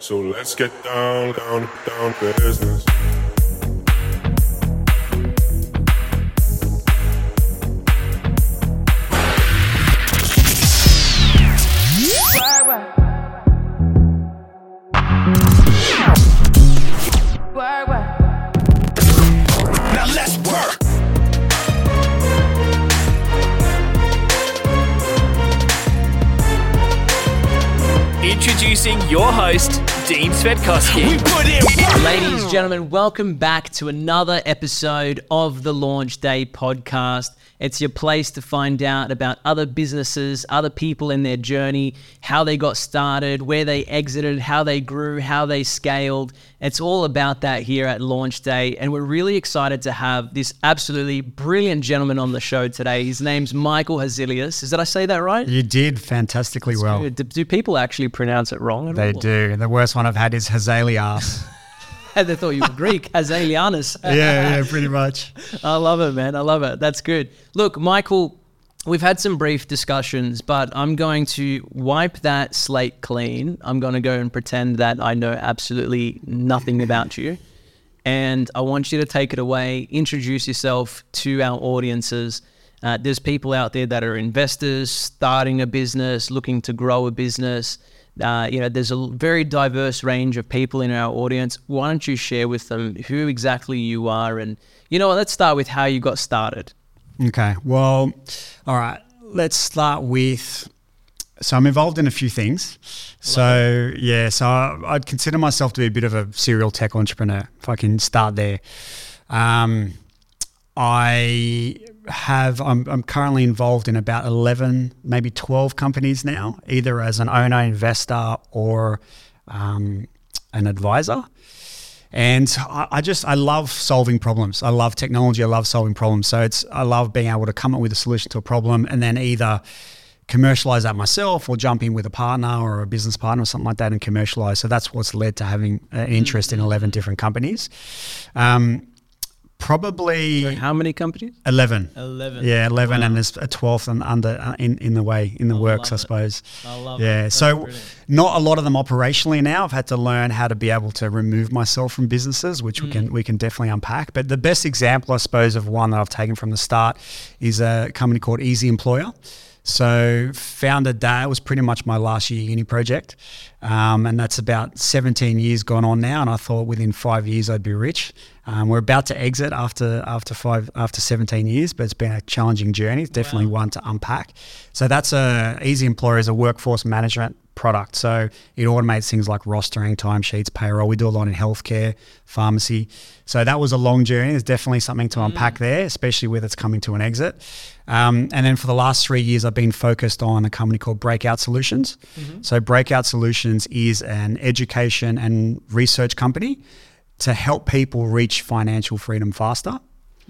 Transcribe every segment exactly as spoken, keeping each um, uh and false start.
So let's get down, down, down to business. Your host, Dean Svetkovsky. We put in- Ladies and gentlemen, welcome back to another episode of the Launch Day podcast. It's your place to find out about other businesses, other people in their journey, how they got started, where they exited, how they grew, how they scaled. It's all about that here at Launch Day. And we're really excited to have this absolutely brilliant gentleman on the show today. His name's Michael Hazilias. Is that I say that right? You did fantastically That's well. Good. Do, do people actually pronounce it wrong? They all? do. The worst one I've had is Hazilias. They thought you were Greek, Hazilias. yeah, yeah, pretty much. I love it, man. I love it. That's good. Look, Michael, we've had some brief discussions, but I'm going to wipe that slate clean. I'm going to go and pretend that I know absolutely nothing about you. And I want you to take it away, introduce yourself to our audiences. Uh, there's people out there that are investors, starting a business, looking to grow a business. Uh, you know, there's a very diverse range of people in our audience. Why don't you share with them who exactly you are? And, you know what, let's start with how you got started. Okay. Well, all right. Let's start with, so I'm involved in a few things. So, yeah, so I, I'd consider myself to be a bit of a serial tech entrepreneur, if I can start there. Um, I... have I'm, I'm currently involved in about eleven, maybe twelve companies now, either as an owner, investor, or um, an advisor. And I, I just I love solving problems. I love technology. I love solving problems. So it's I love being able to come up with a solution to a problem and then either commercialize that myself or jump in with a partner or a business partner or something like that and commercialize. So that's what's led to having an interest in eleven different companies. Um, Probably so how many companies? Eleven. Eleven. Yeah, eleven, wow. And there's a twelfth and under uh, in, in the way in the I works, I suppose. It. I love yeah. it. Yeah. So brilliant. Not a lot of them operationally now. I've had to learn how to be able to remove myself from businesses, which mm. we can we can definitely unpack. But the best example, I suppose, of one that I've taken from the start is a company called Easy Employer. So founded that, it was pretty much my last year uni project. Um, and that's about seventeen years gone on now. And I thought within five years I'd be rich. Um, we're about to exit after after five after seventeen years, but it's been a challenging journey. It's definitely wow. one to unpack. So that's a Easy Employer is a workforce management product. So it automates things like rostering, timesheets, payroll. We do a lot in healthcare, pharmacy. So that was a long journey. There's definitely something to unpack mm. there, especially with it's coming to an exit. Um, and then for the last three years, I've been focused on a company called Breakout Solutions. Mm-hmm. So Breakout Solutions is an education and research company to help people reach financial freedom faster.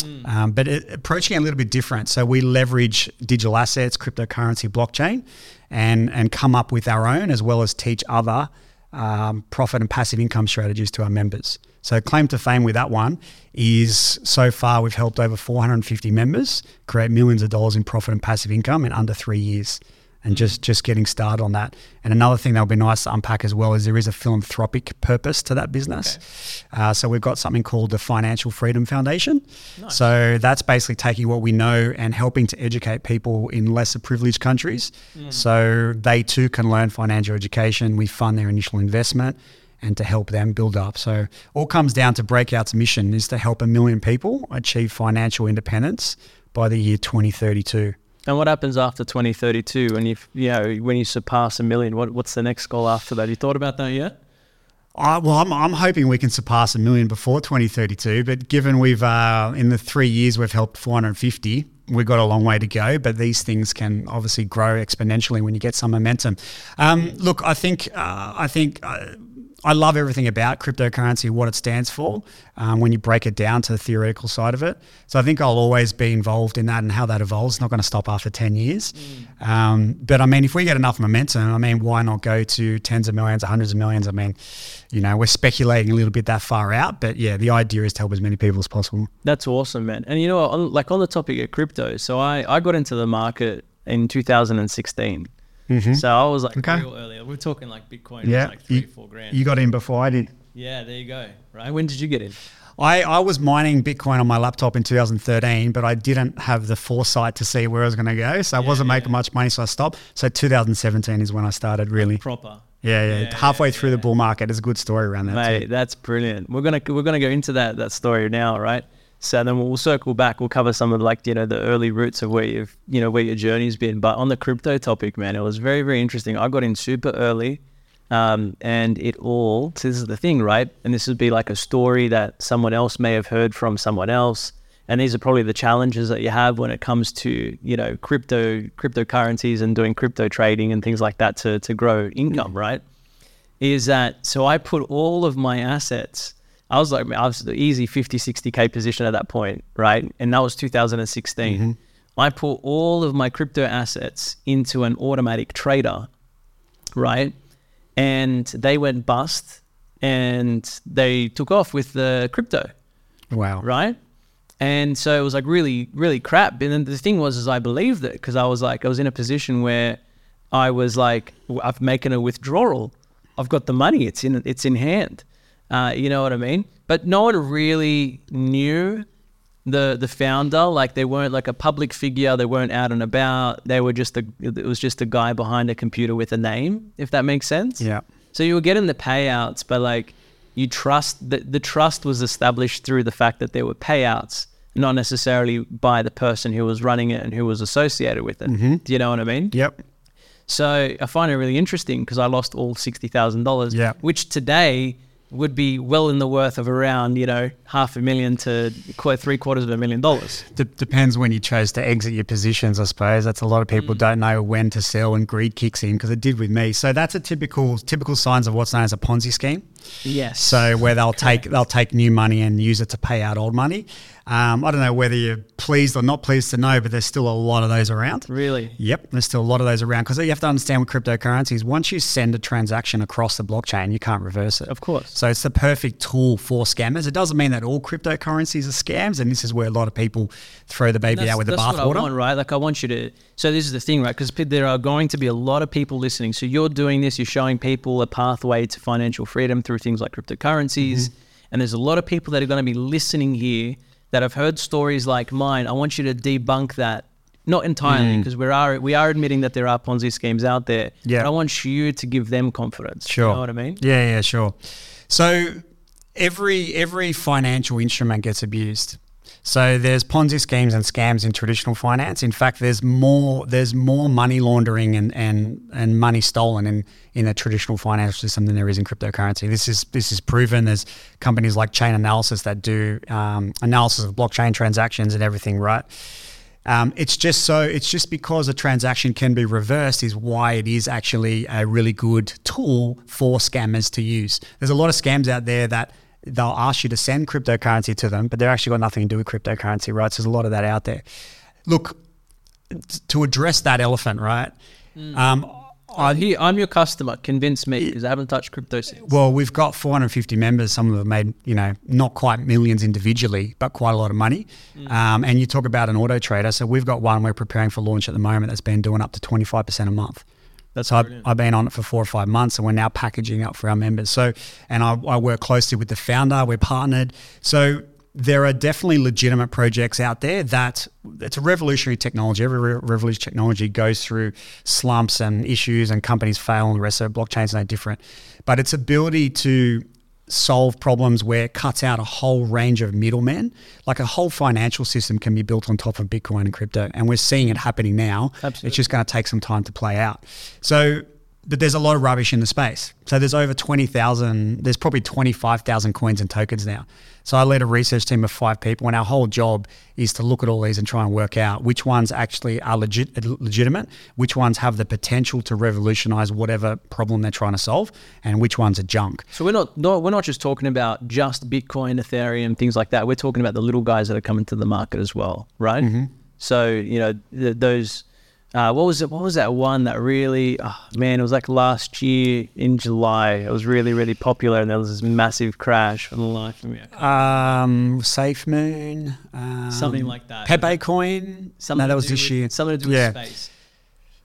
Mm. Um, but it, approaching it a little bit different. So we leverage digital assets, cryptocurrency, blockchain, and and come up with our own as well as teach other um, profit and passive income strategies to our members. So claim to fame with that one is so far we've helped over four hundred fifty members create millions of dollars in profit and passive income in under three years. And just, just getting started on that. And another thing that would be nice to unpack as well is there is a philanthropic purpose to that business. Okay. Uh, so we've got something called the Financial Freedom Foundation. Nice. So that's basically taking what we know and helping to educate people in lesser privileged countries. Mm. So they too can learn financial education. We fund their initial investment and to help them build up. So all comes down to Breakout's mission is to help a million people achieve financial independence by the year twenty thirty-two. And what happens after twenty thirty-two when you you know when you surpass a million? What what's the next goal after that? You thought about that yet? Uh, well, I'm I'm hoping we can surpass a million before twenty thirty-two. But given we've uh, in the three years we've helped four hundred fifty, we've got a long way to go. But these things can obviously grow exponentially when you get some momentum. Um, look, I think uh, I think. Uh, I love everything about cryptocurrency, what it stands for, um, when you break it down to the theoretical side of it. So I think I'll always be involved in that and how that evolves. It's not going to stop after ten years. Mm. Um, but I mean, if we get enough momentum, I mean, why not go to tens of millions, hundreds of millions? I mean, you know, we're speculating a little bit that far out, but yeah, the idea is to help as many people as possible. That's awesome, man. And you know, on, like on the topic of crypto, so I, I got into the market in two thousand sixteen. Mm-hmm. So I was like, okay. real earlier. We're talking like Bitcoin yeah. was like three, you, four grand. You got in before I did. Yeah, there you go. Right. When did you get in? I, I was mining Bitcoin on my laptop in two thousand thirteen, but I didn't have the foresight to see where I was going to go. So I yeah, wasn't yeah. making much money, so I stopped. So two thousand seventeen is when I started really. Like proper. Yeah, yeah, yeah. Halfway yeah, through yeah. the bull market. It's a good story around that. Mate, too. That's brilliant. We're gonna we're gonna go into that that story now, right? So then we'll circle back. We'll cover some of like, you know, the early roots of where you've, you know, where your journey's been. But on the crypto topic, man, it was very, very interesting. I got in super early. Um, and it all, so this is the thing, right? And this would be like a story that someone else may have heard from someone else. And these are probably the challenges that you have when it comes to, you know, crypto, cryptocurrencies and doing crypto trading and things like that to, to grow income, right? Is that, so I put all of my assets, I was like, I was the easy fifty, sixty K position at that point, right? And that was two thousand sixteen. Mm-hmm. I put all of my crypto assets into an automatic trader, right? And they went bust and they took off with the crypto. Wow. Right? And so it was like really, really crap. And then the thing was, is I believed it because I was like, I was in a position where I was like, I've making a withdrawal. I've got the money. It's in, it's in hand. Uh, you know what I mean? But no one really knew the the founder. Like they weren't like a public figure. They weren't out and about. They were just a, it was just a guy behind a computer with a name, if that makes sense. Yeah. So you were getting the payouts, but like you trust the, the trust was established through the fact that there were payouts, not necessarily by the person who was running it and who was associated with it. Mm-hmm. Do you know what I mean? Yep. So I find it really interesting because I lost all sixty thousand dollars, yeah. which today would be well in the worth of around, you know, half a million to qu- three quarters of a million dollars. D- depends when you chose to exit your positions, I suppose. That's a lot of people mm. don't know when to sell and greed kicks in because it did with me. So that's a typical typical signs of what's known as a Ponzi scheme. Yes. So where they'll Correct. take they'll take new money and use it to pay out old money. Um, I don't know whether you're pleased or not pleased to know, but there's still a lot of those around. Really? Yep, there's still a lot of those around because you have to understand with cryptocurrencies, once you send a transaction across the blockchain, you can't reverse it. Of course. So it's the perfect tool for scammers. It doesn't mean that all cryptocurrencies are scams, and this is where a lot of people throw the baby out with the bathwater. That's what I want, right? Like I want you to – so this is the thing, right? Because there are going to be a lot of people listening. So you're doing this. You're showing people a pathway to financial freedom through things like cryptocurrencies, mm-hmm. and there's a lot of people that are going to be listening here that have heard stories like mine. I want you to debunk that, not entirely, because mm. we are we are admitting that there are Ponzi schemes out there. Yeah, but I want you to give them confidence. Sure, you know what I mean? Yeah, yeah, sure. So every every financial instrument gets abused. So there's Ponzi schemes and scams in traditional finance. In fact, there's more there's more money laundering and and, and money stolen in in a traditional financial system than there is in cryptocurrency. This is this is proven. There's companies like Chain Analysis that do um, analysis of blockchain transactions and everything, right? Um, it's just so it's just because a transaction can be reversed is why it is actually a really good tool for scammers to use. There's a lot of scams out there that they'll ask you to send cryptocurrency to them, but they've actually got nothing to do with cryptocurrency, right? So there's a lot of that out there. Look, to address that elephant, right? Mm. Um, I, Here, I'm your customer. Convince me because I haven't touched crypto since. Well, we've got four hundred fifty members. Some of them have made, you know, not quite millions individually, but quite a lot of money. Mm. Um, and you talk about an auto trader. So we've got one we're preparing for launch at the moment that's been doing up to twenty-five percent a month. That's so I've, I've been on it for four or five months and we're now packaging up for our members. So, and I, I work closely with the founder, we're partnered. So there are definitely legitimate projects out there that it's a revolutionary technology. Every re- revolutionary technology goes through slumps and issues and companies fail and the rest of it. Blockchain's no different. But its ability to solve problems where it cuts out a whole range of middlemen, like a whole financial system can be built on top of Bitcoin and crypto, and we're seeing it happening now. Absolutely. It's just going to take some time to play out. So, but there's a lot of rubbish in the space. So there's over twenty thousand, there's probably twenty-five thousand coins and tokens now. So I led a research team of five people, and our whole job is to look at all these and try and work out which ones actually are legit, legitimate, which ones have the potential to revolutionize whatever problem they're trying to solve, and which ones are junk. So we're not, no, we're not just talking about just Bitcoin, Ethereum, things like that. We're talking about the little guys that are coming to the market as well, right? Mm-hmm. So, you know, th- those... Uh, what was it? What was that one that really, oh, man, it was like last year in July. It was really, really popular and there was this massive crash for the life of me. Um, SafeMoon. Um, something like that. Pepe Coin. Something no, that was this with, year. Something to do with yeah. space.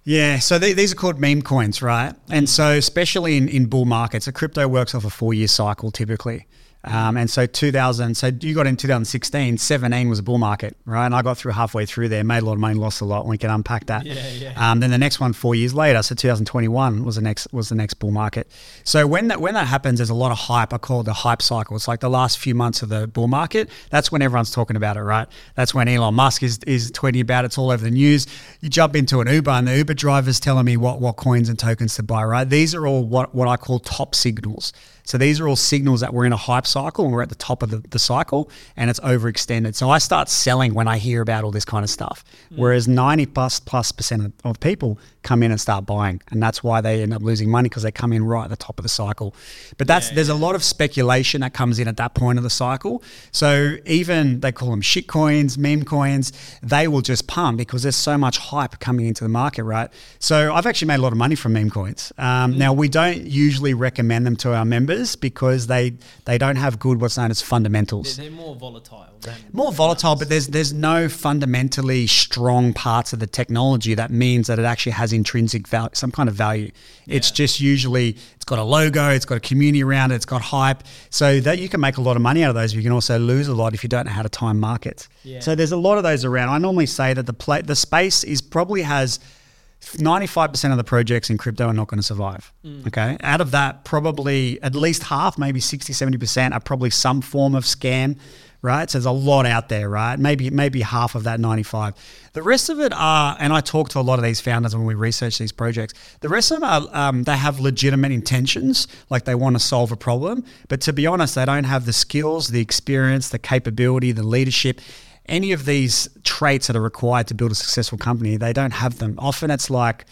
Yeah, so they, these are called meme coins, right? And so especially in, in bull markets, a crypto works off a four-year cycle typically. Um, and so two thousand, so you got in two thousand sixteen, seventeen was a bull market, right? And I got through halfway through there, made a lot of money, lost a lot, and we can unpack that. Yeah, yeah. Um, then the next one, four years later, so two thousand twenty-one was the next was the next bull market. So when that when that happens, there's a lot of hype. I call it the hype cycle. It's like the last few months of the bull market. That's when everyone's talking about it, right? That's when Elon Musk is is tweeting about it. It's all over the news. You jump into an Uber and the Uber driver's telling me what, what coins and tokens to buy, right? These are all what, what I call top signals. So these are all signals that we're in a hype cycle and we're at the top of the, the cycle and it's overextended. So I start selling when I hear about all this kind of stuff, mm. whereas ninety plus plus percent of people come in and start buying, and that's why they end up losing money, because they come in right at the top of the cycle. But that's yeah, there's yeah. a lot of speculation that comes in at that point of the cycle. So even they call them shit coins, meme coins, they will just pump because there's so much hype coming into the market, right? So I've actually made a lot of money from meme coins. Um, mm. Now we don't usually recommend them to our members, because they they don't have good what's known as fundamentals. They're, they're more volatile. Than more volatile, ones. But there's there's no fundamentally strong parts of the technology that means that it actually has intrinsic value, some kind of value. Yeah. It's just usually it's got a logo, it's got a community around it, it's got hype. So that you can make a lot of money out of those, but you can also lose a lot if you don't know how to time markets. Yeah. So there's a lot of those around. I normally say that the play, the space is probably has ninety-five percent of the projects in crypto are not going to survive, mm. okay? Out of that, probably at least half, maybe sixty, seventy percent are probably some form of scam, right? So there's a lot out there, right? Maybe maybe half of that ninety-five. The rest of it are, and I talk to a lot of these founders when we research these projects, the rest of them are, um, they have legitimate intentions, like they want to solve a problem, but to be honest, they don't have the skills, the experience, the capability, the leadership, any of these traits that are required to build a successful company. They don't have them. Often it's like,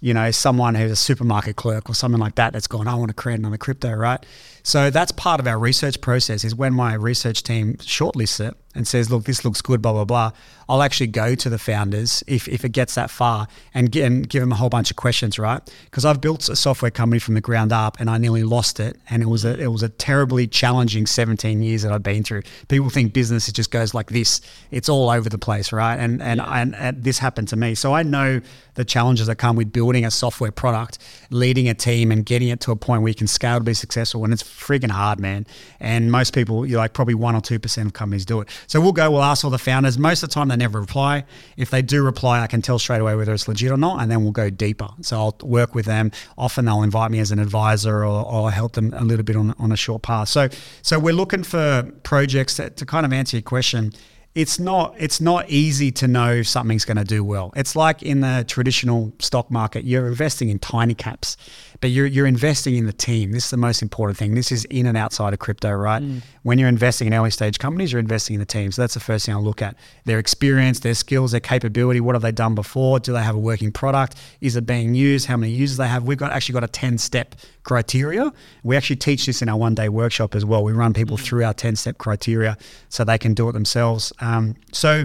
you know, someone who's a supermarket clerk or something like that that's gone, I want to create another crypto, right? So that's part of our research process, is when my research team shortlists it and says, look, this looks good, blah, blah, blah, I'll actually go to the founders if, if it gets that far and, get, and give them a whole bunch of questions, right? Because I've built a software company from the ground up and I nearly lost it. And it was a, it was a terribly challenging seventeen years that I've been through. People think business, it just goes like this. It's all over the place, right? And, and, yeah. and, and this happened to me. So I know the challenges that come with building a software product, leading a team and getting it to a point where you can scale to be successful. And it's freaking hard, man. And most people, you like probably one or two percent of companies do it. So we'll go, we'll ask all the founders. Most of the time they never reply. If they do reply, I can tell straight away whether it's legit or not, and then we'll go deeper. So I'll work with them. Often they'll invite me as an advisor, or, or help them a little bit on, on a short path. So so we're looking for projects that, to kind of answer your question, it's not it's not easy to know if something's going to do well. It's like in the traditional stock market, you're investing in tiny caps, but you're you're investing in the team. This is the most important thing. This is in and outside of crypto, right? Mm. When you're investing in early stage companies, you're investing in the team. So that's the first thing I look at. Their experience, their skills, their capability. What have they done before? Do they have a working product? Is it being used? How many users they have? We've got actually got a ten-step criteria. We actually teach this in our one-day workshop as well. We run people mm. through our ten-step criteria so they can do it themselves. Um, so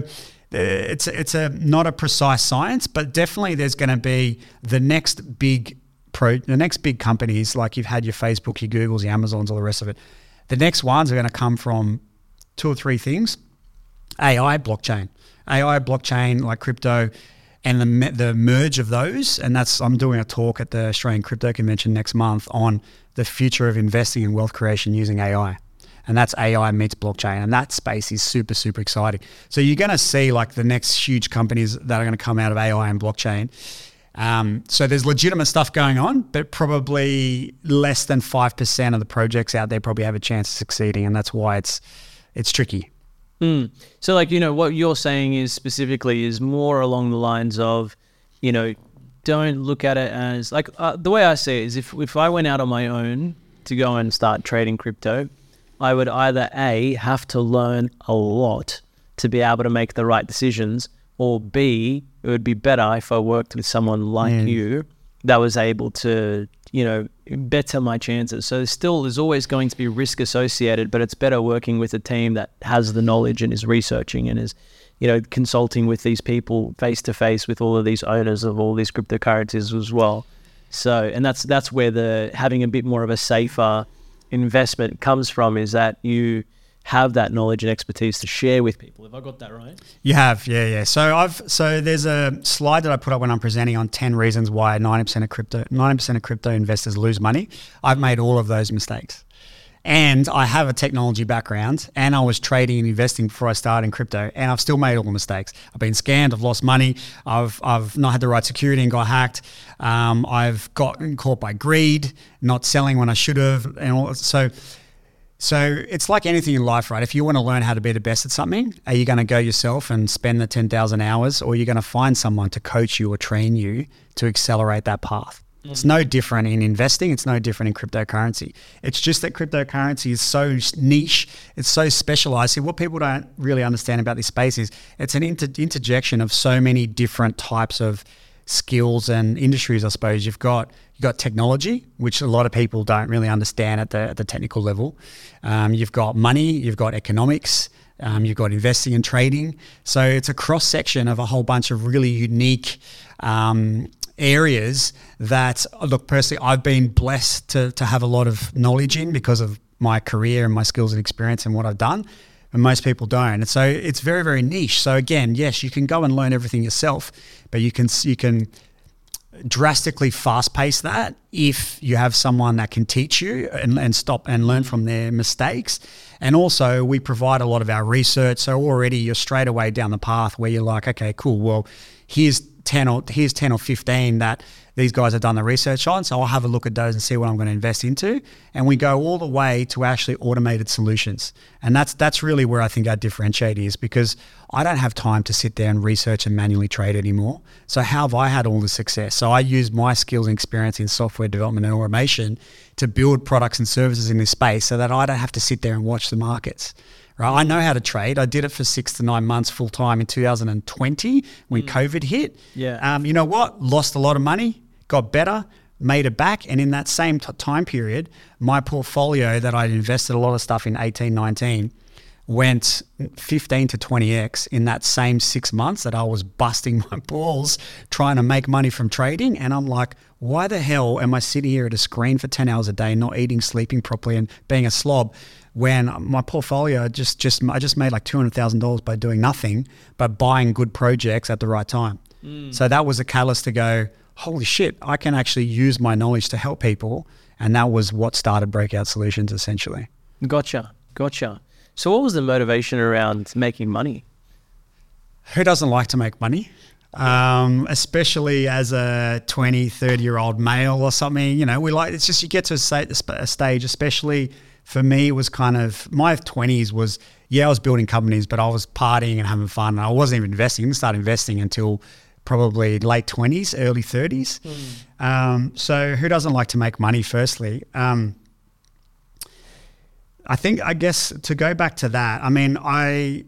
it's it's a not a precise science, but definitely there's going to be the next big pro, the next big companies, like you've had your Facebook, your Googles, your Amazons, all the rest of it. The next ones are going to come from two or three things: A I, blockchain, A I, blockchain, like crypto, and the the merge of those. And that's I'm doing a talk at the Australian Crypto Convention next month on the future of investing in wealth creation using A I. And that's A I meets blockchain. And that space is super, super exciting. So you're going to see like the next huge companies that are going to come out of A I and blockchain. Um, so there's legitimate stuff going on, but probably less than five percent of the projects out there probably have a chance of succeeding. And that's why it's it's tricky. Mm. So like, you know, what you're saying is specifically is more along the lines of, you know, don't look at it as like uh, the way I see it is if, if I went out on my own to go and start trading crypto, I would either A, have to learn a lot to be able to make the right decisions, or B, it would be better if I worked with someone like mm. you that was able to, you know, better my chances. So still there's always going to be risk associated, but it's better working with a team that has the knowledge and is researching and is, you know, consulting with these people face to face with all of these owners of all these cryptocurrencies as well. So, and that's, that's where the having a bit more of a safer investment comes from, is that you have that knowledge and expertise to share with people. Have I got that right? You have, yeah, yeah. So I've so there's a slide that I put up when I'm presenting on ten reasons why ninety percent of crypto ninety percent of crypto investors lose money. I've made all of those mistakes. And I have a technology background, and I was trading and investing before I started in crypto, and I've still made all the mistakes. I've been scammed, I've lost money, I've I've not had the right security and got hacked. Um, I've gotten caught by greed, not selling when I should have, and all. So, so it's like anything in life, right? If you want to learn how to be the best at something, are you going to go yourself and spend the ten thousand hours, or are you going to find someone to coach you or train you to accelerate that path? It's no different in investing. It's no different in cryptocurrency. It's just that cryptocurrency is so niche. It's so specialized. See, what people don't really understand about this space is it's an inter- interjection of so many different types of skills and industries, I suppose. You've got you've got technology, which a lot of people don't really understand at the, at the technical level. Um, you've got money. You've got economics. Um, you've got investing and trading. So it's a cross-section of a whole bunch of really unique um areas that, look, personally, I've been blessed to to have a lot of knowledge in because of my career and my skills and experience and what I've done, and most people don't. And so it's very, very niche. So again, yes, you can go and learn everything yourself, but you can you can drastically fast pace that if you have someone that can teach you and, and stop and learn from their mistakes. And also, we provide a lot of our research, so already you're straight away down the path where you're like, okay, cool, well, here's ten or here's ten or fifteen that these guys have done the research on, so I'll have a look at those and see what I'm going to invest into. And we go all the way to actually automated solutions. And that's that's really where I think our differentiate is, because I don't have time to sit there and research and manually trade anymore. So how have I had all the success? So I use my skills and experience in software development and automation to build products and services in this space so that I don't have to sit there and watch the markets. Right, I know how to trade. I did it for six to nine months full time in two thousand twenty when mm. COVID hit. Yeah. Um, you know what? Lost a lot of money, got better, made it back. And in that same t- time period, my portfolio that I'd invested a lot of stuff in eighteen, nineteen went fifteen to twenty x in that same six months that I was busting my balls trying to make money from trading. And I'm like, why the hell am I sitting here at a screen for ten hours a day, not eating, sleeping properly and being a slob, when my portfolio just, just I just made like two hundred thousand dollars by doing nothing but buying good projects at the right time. Mm. So that was a catalyst to go, holy shit, I can actually use my knowledge to help people. And that was what started Breakout Solutions, essentially. Gotcha, gotcha. So what was the motivation around making money? Who doesn't like to make money? Um, especially as a twenty, thirty-year-old male or something. You know, we like, it's just you get to a stage, especially for me, it was kind of, my twenties was, yeah, I was building companies, but I was partying and having fun. And I wasn't even investing. I didn't start investing until probably late twenties, early thirties. Mm. Um, so who doesn't like to make money, firstly? Um, I think, I guess, to go back to that, I mean, I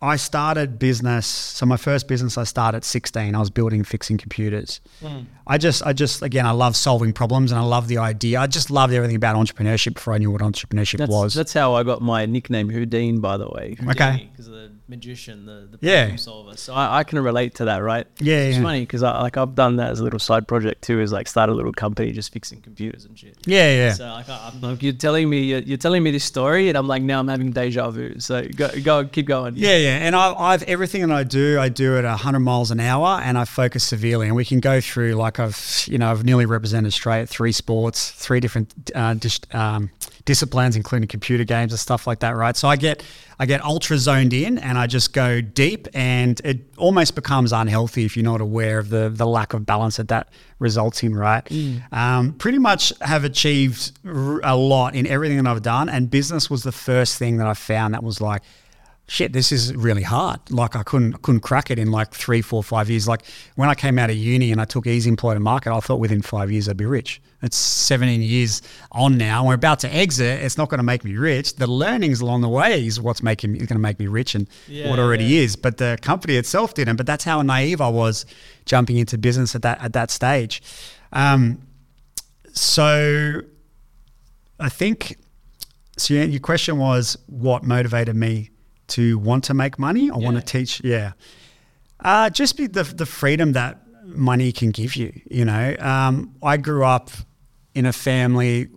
I started business. So my first business I started at sixteen. I was building, fixing computers. Mm. I just, I just, again, I love solving problems and I love the idea. I just loved everything about entrepreneurship before I knew what entrepreneurship that's, was. That's how I got my nickname, Houdin, by the way. Houdini, okay. Because of the magician, the, the problem yeah. solver. So I, I can relate to that, right? Yeah. It's yeah. funny because I, like, I've done that as a little side project too, is like start a little company just fixing computers and shit. Yeah, yeah. So like, I, I'm like, you're telling me, you're, you're telling me this story and I'm like, now I'm having deja vu. So go, go keep going. Yeah, yeah. Yeah, and I, I've everything that I do, I do at one hundred miles an hour, and I focus severely. And we can go through, like I've, you know, I've nearly represented Australia at three sports, three different uh, dis- um, disciplines, including computer games and stuff like that, right? So I get, I get ultra zoned in, and I just go deep, and it almost becomes unhealthy if you're not aware of the the lack of balance that that results in, right? Mm. Um, pretty much have achieved r- a lot in everything that I've done, and business was the first thing that I found that was like, shit, this is really hard. Like I couldn't couldn't crack it in like three, four, five years. Like when I came out of uni and I took Easy Employer to market, I thought within five years I'd be rich. It's seventeen years on now. We're about to exit. It's not going to make me rich. The learnings along the way is what's making is going to make me rich and yeah, what already yeah. is. But the company itself didn't. But that's how naive I was jumping into business at that at that stage. Um, so I think so. Yeah, your question was what motivated me to want to make money, I yeah. want to teach, yeah. Uh, just be the the freedom that money can give you, you know. Um, I grew up in a family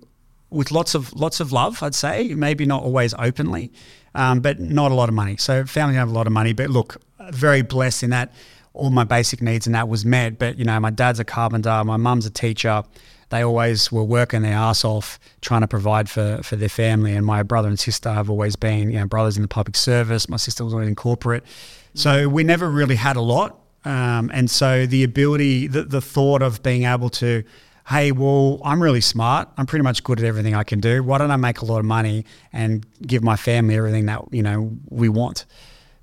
with lots of lots of love, I'd say, maybe not always openly, um, but not a lot of money. So family don't have a lot of money, but look, very blessed in that all my basic needs and that was met. But, you know, my dad's a carpenter, my mum's a teacher. They always were working their ass off trying to provide for, for their family. And my brother and sister have always been, you know, brothers in the public service. My sister was always in corporate. So we never really had a lot. Um, and so the ability, the, the thought of being able to, hey, well, I'm really smart. I'm pretty much good at everything I can do. Why don't I make a lot of money and give my family everything that, you know, we want?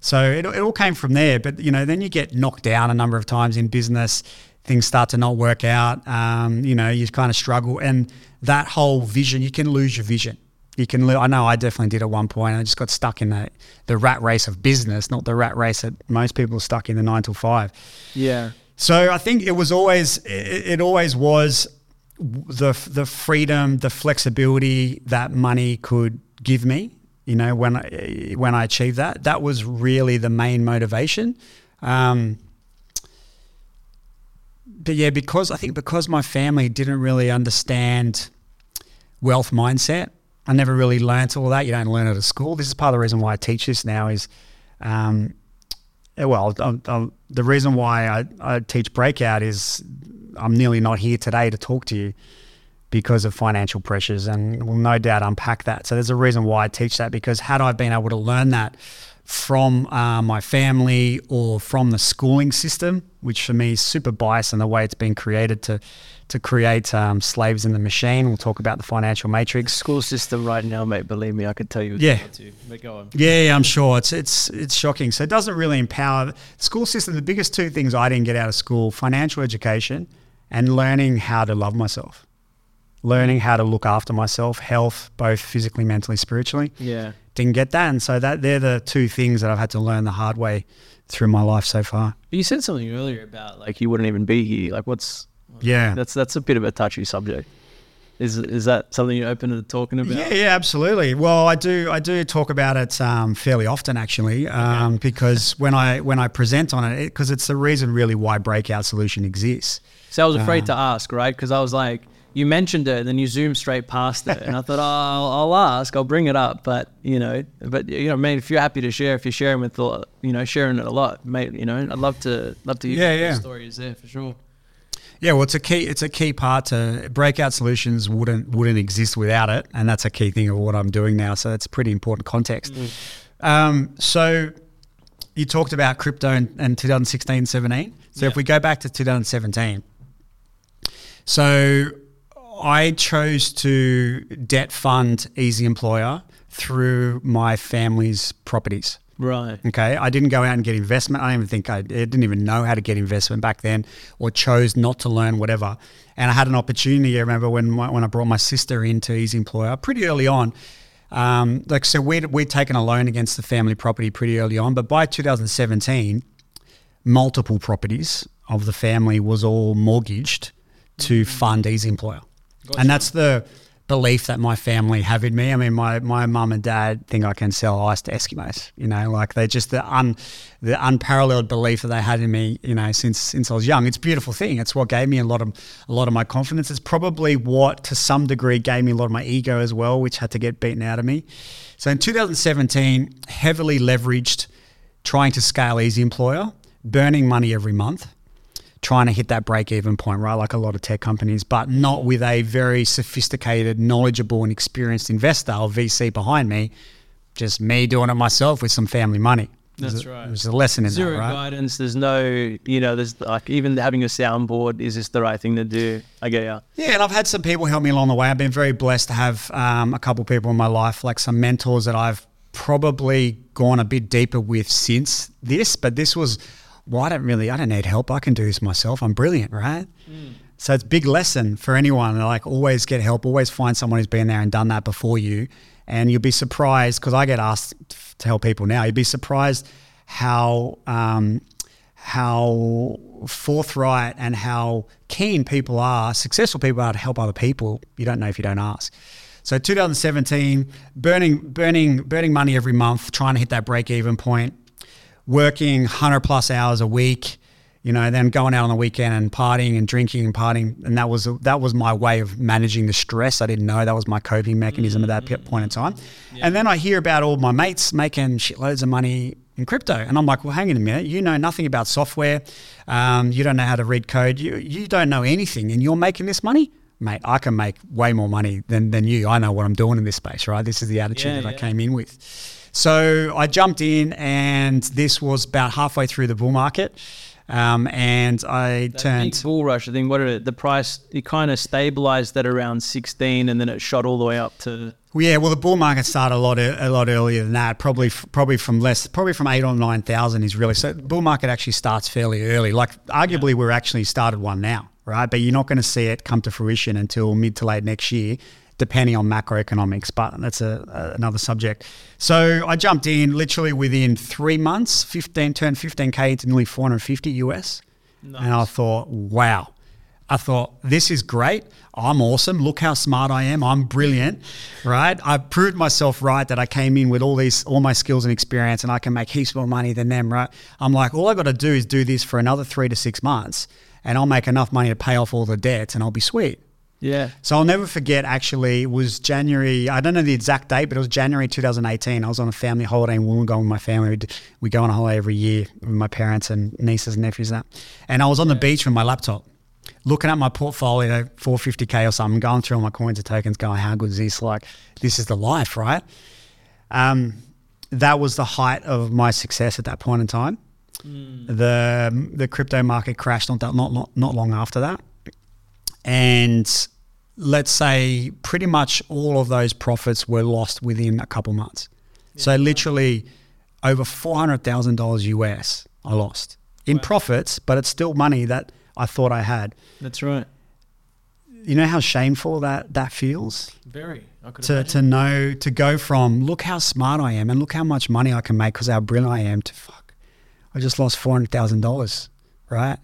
So it, it all came from there. But, you know, then you get knocked down a number of times in business. Things start to not work out. Um, you know, you kind of struggle. And that whole vision, you can lose your vision. You can lose, I know I definitely did at one point. I just got stuck in the, the rat race of business, not the rat race that most people are stuck in, the nine till five. Yeah. So I think it was always, it, it always was the the freedom, the flexibility that money could give me. You know, when I, when I achieved that, that was really the main motivation. Um, but yeah, because I think because my family didn't really understand wealth mindset, I never really learned all that. You don't learn it at school. This is part of the reason why I teach this now is, um, well, I'll, I'll, the reason why I, I teach Breakout is I'm nearly not here today to talk to you because of financial pressures, and we'll no doubt unpack that. So there's a reason why I teach that, because had I been able to learn that from uh, my family or from the schooling system, which for me is super biased in the way it's been created to to create um, slaves in the machine. We'll talk about the financial matrix. The school system right now, mate, believe me, I could tell you. Yeah. To, but go on. Yeah, yeah, I'm sure. It's it's it's shocking. So it doesn't really empower. The school system, the biggest two things I didn't get out of school, financial education and learning how to love myself. Learning how to look after myself, health, both physically, mentally, spiritually. Yeah. Didn't get that. And so that they're the two things that I've had to learn the hard way through my life so far. But you said something earlier about like you wouldn't even be here. Like what's yeah. That's that's a bit of a touchy subject. Is is that something you're open to talking about? Yeah, yeah, absolutely. Well, I do I do talk about it um, fairly often actually, um, okay. because when I when I present on it, because it, it's the reason really why Breakout Solution exists. So I was afraid uh, to ask, right? Because I was like, you mentioned it, and then you zoomed straight past it, and I thought, oh, I'll, I'll ask, I'll bring it up, but you know, but you know, mate, if you're happy to share, if you're sharing with, the, you know, sharing it a lot, mate, you know, I'd love to, love to hear yeah, yeah. the stories there for sure. Yeah, well, it's a key, it's a key part to Breakout Solutions wouldn't wouldn't exist without it, and that's a key thing of what I'm doing now. So that's a pretty important context. Mm. Um, so you talked about crypto in, in twenty sixteen, seventeen. So yeah. if we go back to twenty seventeen, so I chose to debt fund Easy Employer through my family's properties. Right. Okay. I didn't go out and get investment. I don't even think I, I didn't even know how to get investment back then, or chose not to learn, whatever. And I had an opportunity. I remember when my, when I brought my sister into Easy Employer pretty early on. Um, like so, we'd we'd taken a loan against the family property pretty early on, but by twenty seventeen, multiple properties of the family was all mortgaged to mm-hmm. fund Easy Employer. Gotcha. And that's the belief that my family have in me. I mean, my my mum and dad think I can sell ice to Eskimos. You know, like they just the un the unparalleled belief that they had in me. You know, since since I was young, it's a beautiful thing. It's what gave me a lot of a lot of my confidence. It's probably what, to some degree, gave me a lot of my ego as well, which had to get beaten out of me. So in twenty seventeen, heavily leveraged, trying to scale Easy Employer, burning money every month, trying to hit that break-even point, right, like a lot of tech companies, but not with a very sophisticated, knowledgeable and experienced investor or V C behind me, just me doing it myself with some family money. That's right. There's a lesson in that, right? Zero guidance. There's no, you know, there's like even having a soundboard, is this the right thing to do? I get you. Yeah, and I've had some people help me along the way. I've been very blessed to have um, a couple of people in my life, like some mentors that I've probably gone a bit deeper with since this, but this was... well, I don't really, I don't need help. I can do this myself. I'm brilliant, right? Mm. So it's a big lesson for anyone. Like always get help, always find someone who's been there and done that before you. And you'll be surprised, because I get asked to help people now, you'd be surprised how um, how forthright and how keen people are, successful people are to help other people. You don't know if you don't ask. So twenty seventeen, burning, burning, burning money every month, trying to hit that break-even point. Working one hundred plus hours a week, you know, then going out on the weekend and partying and drinking and partying. And that was that was my way of managing the stress. I didn't know that was my coping mechanism mm-hmm. at that point in time. Yeah. And then I hear about all my mates making shitloads of money in crypto. And I'm like, well, hang on a minute. You know nothing about software. Um, you don't know how to read code. You you don't know anything. And you're making this money? Mate, I can make way more money than, than you. I know what I'm doing in this space, right? This is the attitude yeah, that yeah. I came in with. So I jumped in, and this was about halfway through the bull market. Um, and I that turned big bull rush. I think what it, the price it kind of stabilized at around sixteen, and then it shot all the way up to. Well, yeah, well, the bull market started a lot a lot earlier than that. Probably probably from less, probably from eight or nine thousand is really. So the bull market actually starts fairly early. Like arguably, yeah. we're actually started one now, right? But you're not going to see it come to fruition until mid to late next year, depending on macroeconomics, but that's a, a, another subject. So I jumped in literally within three months, fifteen turned fifteen K to nearly four hundred fifty U S. Nice. And I thought, wow. I thought, this is great. I'm awesome. Look how smart I am. I'm brilliant, right? I proved myself right that I came in with all these, all my skills and experience, and I can make heaps more money than them, right? I'm like, all I got to do is do this for another three to six months and I'll make enough money to pay off all the debts and I'll be sweet. Yeah. So I'll never forget, actually, it was January, I don't know the exact date, but it was January twenty eighteen. I was on a family holiday in Wollongong with my family. We'd, we go on a holiday every year with my parents and nieces and nephews and that. And I was on yeah. the beach with my laptop, looking at my portfolio, four hundred fifty K or something, going through all my coins and tokens, going, how good is this? Like, this is the life, right? Um, that was the height of my success at that point in time. Mm. The the crypto market crashed not, that, not, not, not long after that. And let's say pretty much all of those profits were lost within a couple months. Yeah. So literally over four hundred thousand dollars U S I lost in wow. profits, but it's still money that I thought I had. That's right. You know how shameful that, that feels? Very. I could to, to know, to go from look how smart I am and look how much money I can make because how brilliant I am to fuck, I just lost four hundred thousand dollars, right?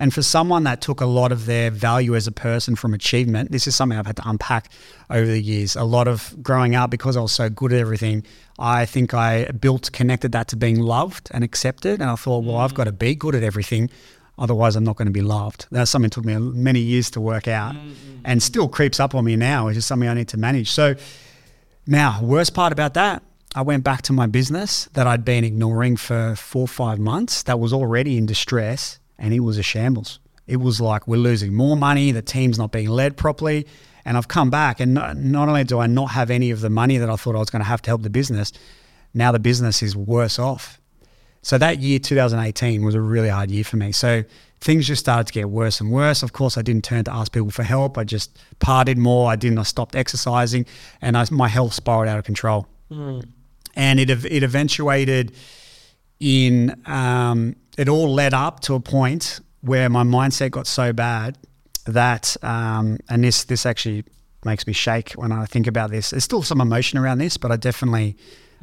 And for someone that took a lot of their value as a person from achievement, this is something I've had to unpack over the years. A lot of growing up, because I was so good at everything, I think I built, connected that to being loved and accepted. And I thought, well, I've got to be good at everything. Otherwise, I'm not going to be loved. That's something that took me many years to work out and still creeps up on me now. It's just something I need to manage. So now, worst part about that, I went back to my business that I'd been ignoring for four or five months that was already in distress. And it was a shambles. It was like, we're losing more money. The team's not being led properly. And I've come back and not, not only do I not have any of the money that I thought I was going to have to help the business, now the business is worse off. So that year, two thousand eighteen, was a really hard year for me. So things just started to get worse and worse. Of course, I didn't turn to ask people for help. I just partied more. I didn't, I stopped exercising and I, my health spiraled out of control. Mm. And it, it eventuated in, um, it all led up to a point where my mindset got so bad that, um, and this this actually makes me shake when I think about this. There's still some emotion around this, but I definitely,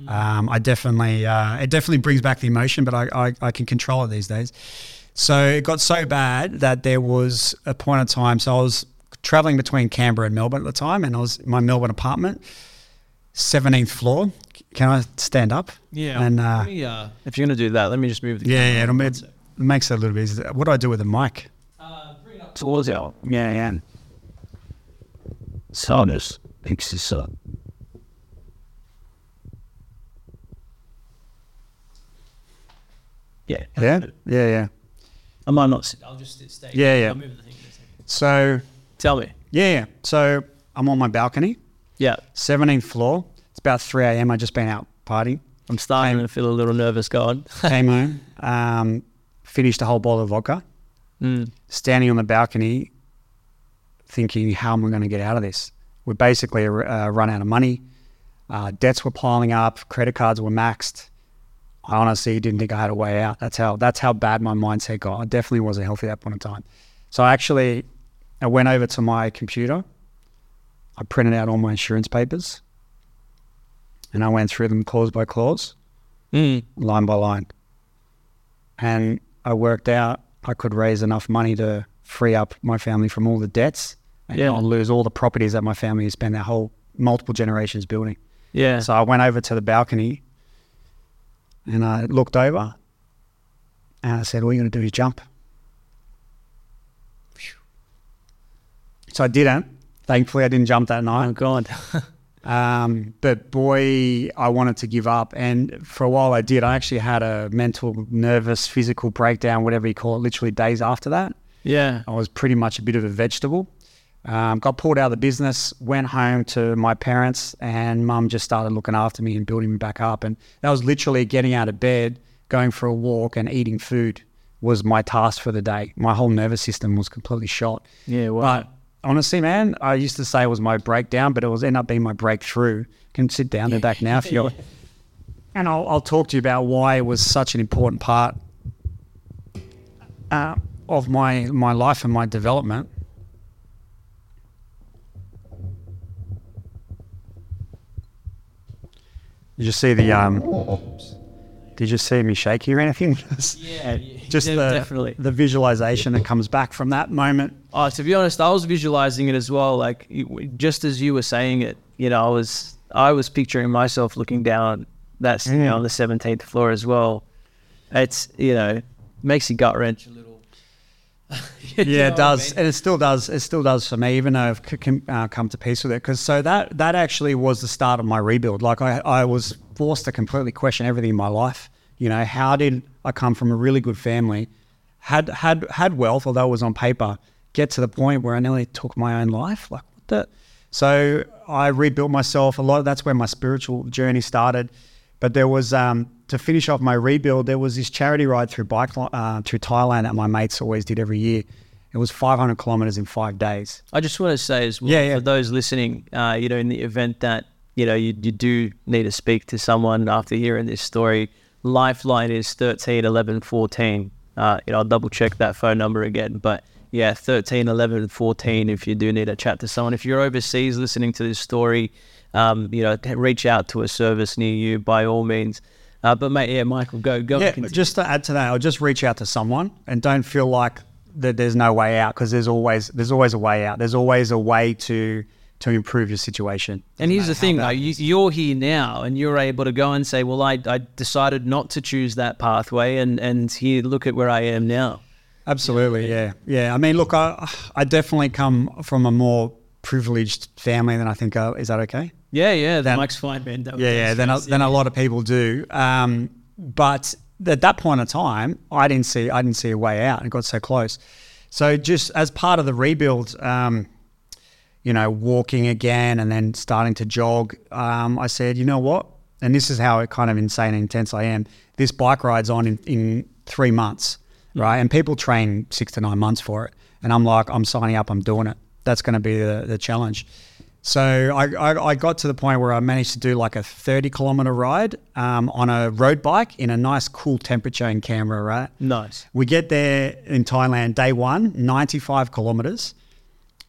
um, I definitely, uh, it definitely brings back the emotion, but I, I, I can control it these days. So it got so bad that there was a point in time, so I was traveling between Canberra and Melbourne at the time, and I was in my Melbourne apartment, seventeenth floor. Can I stand up? Yeah. And uh, me, uh, if you're going to do that, let me just move the camera. Yeah, yeah, it'll make, it makes it a little bit easier. What do I do with the mic? Uh, bring it up towards you. Yeah, yeah. Sonus. Picks this up. Yeah. Yeah? Yeah, yeah. I might not sit. I'll just stay. Yeah, yeah. I'll move the thing for a second. So. Tell me. Yeah, yeah. So I'm on my balcony. Yeah. seventeenth floor. It's about three a.m. I've just been out partying. I'm starting came, to feel a little nervous, God. Came home, um, finished a whole bottle of vodka, mm. standing on the balcony thinking, how am I going to get out of this? We basically uh, run out of money. Uh, debts were piling up. Credit cards were maxed. I honestly didn't think I had a way out. That's how that's how bad my mindset got. I definitely wasn't healthy at that point in time. So I actually I went over to my computer. I printed out all my insurance papers. And I went through them clause by clause, mm. line by line. And I worked out I could raise enough money to free up my family from all the debts and yeah. not lose all the properties that my family has spent their whole multiple generations building. Yeah. So I went over to the balcony and I looked over And I said, all you're going to do is jump. So I didn't. Thankfully, I didn't jump that night. Oh, God. um, but boy, I wanted to give up. And for a while I did. I actually had a mental, nervous, physical breakdown, whatever you call it, literally days after that. Yeah. I was pretty much a bit of a vegetable. Um, got pulled out of the business, went home to my parents, and Mum just started looking after me and building me back up. And that was literally getting out of bed, going for a walk and eating food was my task for the day. My whole nervous system was completely shot. Yeah, wow. But honestly, man, I used to say it was my breakdown, but it was ended up being my breakthrough. Can sit down and back now if you want. And I'll, I'll talk to you about why it was such an important part uh, of my, my life and my development. Did you see the um? Did you see me shake here or anything? Yeah, just yeah, the, definitely the visualization that comes back from that moment. Oh, to be honest, I was visualizing it as well. Like just as you were saying it, you know, I was I was picturing myself looking down that yeah. you know, on the seventeenth floor as well. It's you know makes you gut wrench a little. you yeah, it does, I mean? and it still does. It still does for me, even though I've c- uh, come to peace with it. Because so that that actually was the start of my rebuild. Like I, I was forced to completely question everything in my life. You know, how did I come from a really good family, had had had wealth, although it was on paper, get to the point where I nearly took my own life? Like what the? So I rebuilt myself. A lot of that's where my spiritual journey started. But there was um, to finish off my rebuild. There was this charity ride through bike uh, through Thailand that my mates always did every year. It was five hundred kilometers in five days. I just want to say as well yeah, yeah. for those listening, uh, you know, in the event that you know you, you do need to speak to someone after hearing this story, Lifeline is thirteen eleven fourteen. Uh, you know, I'll double check that phone number again, but yeah, thirteen eleven fourteen. If you do need to chat to someone, if you're overseas listening to this story. Um, you know, reach out to a service near you by all means. Uh, but mate, yeah, Michael, go, go. Yeah, just to add to that, I'll just reach out to someone and don't feel like that there's no way out because there's always there's always a way out. There's always a way to to improve your situation. And here's the thing, though, you, you're here now and you're able to go and say, well, I, I decided not to choose that pathway and, and here, look at where I am now. Absolutely, yeah. Yeah, yeah. I mean, look, I, I definitely come from a more privileged family than I think, uh, is that okay? Yeah, yeah, the mic's fine, man. Yeah, yeah, than a, than a lot of people do. Um, but at that point in time, I didn't see I didn't see a way out and got so close. So just as part of the rebuild, um, you know, walking again and then starting to jog, um, I said, you know what? And this is how it kind of insane and intense I am. This bike ride's on in, in three months, mm-hmm. right? And people train six to nine months for it. And I'm like, I'm signing up, I'm doing it. That's going to be the, the challenge. So I, I, I got to the point where I managed to do like a thirty kilometer ride um, on a road bike in a nice cool temperature in Canberra, right? Nice. We get there in Thailand day one, ninety-five kilometers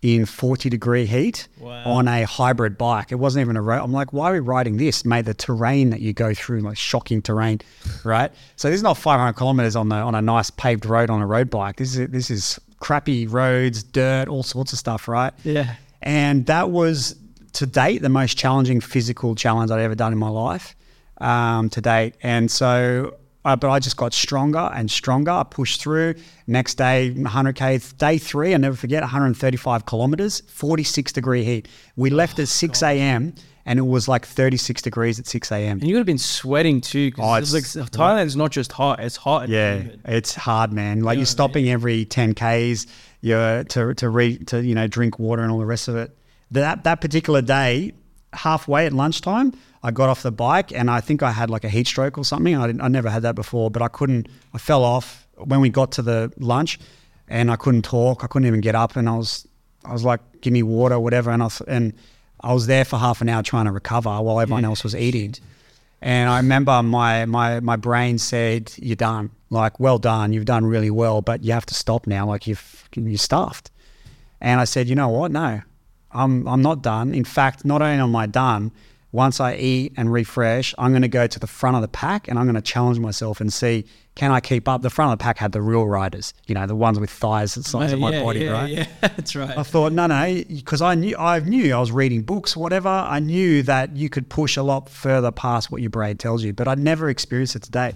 in forty degree heat wow. on a hybrid bike. It wasn't even a road. I'm like, why are we riding this? Mate, the terrain that you go through, like shocking terrain, right? So this is not five hundred kilometers on the on a nice paved road on a road bike. This is this is crappy roads, dirt, all sorts of stuff, right? Yeah. And that was, to date, the most challenging physical challenge I'd ever done in my life um, to date. And so, uh, but I just got stronger and stronger. I pushed through. Next day, one hundred K, day three, I'll never forget, one hundred thirty-five kilometers, forty-six degree heat. We left oh, at six a.m. and it was like thirty-six degrees at six a.m. And you would have been sweating too. Oh, it's, it's like, Thailand's not just hot, it's hot. Yeah, humid. It's hard, man. Like you know you're stopping I mean? every ten Ks. Yeah, to to re to you know drink water and all the rest of it. That that particular day, halfway at lunchtime, I got off the bike and I think I had like a heat stroke or something. I didn't, I never had that before, but I couldn't. I fell off when we got to the lunch, and I couldn't talk. I couldn't even get up, and I was I was like, give me water, whatever. And I and I was there for half an hour trying to recover while everyone yeah. else was eating. And I remember my my my brain said, "You're done. Like, well done. You've done really well, but you have to stop now. Like, you've you're stuffed." And I said, "You know what? No, I'm I'm not done. In fact, not only am I done. Once I eat and refresh, I'm going to go to the front of the pack and I'm going to challenge myself and see can I keep up." The front of the pack had the real riders, you know, the ones with thighs the size of my yeah, body, yeah, right? Yeah, that's right. I thought, no, no, because I knew I knew I was reading books, whatever. I knew that you could push a lot further past what your brain tells you, but I'd never experienced it to date.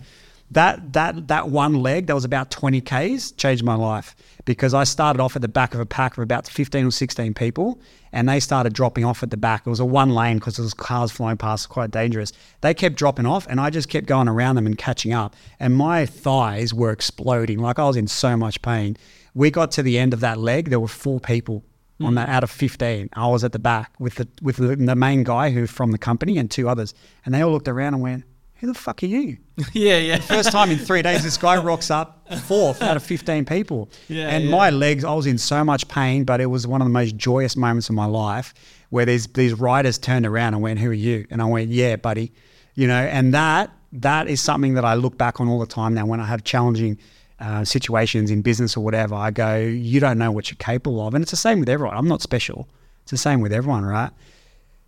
that that that one leg that was about twenty Ks changed my life, because I started off at the back of a pack of about fifteen or sixteen people, and they started dropping off at the back. It was a one lane because there was cars flying past, quite dangerous. They kept dropping off and I just kept going around them and catching up, and my thighs were exploding. Like, I was in so much pain. We got to the end of that leg. There were four people mm. on that out of fifteen. I was at the back with the with the, the main guy who from the company and two others, and they all looked around and went, "Who the fuck are you?" Yeah, yeah. The first time in three days, this guy rocks up fourth out of fifteen people. Yeah, and yeah. my legs, I was in so much pain, but it was one of the most joyous moments of my life, where these these riders turned around and went, "Who are you?" And I went, "Yeah, buddy," you know. And that that is something that I look back on all the time now when I have challenging uh, situations in business or whatever. I go, "You don't know what you're capable of," and it's the same with everyone. I'm not special. It's the same with everyone, right?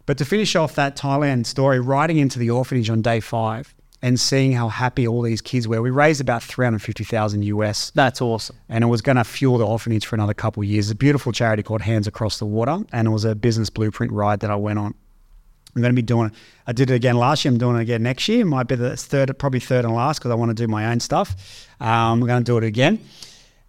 But to finish off that Thailand story, riding into the orphanage on day five and seeing how happy all these kids were. We raised about three hundred fifty thousand US. That's awesome. And it was going to fuel the orphanage for another couple of years. A beautiful charity called Hands Across the Water, and it was a business blueprint ride that I went on. I'm going to be doing it. I did it again last year. I'm doing it again next year. It might be the third, probably third and last, because I want to do my own stuff. Um, we're going to do it again.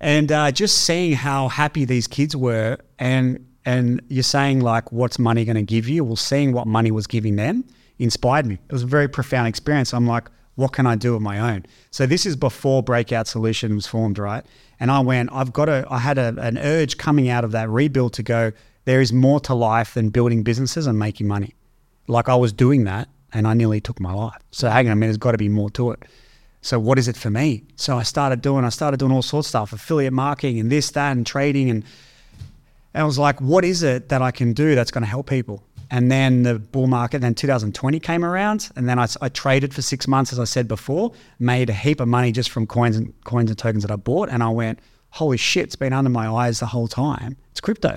And uh, just seeing how happy these kids were, and And you're saying, like, what's money going to give you? Well, seeing what money was giving them inspired me. It was a very profound experience. I'm like, what can I do with my own? So this is before Breakout Solutions was formed, right? And I went, I've got to, I had a, an urge coming out of that rebuild to go, there is more to life than building businesses and making money. Like, I was doing that and I nearly took my life. So hang on a minute, there's got to be more to it. So what is it for me? So I started doing, I started doing all sorts of stuff, affiliate marketing and this, that, and trading, and And I was like, what is it that I can do that's going to help people? And then the bull market, then two thousand twenty came around, and then I, I traded for six months, as I said before, made a heap of money just from coins and coins and tokens that I bought. And I went, holy shit, it's been under my eyes the whole time. It's crypto.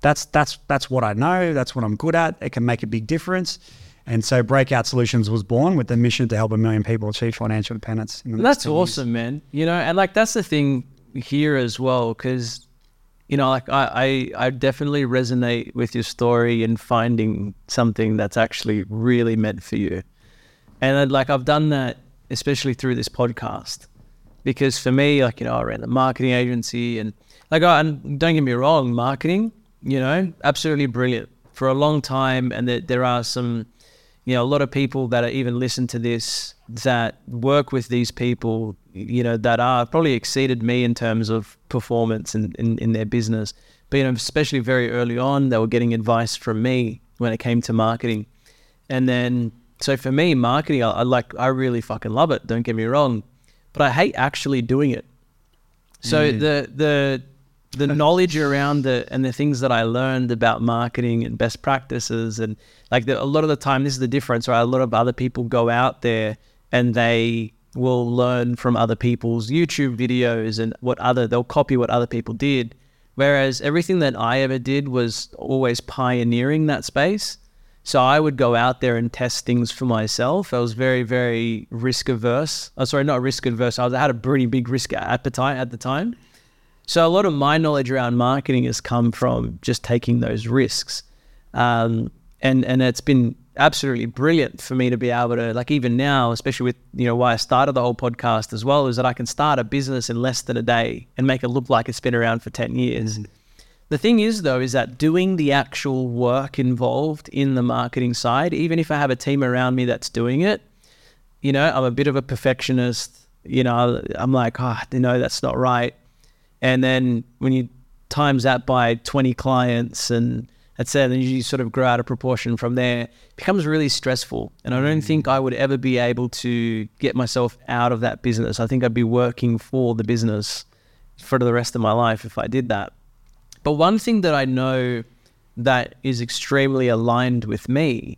That's that's that's what I know. That's what I'm good at. It can make a big difference. And so Breakout Solutions was born with the mission to help a million people achieve financial independence. In the that's awesome, years. man. You know, and like, that's the thing here as well, because you know, like I, I, I definitely resonate with your story and finding something that's actually really meant for you. And I'd, like, I've done that, especially through this podcast, because for me, like, you know, I ran the marketing agency, and like, I, and don't get me wrong, marketing, you know, absolutely brilliant for a long time. And that there, there are some, you know, a lot of people that are even listen to this that work with these people, you know, that are probably exceeded me in terms of performance in, in, in their business. But, you know, especially very early on, they were getting advice from me when it came to marketing. And then, so for me, marketing, I, I like, I really fucking love it. Don't get me wrong, but I hate actually doing it. So mm. the, the, the knowledge around the, and the things that I learned about marketing and best practices, and like the, a lot of the time, this is the difference, right? A lot of other people go out there and they will learn from other people's YouTube videos and what other, they'll copy what other people did. Whereas everything that I ever did was always pioneering that space. So I would go out there and test things for myself. I was very, very risk averse. Oh, sorry, not risk averse. I, was, I had a pretty big risk appetite at the time. So a lot of my knowledge around marketing has come from just taking those risks. Um, and, and it's been absolutely brilliant for me to be able to, like, even now, especially with, you know, why I started the whole podcast as well, is that I can start a business in less than a day and make it look like it's been around for ten years. Mm. The thing is though, is that doing the actual work involved in the marketing side, even if I have a team around me that's doing it, you know, I'm a bit of a perfectionist, you know, I'm like, ah, oh, you know, that's not right. And then when you times that by twenty clients and that's it, then you sort of grow out of proportion from there. It becomes really stressful. And I don't think I would ever be able to get myself out of that business. I think I'd be working for the business for the rest of my life if I did that. But one thing that I know that is extremely aligned with me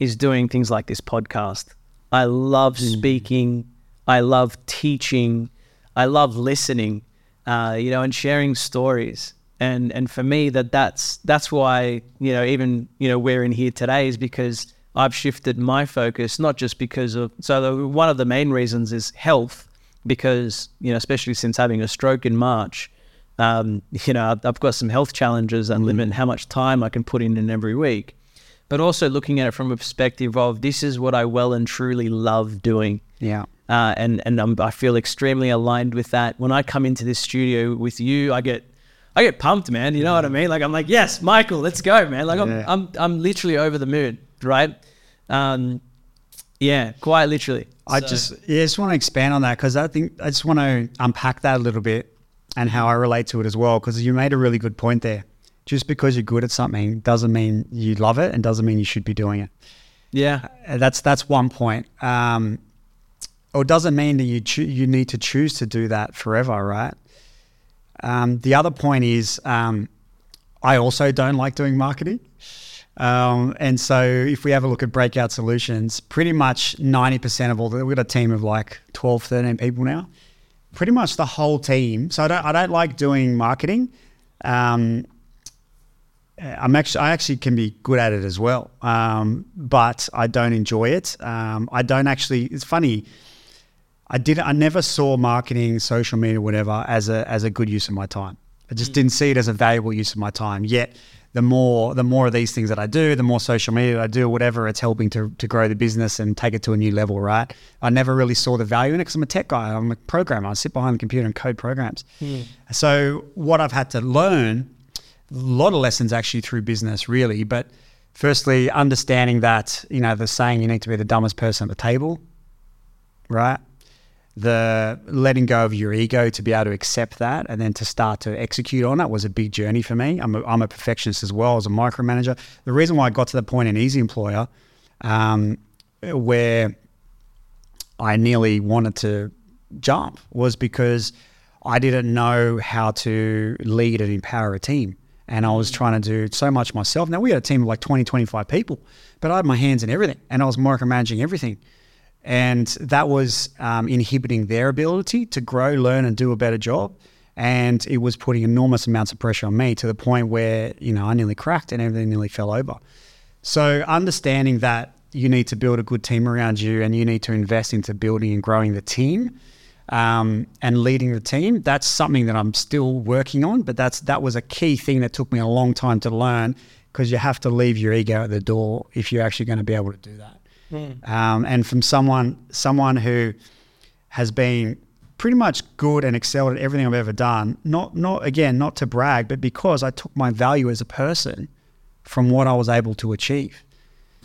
is doing things like this podcast. I love mm. speaking. I love teaching. I love listening, uh, you know, and sharing stories. And and for me, that that's that's why, you know, even, you know, we're in here today is because I've shifted my focus, not just because of, so the, one of the main reasons is health, because, you know, especially since having a stroke in March, um, you know, I've, I've got some health challenges and mm-hmm. limiting how much time I can put in in every week, but also looking at it from a perspective of this is what I well and truly love doing. Yeah. uh, and and I'm, I feel extremely aligned with that. When I come into this studio with you, I get I get pumped, man. You know yeah. what I mean? Like I'm like, yes, Michael, let's go, man. Like I'm yeah. I'm I'm literally over the moon, right? Um, yeah, quite literally. I so. just yeah, just want to expand on that because I think I just want to unpack that a little bit and how I relate to it as well, because you made a really good point there. Just because you're good at something doesn't mean you love it and doesn't mean you should be doing it. Yeah, that's that's one point. Um, or doesn't mean that you cho- you need to choose to do that forever, right? Um, the other point is um, I also don't like doing marketing. Um, and so if we have a look at Breakout Solutions, pretty much ninety percent of all the, we've got a team of like twelve, thirteen people now, pretty much the whole team. So I don't, I don't like doing marketing. Um, I'm actually, I actually can be good at it as well. Um, but I don't enjoy it. Um, I don't actually, it's funny. I didn't, I never saw marketing, social media, whatever, as a, as a good use of my time. I just mm. didn't see it as a valuable use of my time yet. The more the more of these things that I do, the more social media I do, whatever, it's helping to to grow the business and take it to a new level, right? I never really saw the value in it because I'm a tech guy. I'm a programmer. I sit behind the computer and code programs. Mm. So what I've had to learn, a lot of lessons actually through business really, but firstly, understanding that, you know, the saying you need to be the dumbest person at the table, right? The letting go of your ego to be able to accept that and then to start to execute on it was a big journey for me. I'm a, I'm a perfectionist as well as a micromanager. The reason why I got to the point in Easy Employer um, where I nearly wanted to jump was because I didn't know how to lead and empower a team. And I was trying to do so much myself. Now, we had a team of like twenty, twenty-five people, but I had my hands in everything and I was micromanaging everything. And that was um, inhibiting their ability to grow, learn, and do a better job. And it was putting enormous amounts of pressure on me to the point where, you know, I nearly cracked and everything nearly fell over. So understanding that you need to build a good team around you and you need to invest into building and growing the team um, and leading the team, that's something that I'm still working on. But that's that was a key thing that took me a long time to learn, because you have to leave your ego at the door if you're actually going to be able to do that. Mm. Um, and from someone someone who has been pretty much good and excelled at everything I've ever done, not not again, not to brag, but because I took my value as a person from what I was able to achieve.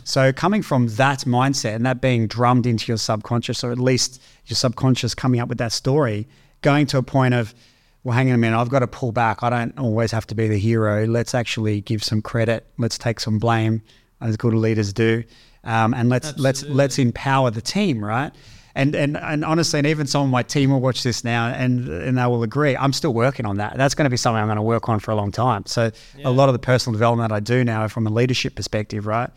So coming from that mindset and that being drummed into your subconscious, or at least your subconscious coming up with that story, going to a point of, well, hang on a minute, I've got to pull back. I don't always have to be the hero. Let's actually give some credit. Let's take some blame, as good leaders do. Um, and let's Absolutely. let's let's empower the team, right? And and and honestly, and even some of my team will watch this now, and and they will agree. I'm still working on that. That's going to be something I'm going to work on for a long time. So yeah. a lot of the personal development I do now, from a leadership perspective, right?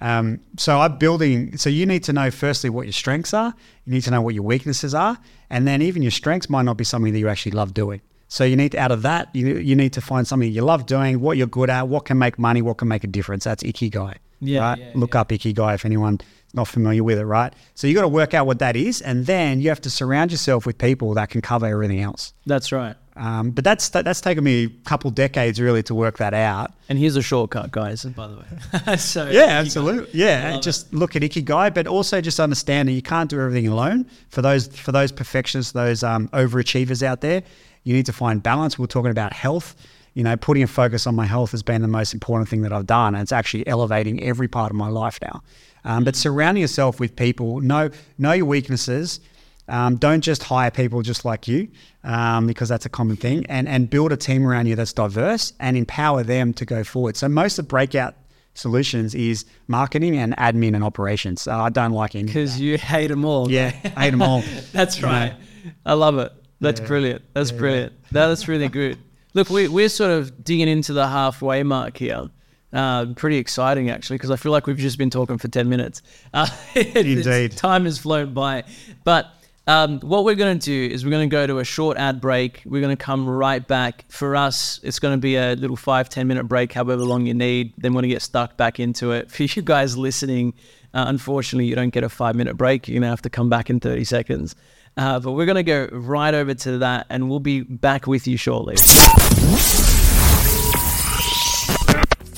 Um, so I'm building. So you need to know firstly what your strengths are. You need to know what your weaknesses are, and then even your strengths might not be something that you actually love doing. So you need to, out of that, you you need to find something you love doing, what you're good at, what can make money, what can make a difference. That's Ikigai. Yeah, right? yeah, Look yeah. up Ikigai if anyone's not familiar with it, right? So you got to work out what that is, and then you have to surround yourself with people that can cover everything else. That's right. Um, but that's that's taken me a couple decades really to work that out. And here's a shortcut, guys, by the way. so yeah, Ikigai. absolutely. Yeah, just it. look at Ikigai, but also just understand that you can't do everything alone. For those for those perfectionists, those um, overachievers out there, you need to find balance. We're talking about health. You know, putting a focus on my health has been the most important thing that I've done. And it's actually elevating every part of my life now. Um, but surrounding yourself with people, know know your weaknesses. Um, don't just hire people just like you, um, because that's a common thing. And and build a team around you that's diverse and empower them to go forward. So most of Breakout Solutions is marketing and admin and operations. So I don't like any because you hate them all. Yeah, I hate them all. That's right. You know? I love it. That's yeah. brilliant. That's yeah. brilliant. That, that's really good. Look, we, we're sort of digging into the halfway mark here. Uh, pretty exciting, actually, because I feel like we've just been talking for ten minutes. Uh, Indeed. Time has flown by. But um, what we're going to do is we're going to go to a short ad break. We're going to come right back. For us, it's going to be a little five, ten minute break, however long you need. Then we're going to get stuck back into it. For you guys listening, uh, unfortunately, you don't get a five minute break. You're going to have to come back in thirty seconds. Uh, but we're going to go right over to that, and we'll be back with you shortly.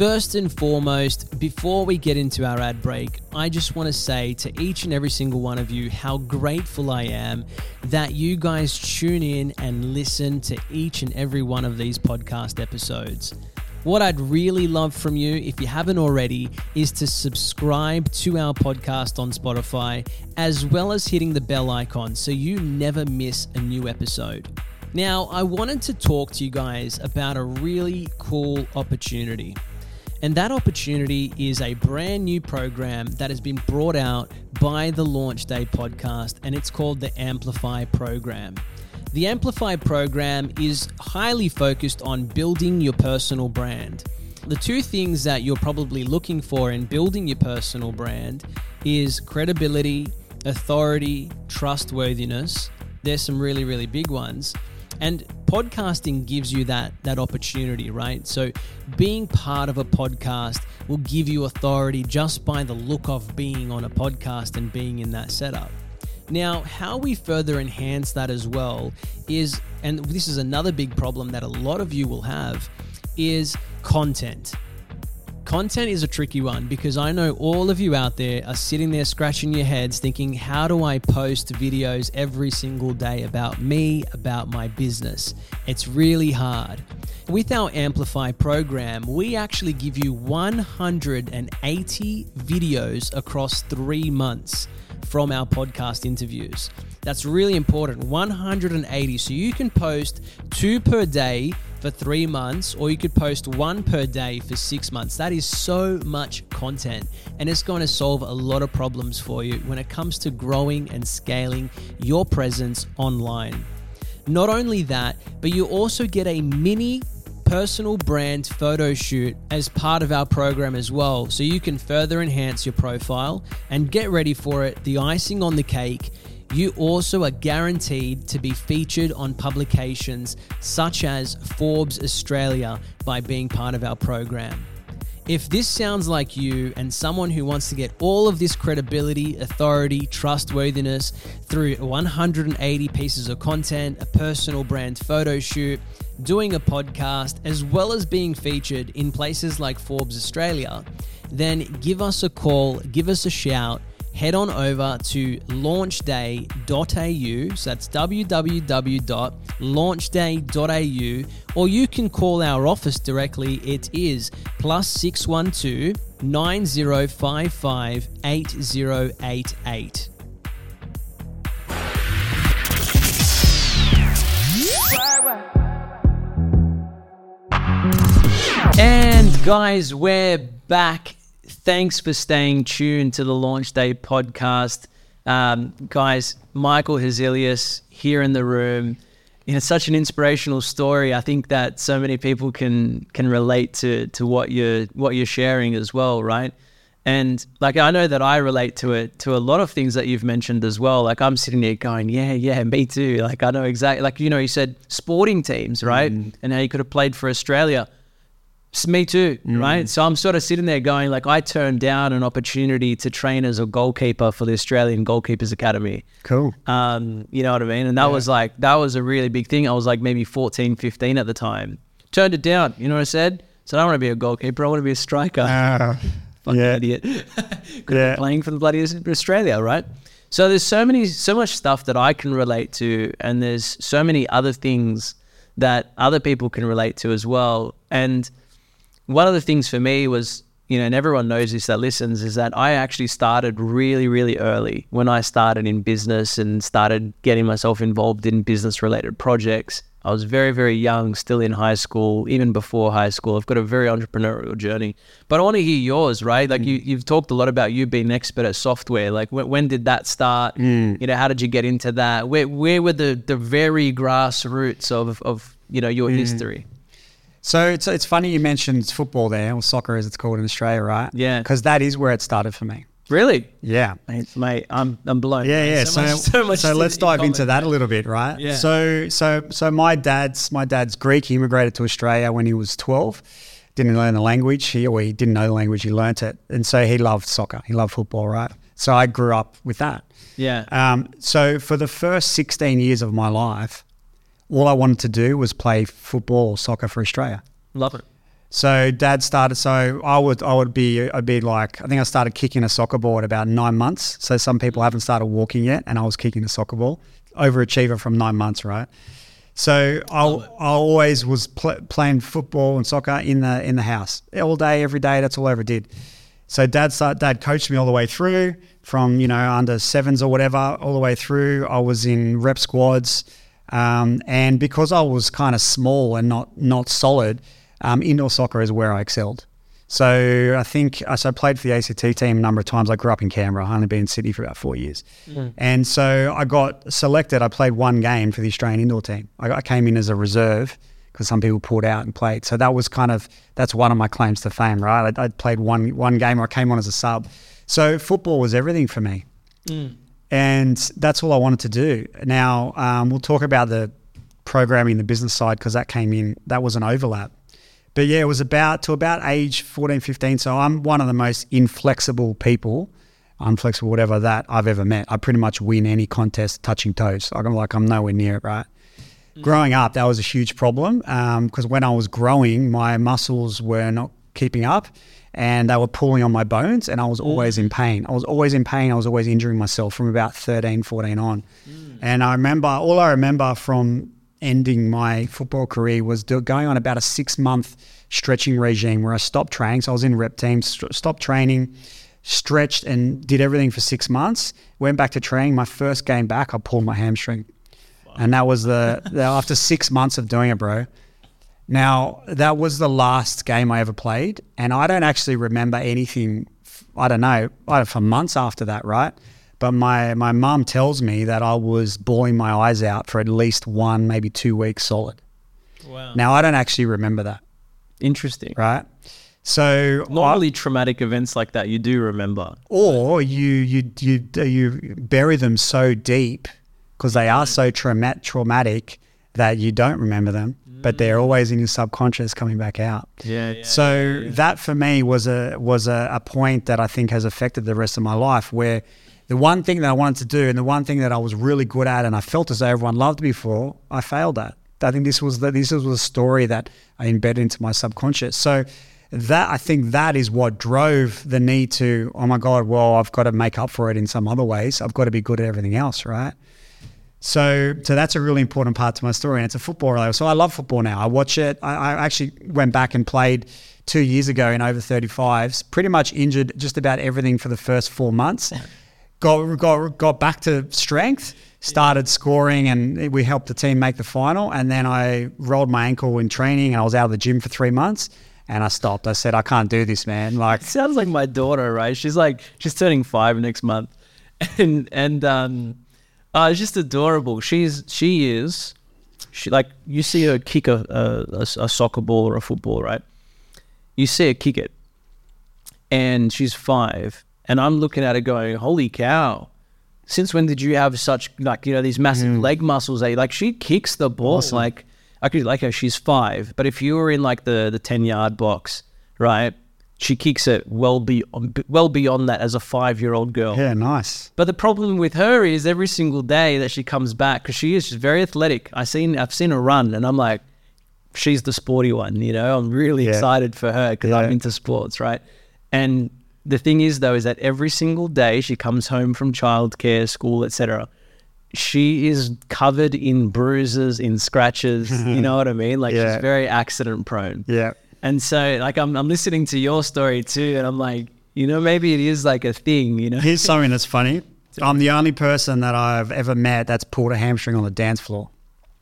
First and foremost, before we get into our ad break, I just want to say to each and every single one of you how grateful I am that you guys tune in and listen to each and every one of these podcast episodes. What I'd really love from you, if you haven't already, is to subscribe to our podcast on Spotify, as well as hitting the bell icon so you never miss a new episode. Now, I wanted to talk to you guys about a really cool opportunity. And that opportunity is a brand new program that has been brought out by the Launch Day podcast, and it's called the Amplify Program. The Amplify program is highly focused on building your personal brand. The two things that you're probably looking for in building your personal brand is credibility, authority, trustworthiness. There's some really, really big ones. And podcasting gives you that, that opportunity, right? So being part of a podcast will give you authority just by the look of being on a podcast and being in that setup. Now, how we further enhance that as well is, and this is another big problem that a lot of you will have, is content. Content is a tricky one because I know all of you out there are sitting there scratching your heads thinking, how do I post videos every single day about me, about my business? It's really hard. With our Amplify program, we actually give you one hundred eighty videos across three months from our podcast interviews. That's really important, one hundred eighty. So you can post two per day for three months, or you could post one per day for six months. That is so much content, and it's going to solve a lot of problems for you when it comes to growing and scaling your presence online. Not only that, but you also get a mini personal brand photo shoot as part of our program as well, so you can further enhance your profile and get ready for it. The icing on the cake, you also are guaranteed to be featured on publications such as Forbes Australia by being part of our program. If this sounds like you and someone who wants to get all of this credibility, authority, trustworthiness through one hundred eighty pieces of content, a personal brand photo shoot, doing a podcast, as well as being featured in places like Forbes Australia, then give us a call, give us a shout. Head on over to launch day dot a u, so that's w w w dot launch day dot a u, or you can call our office directly. It is plus six one two, nine zero five five, eight zero eight eight. And guys, we're back. Thanks for staying tuned to the Launch Day podcast. Um, guys, Michael Hazilias here in the room. You know, such an inspirational story. I think that so many people can can relate to to what you're what you're sharing as well, right? And like, I know that I relate to it, to a lot of things that you've mentioned as well. Like, I'm sitting there going, yeah, yeah, me too. Like, I know exactly, like, you know, you said sporting teams, right? Mm. And how you could have played for Australia. It's me too, right? Mm. So I'm sort of sitting there going, like, I turned down an opportunity to train as a goalkeeper for the Australian Goalkeepers Academy. Cool. Um, you know what I mean? And that yeah. was like, that was a really big thing. I was like maybe fourteen, fifteen at the time. Turned it down, you know what I said? So I don't want to be a goalkeeper, I want to be a striker. Uh, Fucking yeah. idiot. Could yeah. be playing for the bloody Australia, right? So there's so many, so much stuff that I can relate to, and there's so many other things that other people can relate to as well. And one of the things for me was, you know, and everyone knows this that listens, is that I actually started really, really early when I started in business and started getting myself involved in business-related projects. I was very, very young, still in high school, even before high school. I've got a very entrepreneurial journey. But I want to hear yours, right? Like, mm. you, you've talked a lot about you being an expert at software. Like, when, when did that start? Mm. You know, how did you get into that? Where where were the, the very grassroots of, of you know, your mm. history? So it's it's funny you mentioned football there, or soccer as it's called in Australia, right? Yeah. Because that is where it started for me. Really? Yeah. Mate, mate I'm I'm blown. Yeah, yeah. So, so much. So, much so let's dive into that a little bit, right? Yeah. So so so my dad's my dad's Greek. He immigrated to Australia when he was twelve. Didn't learn the language. He or he didn't know the language. He learnt it, and so he loved soccer. He loved football, right? So I grew up with that. Yeah. Um. So for the first sixteen years of my life, all I wanted to do was play football or soccer for Australia. Love it. So dad started, so I would, I would be, I'd be like, I think I started kicking a soccer ball at about nine months. So some people haven't started walking yet, and I was kicking a soccer ball. Overachiever from nine months, right? So I I always was pl- playing football and soccer in the in the house all day, every day. That's all I ever did. So dad started, dad coached me all the way through from, you know, under sevens or whatever, all the way through. I was in rep squads, um, and because I was kind of small and not not solid, um, indoor soccer is where I excelled. So I think so I played for the A C T team a number of times. I grew up in Canberra. I only been in Sydney for about four years. Mm. And so I got selected. I played one game for the Australian indoor team. I, I came in as a reserve because some people pulled out and played. So that was kind of, that's one of my claims to fame, right? I, I played one one game where I came on as a sub. So football was everything for me. Mm. And that's all I wanted to do. Now, um, we'll talk about the programming, the business side, because that came in, that was an overlap. But yeah, it was about to about age fourteen, fifteen. So I'm one of the most inflexible people, inflexible, whatever that I've ever met. I pretty much win any contest touching toes. Like I'm like, I'm nowhere near it, right? Mm-hmm. Growing up, that was a huge problem because um, when I was growing, my muscles were not keeping up and they were pulling on my bones and I was always in pain. I was always in pain. I was always injuring myself from about thirteen, fourteen on. Mm. And I remember, all I remember from ending my football career was going on about a six month stretching regime where I stopped training. So I was in rep teams, st- stopped training, stretched and did everything for six months, went back to training. My first game back, I pulled my hamstring. Wow. And that was the, the, after six months of doing it, bro. Now that was the last game I ever played. And I don't actually remember anything. I don't know, for months after that, right? But my my mum tells me that I was bawling my eyes out for at least one, maybe two weeks solid. Wow. Now, I don't actually remember that. Interesting. Right? So normally I, traumatic events like that you do remember. Or you you you you bury them so deep because they are so tra- traumatic that you don't remember them, mm. but they're always in your subconscious coming back out. Yeah. yeah so yeah, yeah. That for me was a was a, a point that I think has affected the rest of my life where the one thing that I wanted to do and the one thing that I was really good at and I felt as though everyone loved me for, I failed at. I think this was the, this was a story that I embedded into my subconscious. So that I think that is what drove the need to, oh my God, well, I've got to make up for it in some other ways. I've got to be good at everything else, right? So so that's a really important part to my story and it's a football related. So I love football now. I watch it. I, I actually went back and played two years ago in over thirty-fives, pretty much injured just about everything for the first four months. Got, got got back to strength, started scoring and we helped the team make the final and then I rolled my ankle in training and I was out of the gym for three months and I stopped. I said, I can't do this, man. Like, it sounds like my daughter, right? She's like, she's turning five next month and and um, uh, it's just adorable. She's, she is, she like you see her kick a, a, a soccer ball or a football, right? You see her kick it and she's five. And I'm looking at it going, holy cow, since when did you have such, like, you know, these massive mm. leg muscles? That, like, she kicks the ball. Awesome. Like, I could like her, she's five. But if you were in, like, the, the ten-yard box, right, she kicks it well, be, well beyond that as a five-year-old girl. Yeah, nice. But the problem with her is every single day that she comes back, because she is she's very athletic. I seen, I've seen her run, and I'm like, she's the sporty one, you know? I'm really yeah. excited for her because yeah. I'm into sports, right? And the thing is, though, is that every single day she comes home from childcare, school, et cetera, she is covered in bruises, in scratches. You know what I mean? Like yeah. she's very accident prone. Yeah. And so, like, I'm I'm listening to your story too, and I'm like, you know, maybe it is like a thing. You know, here's something that's funny. I'm the only person that I've ever met that's pulled a hamstring on the dance floor,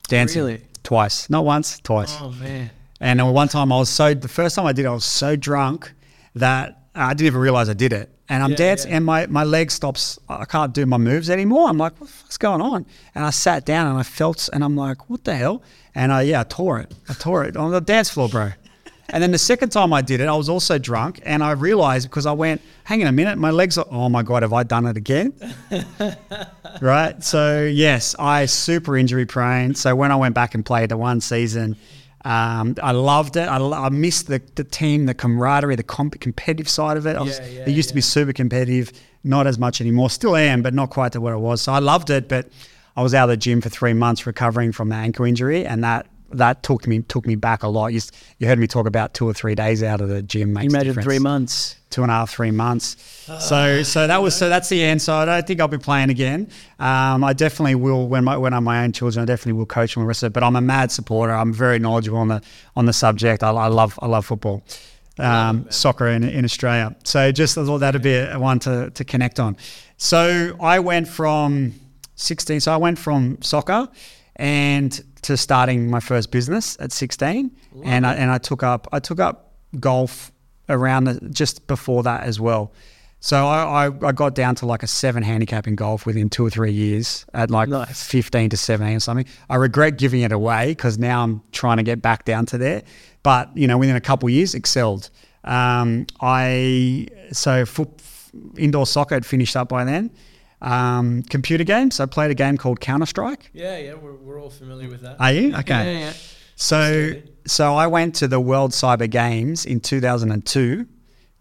dancing really? twice, not once, twice. Oh man! And one time I was so the first time I did, I was so drunk that I didn't even realize I did it. And I'm yeah, dancing yeah. and my, my leg stops. I can't do my moves anymore. I'm like, what the fuck's going on? And I sat down and I felt, and I'm like, what the hell? And I, yeah, I tore it. I tore it on the dance floor, bro. And then the second time I did it, I was also drunk. And I realized because I went, hang on a minute, my legs are, oh my God, have I done it again? Right? So yes, I super injury prone. So when I went back and played the one season, Um, I loved it. I, I missed the, the team, the camaraderie, the comp- competitive side of it. I was, yeah, yeah, it used yeah. to be super competitive, not as much anymore. Still am, but not quite to what it was. So I loved it, but I was out of the gym for three months recovering from the ankle injury, and that that took me took me back a lot. You, you heard me talk about two or three days out of the gym makes a difference. You imagine three months, two and a half, three months. Uh, so so that was so that's the end. So I don't think I'll be playing again. Um, I definitely will when my when I'm my own children. I definitely will coach and the rest of it. But I'm a mad supporter. I'm very knowledgeable on the on the subject. I, I love I love football, um, yeah, soccer in in Australia. So just I thought that'd be a one to to connect on. So I went from sixteen. So I went from soccer and to starting my first business at sixteen. Love and I, and I took up I took up golf around the, just before that as well. So I, I, I got down to like a seven handicap in golf within two or three years at like nice. fifteen to seventeen or something. I regret giving it away because now I'm trying to get back down to there. But, you know, within a couple of years, excelled. Um, I so foot, indoor soccer had finished up by then. Um, computer games. I played a game called Counter-Strike. Yeah, yeah, we're, we're all familiar with that. Are you? Okay. Yeah, yeah. yeah. So, so I went to the World Cyber Games in two thousand two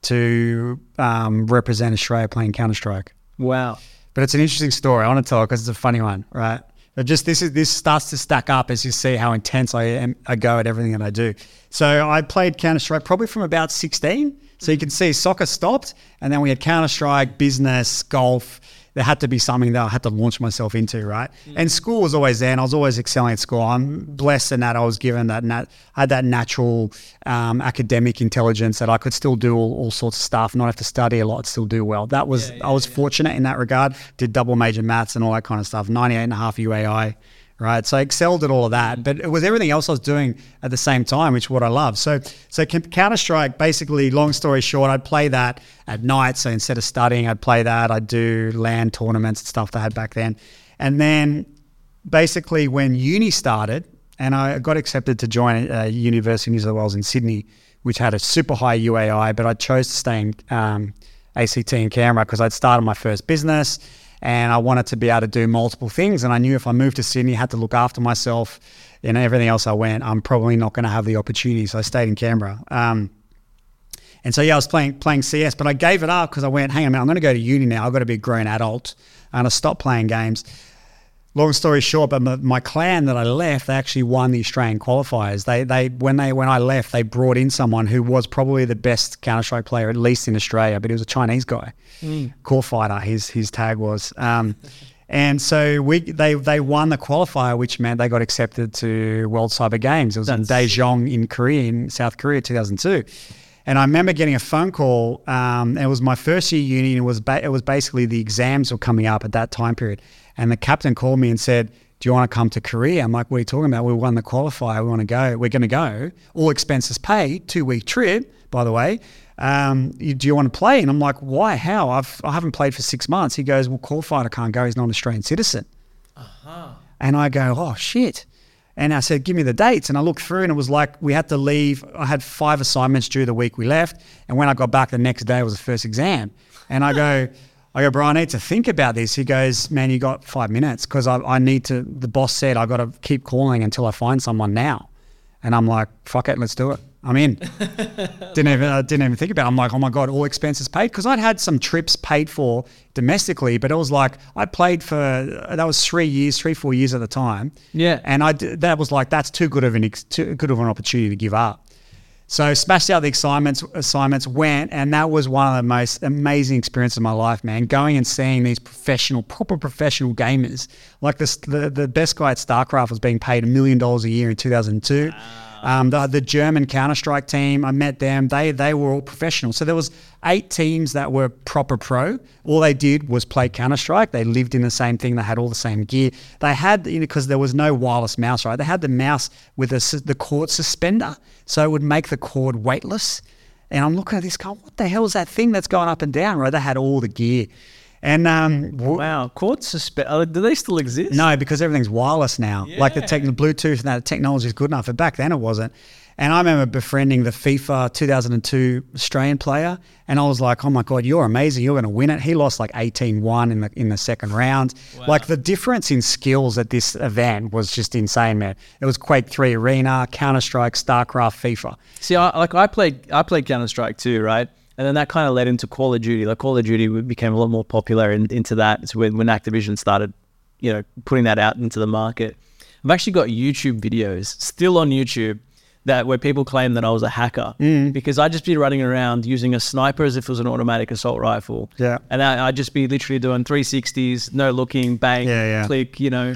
to um, represent Australia playing Counter-Strike. Wow. But it's an interesting story. I want to tell it because it's a funny one, right? But just this is this starts to stack up as you see how intense I am. I go at everything that I do. So I played Counter-Strike probably from about sixteen. So you can see soccer stopped, and then we had Counter-Strike, business, golf. There had to be something that I had to launch myself into, right? Mm. And school was always there, and I was always excelling at school. I'm blessed in that I was given that nat- I had that natural um, academic intelligence that I could still do all, all sorts of stuff, not have to study a lot, still do well. That was yeah, yeah, I was yeah. fortunate in that regard. Did double major maths and all that kind of stuff. ninety-eight and a half U A I, right? So I excelled at all of that, but it was everything else I was doing at the same time, which is what I love. So, so Counter-Strike, basically, long story short, I'd play that at night. So instead of studying, I'd play that. I'd do LAN tournaments and stuff they had back then. And then basically when uni started and I got accepted to join uh, University of New South Wales in Sydney, which had a super high U A I, but I chose to stay in um, A C T in Canberra because I'd started my first business and I wanted to be able to do multiple things. And I knew if I moved to Sydney, I had to look after myself and everything else I went, I'm probably not going to have the opportunity. So I stayed in Canberra. Um, and so, yeah, I was playing playing C S, but I gave it up because I went, hang on a minute, I'm going to go to uni now. I've got to be a grown adult. And I stopped playing games. Long story short, but my, my clan that I left, they actually won the Australian qualifiers. They they when they when I left, they brought in someone who was probably the best Counter-Strike player, at least in Australia, but he was a Chinese guy, mm. Core Fighter. His his tag was, um, and so we they they won the qualifier, which meant they got accepted to World Cyber Games. It was That's in Daejeon in Korea, in South Korea, two thousand two. And I remember getting a phone call. Um, it was my first year uni, and it was ba- it was basically the exams were coming up at that time period. And the captain called me and said, do you want to come to Korea? I'm like, what are you talking about? We won the qualifier. We want to go. We're going to go. All expenses paid. Two-week trip, by the way. Um, you, do you want to play? And I'm like, why? How? I've, I haven't played for six months. He goes, well, qualifier can't go. He's not an Australian citizen. Uh-huh. And I go, oh, shit. And I said, give me the dates. And I looked through and it was like we had to leave. I had five assignments due the week we left. And when I got back the next day, it was the first exam. And I go... I go, bro, I need to think about this. He goes, man, you got five minutes because I, I need to, the boss said, I got to keep calling until I find someone now. And I'm like, fuck it, let's do it. I'm in. didn't even I didn't even think about it. I'm like, oh my God, all expenses paid. Because I'd had some trips paid for domestically, but it was like I played for, that was three years, three, four years at the time. Yeah. And I did, that was like, that's too good of an too good of an opportunity to give up. So smashed out the assignments, assignments went, and that was one of the most amazing experiences of my life, man. Going and seeing these professional, proper professional gamers. Like this, the, the best guy at StarCraft was being paid a million dollars a year in two thousand two. Wow. Um, the, the German Counter-Strike team, I met them. They they were all professional. So there was eight teams that were proper pro. All they did was play Counter-Strike. They lived in the same thing. They had all the same gear. They had, you know, because there was no wireless mouse, right? They had the mouse with a, the cord suspender. So it would make the cord weightless. And I'm looking at this guy, what the hell is that thing that's going up and down, right? They had all the gear. And um, wow, cord suspender, do they still exist? No, because everything's wireless now. Yeah. Like the tech- Bluetooth and that technology is good enough, but back then it wasn't. And I remember befriending the FIFA two thousand two Australian player, and I was like, oh my God, you're amazing. You're going to win it. He lost like eighteen one in the in the second round. Wow. Like the difference in skills at this event was just insane, man. It was Quake three Arena, Counter-Strike, StarCraft, FIFA. See, I, like I played, I played Counter-Strike too, right? And then that kind of led into Call of Duty. Like Call of Duty became a lot more popular in, into that. It's when, when Activision started, you know, putting that out into the market. I've actually got YouTube videos still on YouTube that where people claim that I was a hacker mm. because I'd just be running around using a sniper as if it was an automatic assault rifle. Yeah. And I, I'd just be literally doing three sixties, no looking, bang, yeah, yeah. click, you know.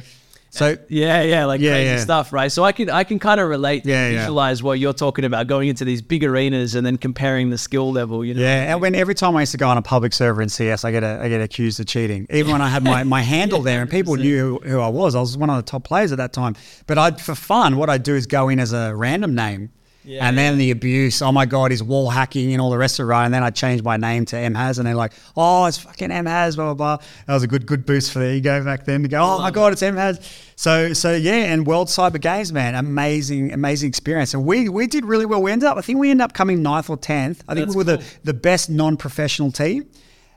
So yeah, yeah, like yeah, crazy yeah. stuff, right? So I can I can kind of relate, yeah, visualize yeah. what you're talking about, going into these big arenas and then comparing the skill level, you know. Yeah, and when every time I used to go on a public server in C S, I get a, I get accused of cheating. Even when I had my, my handle yeah, there and people knew who, who I was, I was one of the top players at that time. But I'd for fun, what I'd do is go in as a random name. Yeah, and then yeah. the abuse, oh my God, he's wall hacking and all the rest of it, right? And then I changed my name to M H A S and they're like, oh, it's fucking M H A S, blah, blah, blah. That was a good good boost for the ego back then to go, oh, oh my God, it's M H A S. So, so yeah, and World Cyber Games, man, amazing, amazing experience. And we we did really well. We ended up, I think we ended up coming ninth or tenth. I think That's we were cool. the, the best non-professional team.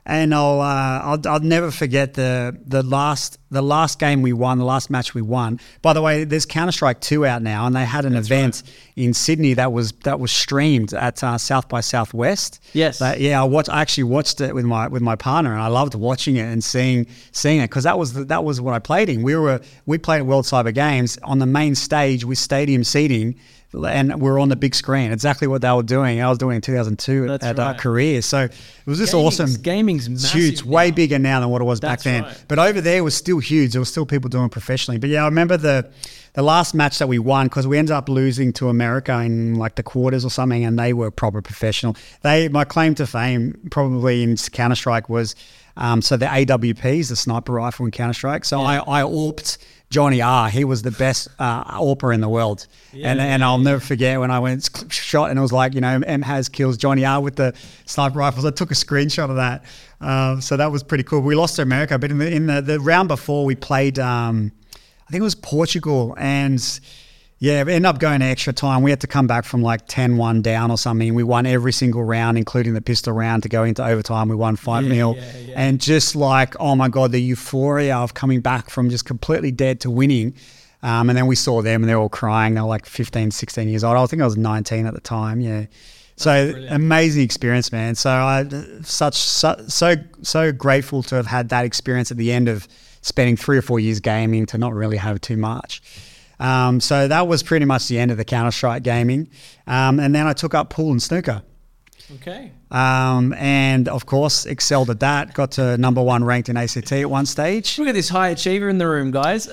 And I'll, uh, I'll I'll never forget the the last the last game we won, the last match we won. By the way, there's Counter-Strike two out now, and they had an That's event right. in Sydney that was that was streamed at uh, South by Southwest. Yes, but, yeah, I watched. I actually watched it with my with my partner, and I loved watching it and seeing seeing it because that was the, that was what I played in. We were we played at World Cyber Games on the main stage with stadium seating. And we're on the big screen, exactly what they were doing. I was doing in two thousand two That's at right. our career. So it was just gaming's, awesome. Gaming's massive. Huge, now. Way bigger now than what it was That's back then. Right. But over there was still huge. There was still people doing it professionally. But yeah, I remember the the last match that we won because we ended up losing to America in like the quarters or something, and they were proper professional. They my claim to fame probably in Counter-Strike was um, so the A W Ps, the sniper rifle in Counter-Strike. So yeah. I, I AWP'd Johnny R. He was the best uh, AWPer in the world. Yeah, and and I'll yeah. never forget when I went shot and it was like, you know, M H A S kills Johnny R with the sniper rifles. I took a screenshot of that. Uh, so that was pretty cool. We lost to America, but in the, in the, the round before we played, um, I think it was Portugal. And yeah, we ended up going to extra time. We had to come back from like ten one down or something. We won every single round, including the pistol round to go into overtime. We won five yeah, nil. Yeah, yeah. And just like, oh my God, the euphoria of coming back from just completely dead to winning. Um, and then we saw them and they're all crying. They were like fifteen, sixteen years old. I think I was nineteen at the time. Yeah. So amazing experience, man. So I such so, so so grateful to have had that experience at the end of spending three or four years gaming to not really have too much. Um, so that was pretty much the end of the Counter-Strike gaming. Um, and then I took up pool and snooker. Okay. Um, and of course, excelled at that, got to number one ranked in A C T at one stage. Look at this high achiever in the room, guys.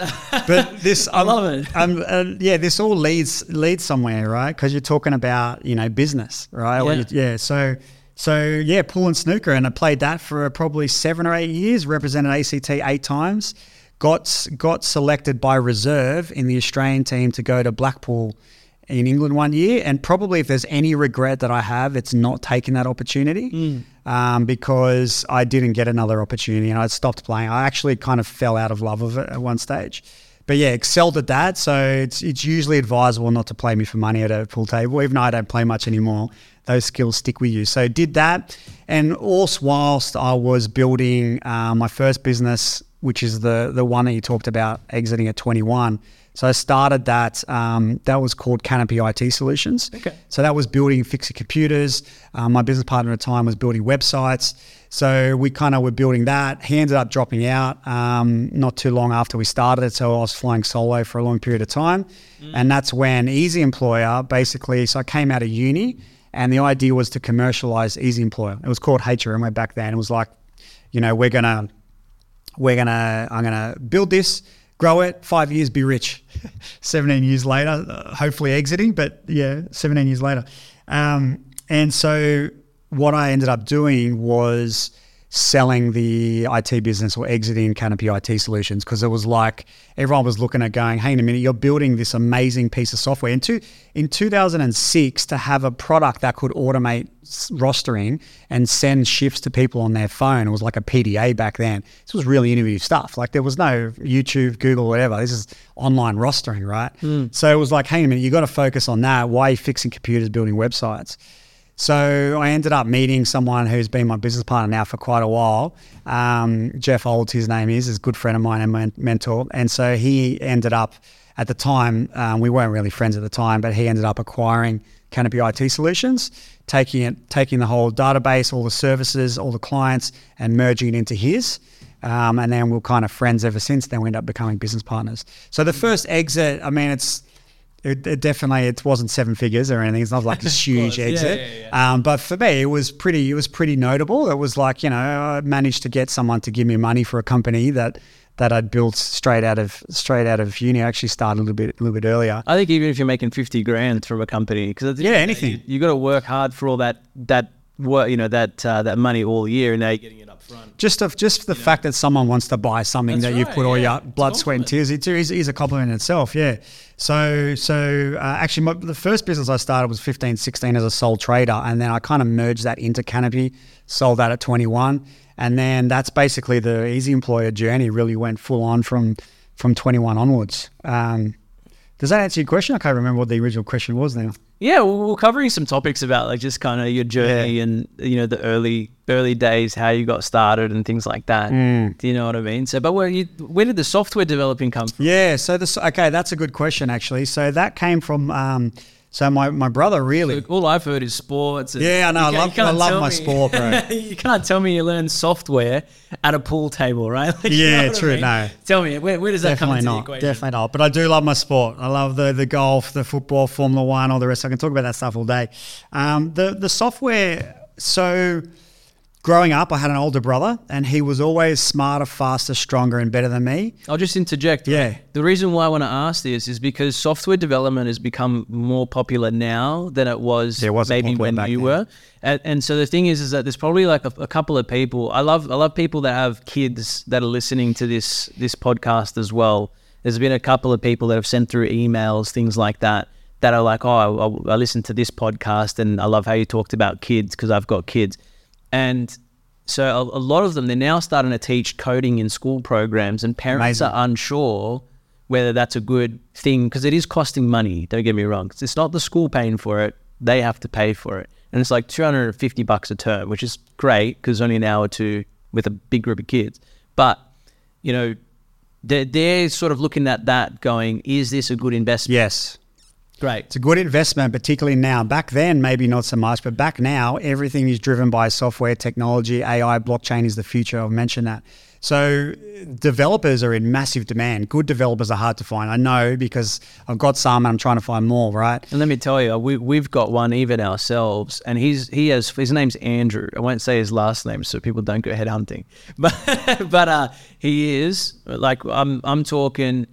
But this, I um, love it. Um, uh, yeah, this all leads, leads somewhere, right? Because you're talking about, you know, business, right? Yeah. You, yeah. So, so yeah, pool and snooker. And I played that for probably seven or eight years, represented A C T eight times. Got got selected by reserve in the Australian team to go to Blackpool in England one year. And probably if there's any regret that I have, it's not taking that opportunity mm. um, because I didn't get another opportunity and I stopped playing. I actually kind of fell out of love of it at one stage. But yeah, excelled at that. So it's it's usually advisable not to play me for money at a pool table, even though I don't play much anymore. Those skills stick with you. So did that. And also whilst I was building uh, my first business, which is the the one that you talked about exiting at twenty-one. So I started that, um, that was called Canopy I T Solutions. Okay. So that was building fixer computers. Um, my business partner at the time was building websites. So we kind of were building that. He ended up dropping out um, not too long after we started it. So I was flying solo for a long period of time. Mm. And that's when Easy Employer basically, so I came out of uni and the idea was to commercialize Easy Employer. It was called H R M back then. It was like, you know, we're going to, We're gonna. I'm gonna build this, grow it. Five years, be rich. seventeen years later, uh, hopefully exiting. But yeah, seventeen years later. Um, and so what I ended up doing was selling the I T business or exiting Canopy I T Solutions because it was like everyone was looking at going, "Hey, in a minute, you're building this amazing piece of software." And two, in two thousand six, to have a product that could automate rostering and send shifts to people on their phone. It was like a P D A back then. This was really innovative stuff. Like there was no YouTube, Google, whatever. This is online rostering, right? Mm. So it was like, hey, man, you got to focus on that. Why are you fixing computers, building websites? So I ended up meeting someone who's been my business partner now for quite a while. Um, Jeff Olds, his name is, is a good friend of mine and my mentor. And so he ended up at the time, um, we weren't really friends at the time, but he ended up acquiring Canopy I T Solutions, taking it, taking the whole database, all the services, all the clients, and merging it into his. Um, and then we're kind of friends ever since. Then we end up becoming business partners. So the first exit, I mean, it's it, it definitely it wasn't seven figures or anything. It's not like this huge yeah, exit. Yeah, yeah. Um, but for me, it was pretty. It was pretty notable. It was like, you know, I managed to get someone to give me money for a company that. that I'd built straight out of straight out of uni. I actually started a little bit a little bit earlier. I think even if you're making fifty grand from a company, because yeah, anything, you, you got to work hard for all that that work, you know, that uh, that money all year, and now you're getting it up front. Just of, just the you fact know? that someone wants to buy something That's that right, you've put yeah. all your blood, sweat, and tears into is, is a compliment in itself. Yeah. So so uh, actually, my, the first business I started was fifteen, sixteen as a sole trader, and then I kind of merged that into Canopy, sold that at twenty-one. And then that's basically the Easy Employer journey. Really went full on from from twenty-one onwards. Um, does that answer your question? I can't remember what the original question was now. Yeah, well, we're covering some topics about like just kind of your journey yeah. and, you know, the early early days, how you got started and things like that. Mm. Do you know what I mean? So, but where you, where did the software developing come from? Yeah, so this okay, that's a good question actually. So that came from. Um, So my, my brother really... So all I've heard is sports. And yeah, I know. I love, I love my me. sport, bro. You can't tell me you learn software at a pool table, right? Like, yeah, you know true, I mean? no. Tell me, where, where does definitely that come into not, the equation? Definitely not. But I do love my sport. I love the the golf, the football, Formula One, all the rest. I can talk about that stuff all day. Um, the, the software... So growing up, I had an older brother, and he was always smarter, faster, stronger, and better than me. I'll just interject. Yeah. Right? The reason why I want to ask this is because software development has become more popular now than it was yeah, it maybe when you then. were. And, and so the thing is, is that there's probably like a, a couple of people. I love, I love people that have kids that are listening to this this podcast as well. There's been a couple of people that have sent through emails, things like that, that are like, oh, I, I listened to this podcast, and I love how you talked about kids because I've got kids. And so a, a lot of them, they're now starting to teach coding in school programs, and parents Amazing. are unsure whether that's a good thing, because it is costing money, don't get me wrong. It's not the school paying for it, they have to pay for it. And it's like two hundred fifty bucks a term, which is great because only an hour or two with a big group of kids. But, you know, they're, they're sort of looking at that going, is this a good investment? Yes. Great. It's a good investment, particularly now. Back then, maybe not so much, but back now, everything is driven by software, technology, A I, blockchain is the future. I've mentioned that. So developers are in massive demand. Good developers are hard to find. I know, because I've got some and I'm trying to find more, right? And let me tell you, we, we've got one even ourselves, and he's he has his name's Andrew. I won't say his last name so people don't go headhunting. But but uh, he is, like, I'm I'm talking...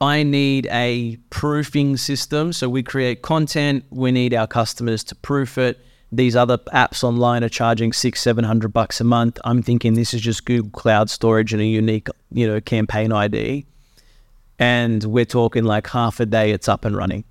I need a proofing system. So we create content. We need our customers to proof it. These other apps online are charging six, seven hundred bucks a month. I'm thinking this is just Google Cloud storage and a unique, you know, campaign I D. And we're talking like half a day, it's up and running.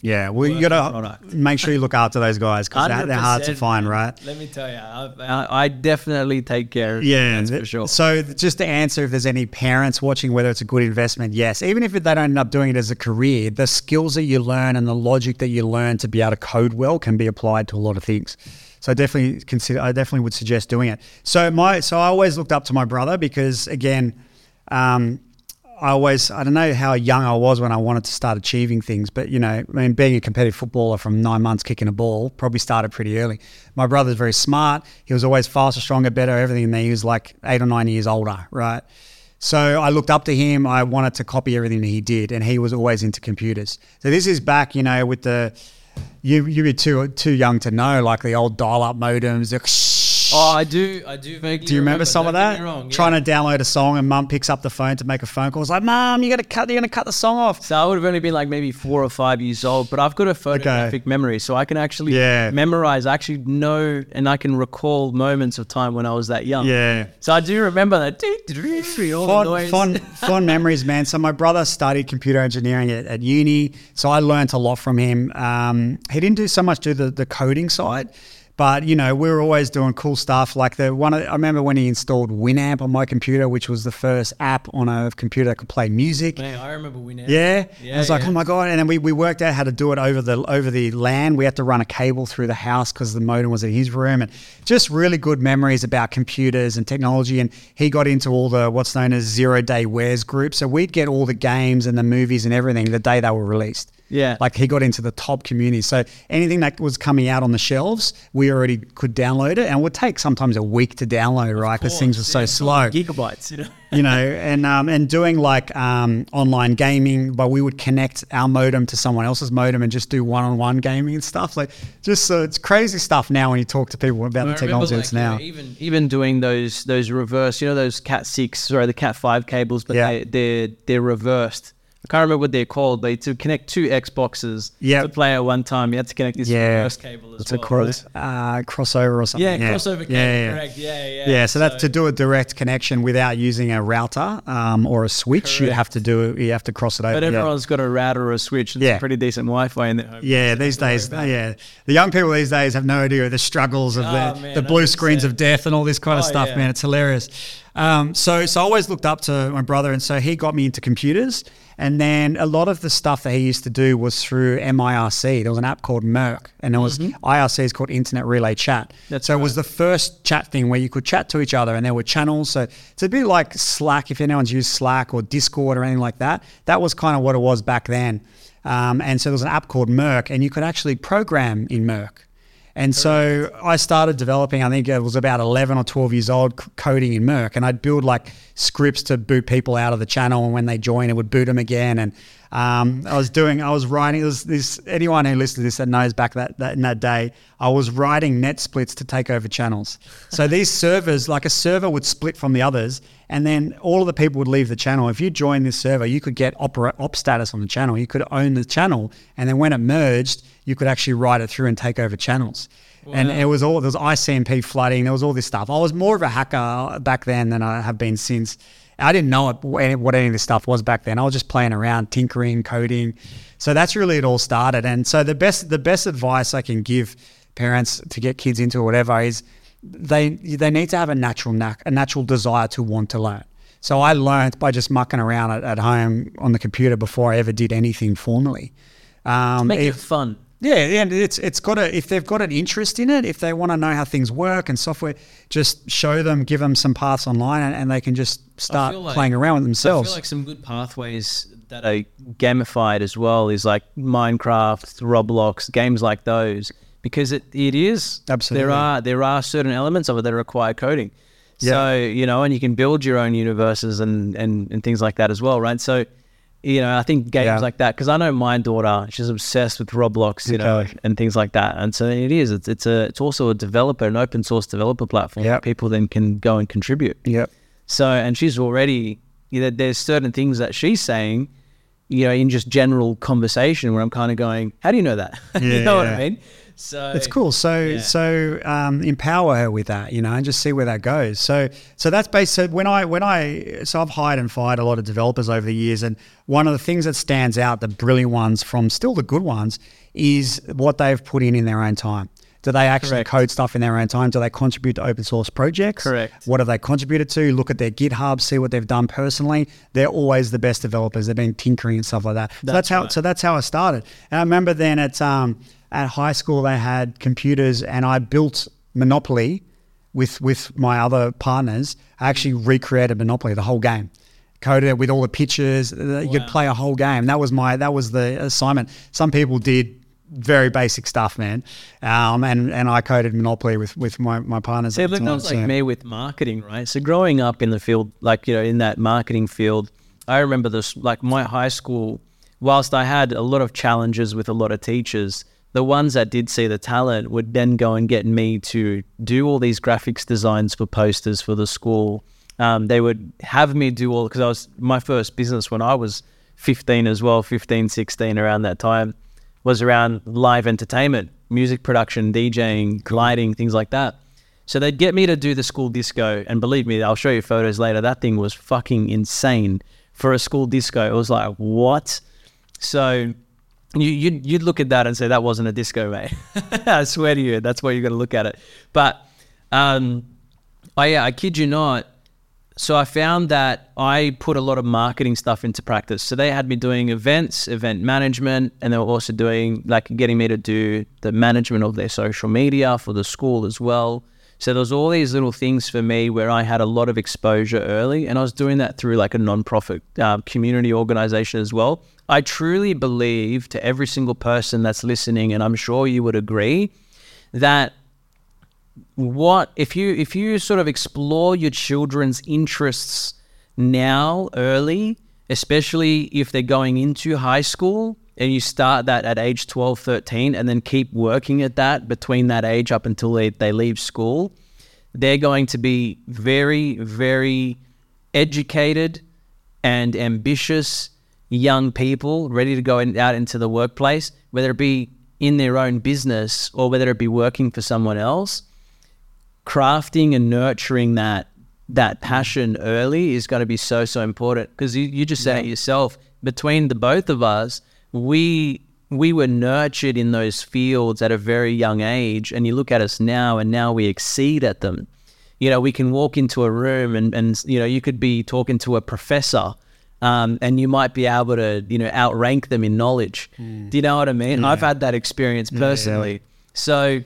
Yeah, well, you got to make sure you look after those guys, because they're hard to find, right? Let me tell you, I, I definitely take care of them, yeah, that's for sure. So just to answer, if there's any parents watching, whether it's a good investment, yes. Even if they don't end up doing it as a career, the skills that you learn and the logic that you learn to be able to code well can be applied to a lot of things. So definitely consider. I definitely would suggest doing it. So my, so I always looked up to my brother because, again, um, I always, I don't know how young I was when I wanted to start achieving things, but, you know, I mean, being a competitive footballer from nine months kicking a ball probably started pretty early. My brother's very smart. He was always faster, stronger, better, everything in there. He was like eight or nine years older, right? So I looked up to him. I wanted to copy everything that he did, and he was always into computers. So this is back, you know, with the, you you were too too young to know, like the old dial-up modems, the Oh, I do. I do. Vaguely do you remember, remember some of that? Wrong, yeah. Trying to download a song, and Mum picks up the phone to make a phone call. It's like, Mum, you got to cut. You're gonna cut the song off. So I would have only been like maybe four or five years old, but I've got a photographic okay. memory, so I can actually yeah. memorize. I actually know, and I can recall moments of time when I was that young. Yeah. So I do remember that. All fond, the noise. fond, fond memories, man. So my brother studied computer engineering at, at uni, so I learned a lot from him. Um, he didn't do so much do the the coding side. But, you know, we were always doing cool stuff. Like the one, I remember when he installed Winamp on my computer, which was the first app on a computer that could play music. Man, I remember Winamp. Yeah, yeah I was yeah. like, oh my god! And then we, we worked out how to do it over the over the LAN. We had to run a cable through the house because the modem was in his room, and just really good memories about computers and technology. And he got into all the what's known as zero day wares groups. So we'd get all the games and the movies and everything the day they were released. Yeah. Like he got into the top community. So anything that was coming out on the shelves, we already could download it. And it would take sometimes a week to download, right? Because things were yeah, so slow. Gigabytes, you know. You know, and um, and doing like um, online gaming, but we would connect our modem to someone else's modem and just do one-on-one gaming and stuff. Like just so it's crazy stuff now when you talk to people about well, the technology that's like, now. You know, even even doing those those reverse, you know, those Cat six, sorry, the Cat five cables, but yeah. they, they're, they're reversed. I can't remember what they're called, but to connect two Xboxes yep. to play at one time, you had to connect this yeah. reverse cable as it's well. It's a cross, right? uh, crossover or something. Yeah, yeah. crossover cable, yeah, yeah. correct. Yeah, yeah. Yeah, so, so that's to do a direct connection without using a router um, or a switch. Correct. You have to do you have to cross it over. But everyone's yeah. got a router or a switch. And yeah. It's pretty decent Wi-Fi in their home. Yeah, these days, yeah. The young people these days have no idea of the struggles of oh, the, man, the blue one hundred percent screens of death and all this kind of oh, stuff, yeah. man. It's hilarious. Um, so, so I always looked up to my brother, and so he got me into computers. And then a lot of the stuff that he used to do was through M I R C. There was an app called Merc, and there was mm-hmm. I R C is called Internet Relay Chat. That's so right. It was the first chat thing where you could chat to each other, and there were channels. So it's a bit like Slack, if anyone's used Slack or Discord or anything like that. That was kind of what it was back then. Um, and so there was an app called Merc, and you could actually program in Merc. And so I started developing, I think I was about eleven or twelve years old, c- coding in Merc. And I'd build like scripts to boot people out of the channel. And when they join, it would boot them again. And um, I was doing, I was writing, it was this, anyone who listens to this that knows back that, that in that day, I was writing net splits to take over channels. So these servers, like a server would split from the others. And then all of the people would leave the channel. If you joined this server, you could get opera, op status on the channel. You could own the channel. And then when it merged, you could actually ride it through and take over channels. Wow. And it was all, there was I C M P flooding, there was all this stuff. I was more of a hacker back then than I have been since. I didn't know what any of this stuff was back then. I was just playing around, tinkering, coding. So that's really it all started. And so the best the best advice I can give parents to get kids into or whatever is they they need to have a natural knack, a natural desire to want to learn. So I learned by just mucking around at, at home on the computer before I ever did anything formally. Um, make it fun. Yeah, and it's it's got a if they've got an interest in it, if they want to know how things work and software, just show them, give them some paths online, and, and they can just start like, playing around with themselves. I feel like some good pathways that are gamified as well is like Minecraft, Roblox, games like those, because it, it is absolutely there are there are certain elements of it that require coding. Yeah. So you know, and you can build your own universes and and, and things like that as well, right? So. You know, I think games yeah. like that, because I know my daughter, she's obsessed with Roblox, you okay. know, and things like that. And so it is, it's it's a it's also a developer, an open source developer platform yep. that people then can go and contribute. Yep. So, and she's already, you know, there's certain things that she's saying, you know, in just general conversation where I'm kind of going, how do you know that? Yeah, you know yeah. what I mean? So it's cool. So yeah. so um, empower her with that, you know, and just see where that goes. So so that's based. So when I when I so I've hired and fired a lot of developers over the years, and one of the things that stands out, the brilliant ones from still the good ones, is what they've put in in their own time. Do they actually Correct. code stuff in their own time? Do they contribute to open source projects? Correct. What have they contributed to? Look at their GitHub, see what they've done personally. They're always the best developers. They've been tinkering and stuff like that. That's so that's how. Right. So that's how I started. And I remember then at um, at high school they had computers, and I built Monopoly with with my other partners. I actually recreated Monopoly, the whole game. Coded it with all the pictures. Wow. You could play a whole game. That was my that was the assignment. Some people did very basic stuff, man. Um, and, and I coded Monopoly with, with my, my partners. Yeah, but that was like me with marketing, right? So growing up in the field, like, you know, in that marketing field, I remember this, like my high school, whilst I had a lot of challenges with a lot of teachers, the ones that did see the talent would then go and get me to do all these graphics designs for posters for the school. Um, they would have me do all, because I was, my first business when I was fifteen as well, fifteen, sixteen around that time, was around live entertainment, music production, DJing, lighting, things like that. So they'd get me to do the school disco, and believe me, I'll show you photos later, that thing was fucking insane for a school disco. It was like, what? So you, you'd, you'd look at that and say, that wasn't a disco, mate. I swear to you, that's where you got to look at it. But um, I, I kid you not, so I found that I put a lot of marketing stuff into practice. So they had me doing events, event management, and they were also doing, like, getting me to do the management of their social media for the school as well. So there was all these little things for me where I had a lot of exposure early, and I was doing that through like a nonprofit uh, community organization as well. I truly believe, to every single person that's listening, and I'm sure you would agree, that what if you if you sort of explore your children's interests now early, especially if they're going into high school, and you start that at age twelve, thirteen, and then keep working at that between that age up until they, they leave school, they're going to be very, very educated and ambitious young people ready to go in, out into the workplace, whether it be in their own business or whether it be working for someone else. Crafting and nurturing that that passion early is going to be so, so important, because you, you just said yeah. it yourself, between the both of us, we we were nurtured in those fields at a very young age, and you look at us now and now we exceed at them. You know, we can walk into a room and, and you know, you could be talking to a professor um, and you might be able to, you know, outrank them in knowledge. Mm. Do you know what I mean? Yeah. I've had that experience personally. Yeah. So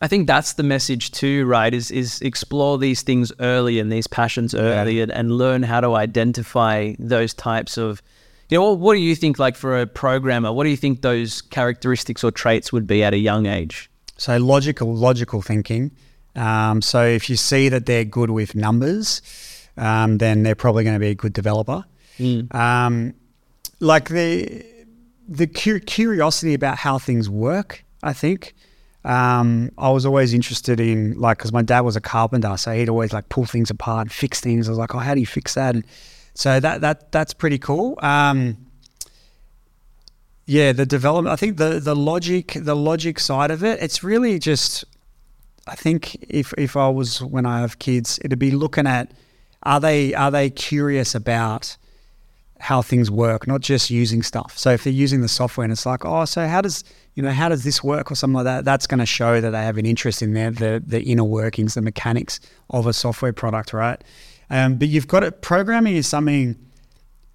I think that's the message too, right? Is is explore these things early and these passions early yeah. and, and learn how to identify those types of, you know, what do you think, like for a programmer, what do you think those characteristics or traits would be at a young age? So logical, logical thinking. Um, so if you see that they're good with numbers, um, then they're probably going to be a good developer. Mm. Um, like the the cu- curiosity about how things work, I think. Um, I was always interested in, like, because my dad was a carpenter, so he'd always like pull things apart and fix things. I was like, oh, how do you fix that? And, So that that that's pretty cool. Um, yeah, the development. I think the, the logic the logic side of it. It's really just. I think if if I was when I have kids, it'd be looking at are they are they curious about how things work, not just using stuff. So if they're using the software and it's like, oh, so how does you know how does this work or something like that? That's going to show that they have an interest in their the the inner workings, the mechanics of a software product, right? Um, but you've got it. Programming is something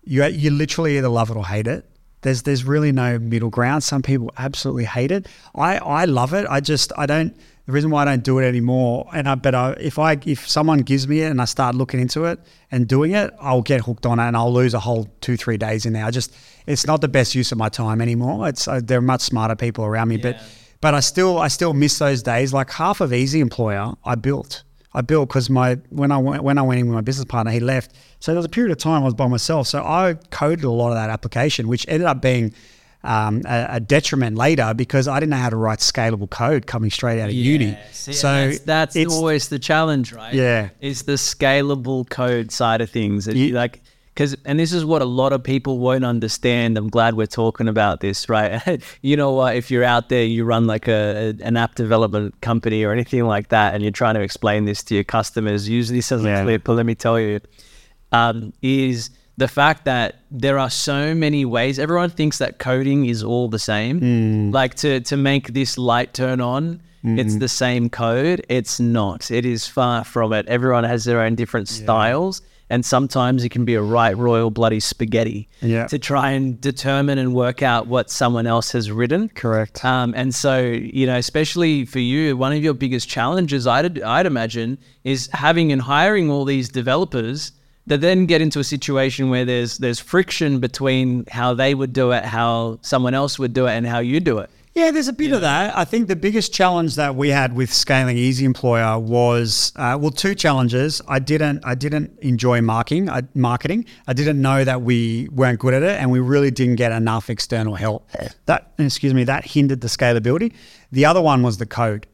you you literally either love it or hate it. There's there's really no middle ground. Some people absolutely hate it. I, I love it. I just I don't. The reason why I don't do it anymore. And I but I, if I if someone gives me it and I start looking into it and doing it, I'll get hooked on it and I'll lose a whole two three days in there. I just it's not the best use of my time anymore. It's uh, there are much smarter people around me. Yeah. But but I still I still miss those days. Like half of Easy Employer I built. I built because my when I went when I went in with my business partner, he left. So there was a period of time I was by myself. So I coded a lot of that application, which ended up being um, a, a detriment later because I didn't know how to write scalable code coming straight out of yeah. uni. See, so that's, that's always the challenge, right? Yeah, it's the scalable code side of things. You, like, cause, and this is what a lot of people won't understand. I'm glad we're talking about this, right? You know what? If you're out there, you run like a, a an app development company or anything like that, and you're trying to explain this to your customers, usually this doesn't yeah. clear, but let me tell you, um, is the fact that there are so many ways. Everyone thinks that coding is all the same. Mm. Like to to make this light turn on, mm. it's the same code. It's not. It is far from it. Everyone has their own different yeah. styles. And sometimes it can be a right royal bloody spaghetti yeah. to try and determine and work out what someone else has written. Correct. Um, and so, you know, especially for you, one of your biggest challenges, I'd, I'd imagine, is having and hiring all these developers that then get into a situation where there's there's friction between how they would do it, how someone else would do it, and how you do it. Yeah, there's a bit yeah. of that. I think the biggest challenge that we had with scaling Easy Employer was, uh, well, two challenges. I didn't, I didn't enjoy marketing. I, marketing. I didn't know that we weren't good at it, and we really didn't get enough external help. That, excuse me, that hindered the scalability. The other one was the code,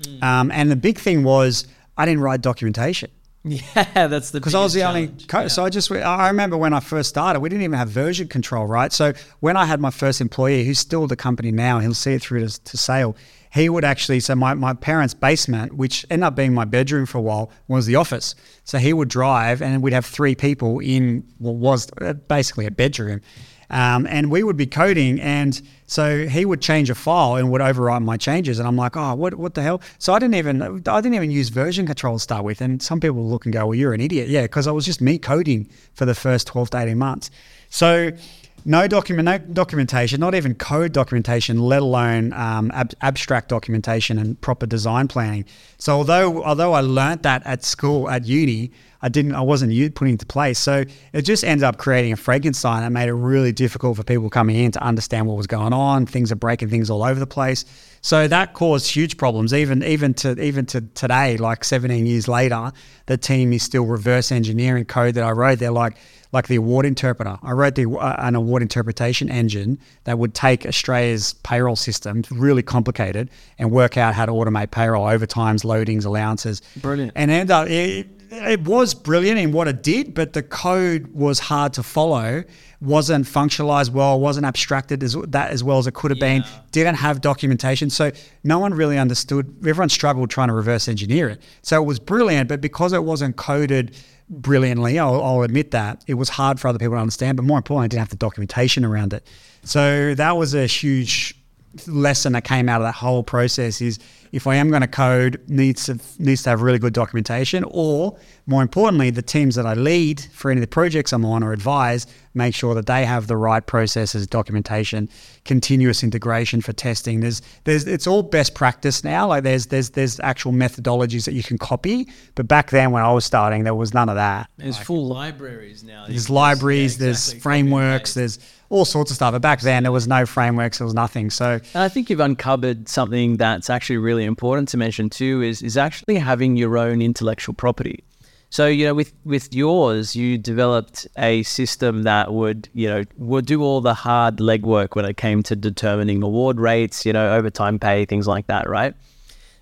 mm. um, and the big thing was I didn't write documentation. Yeah, that's the because I was the challenge. only co- yeah. so I just I remember when I first started, we didn't even have version control, right? So when I had my first employee, who's still at the company now, he'll see it through to, to sale. He would actually so my, my parents' basement, which ended up being my bedroom for a while, was the office. So he would drive, and we'd have three people in what was basically a bedroom, um, and we would be coding. And so he would change a file and would overwrite my changes, and I'm like, oh, what, what the hell? So I didn't even, I didn't even use version control to start with. And some people look and go, well, you're an idiot, yeah, because I was just me coding for the first twelve to eighteen months. So No document, no documentation, not even code documentation, let alone um, ab- abstract documentation and proper design planning. So although although I learnt that at school, at uni, I didn't, I wasn't putting it into place. So it just ended up creating a Frankenstein that made it really difficult for people coming in to understand what was going on. Things are breaking things all over the place. So that caused huge problems. Even even to even to today, like seventeen years later, the team is still reverse engineering code that I wrote. They're like, like the award interpreter. I wrote the, uh, an award interpretation engine that would take Australia's payroll system, really complicated, and work out how to automate payroll, overtimes, loadings, allowances. Brilliant. And end up, it, it was brilliant in what it did, but the code was hard to follow, wasn't functionalized well, wasn't abstracted as that as well as it could have yeah. been, didn't have documentation. So no one really understood. Everyone struggled trying to reverse engineer it. So it was brilliant, but because it wasn't coded brilliantly, I'll, I'll admit that it was hard for other people to understand, but more importantly, I didn't have the documentation around it. So that was a huge lesson that came out of that whole process is if I am going to code, needs to, needs to have really good documentation, or more importantly, the teams that I lead for any of the projects I'm on or advise, make sure that they have the right processes, documentation, continuous integration for testing. There's, there's, it's all best practice now. Like there's, there's, there's actual methodologies that you can copy. But back then when I was starting, there was none of that. There's like, full libraries now. There's libraries, yeah, exactly, there's frameworks, there's all sorts of stuff. But back then there was no frameworks, there was nothing. So I think you've uncovered something that's actually really important to mention too, is, is actually having your own intellectual property. So, you know, with, with yours, you developed a system that would, you know, would do all the hard legwork when it came to determining award rates, you know, overtime pay, things like that, right?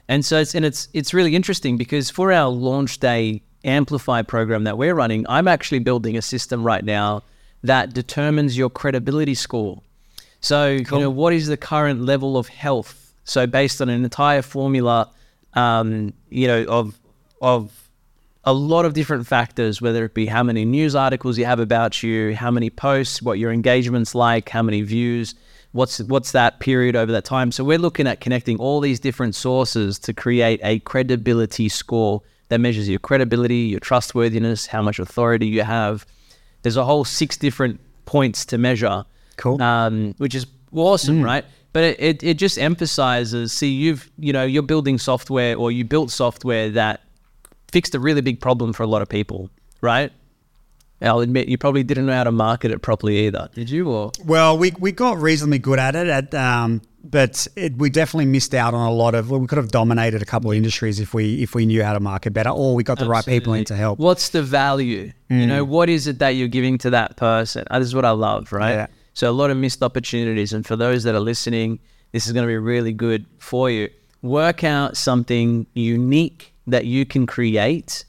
And so it's, and it's, it's really interesting because for our Launch Day Amplify program that we're running, I'm actually building a system right now that determines your credibility score. So, cool. You know, what is the current level of health? So based on an entire formula, um, you know, of, of, a lot of different factors, whether it be how many news articles you have about you, how many posts, what your engagement's like, how many views, what's what's that period over that time. So we're looking at connecting all these different sources to create a credibility score that measures your credibility, your trustworthiness, how much authority you have. There's a whole six different points to measure, cool, um, which is awesome, mm. right? But it, it it just emphasizes. See, you've you know you're building software, or you built software that fixed a really big problem for a lot of people, right? I'll admit you probably didn't know how to market it properly either, did you? Or well, we we got reasonably good at it, at, um, but it, we definitely missed out on a lot of. Well, we could have dominated a couple of industries if we if we knew how to market better, or we got the Absolutely. right people in to help. What's the value? Mm. You know, what is it that you're giving to that person? Oh, this is what I love, right? Yeah. So a lot of missed opportunities, and for those that are listening, this is going to be really good for you. Work out something unique that you can create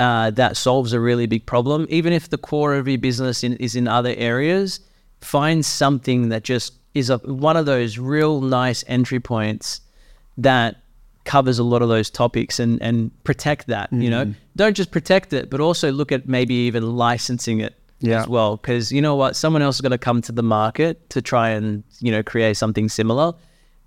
uh, that solves a really big problem. Even if the core of your business in, is in other areas, find something that just is a, one of those real nice entry points that covers a lot of those topics and, and protect that, mm-hmm. you know. Don't just protect it, but also look at maybe even licensing it yeah. as well. Because you know what? Someone else is going to come to the market to try and, you know, create something similar.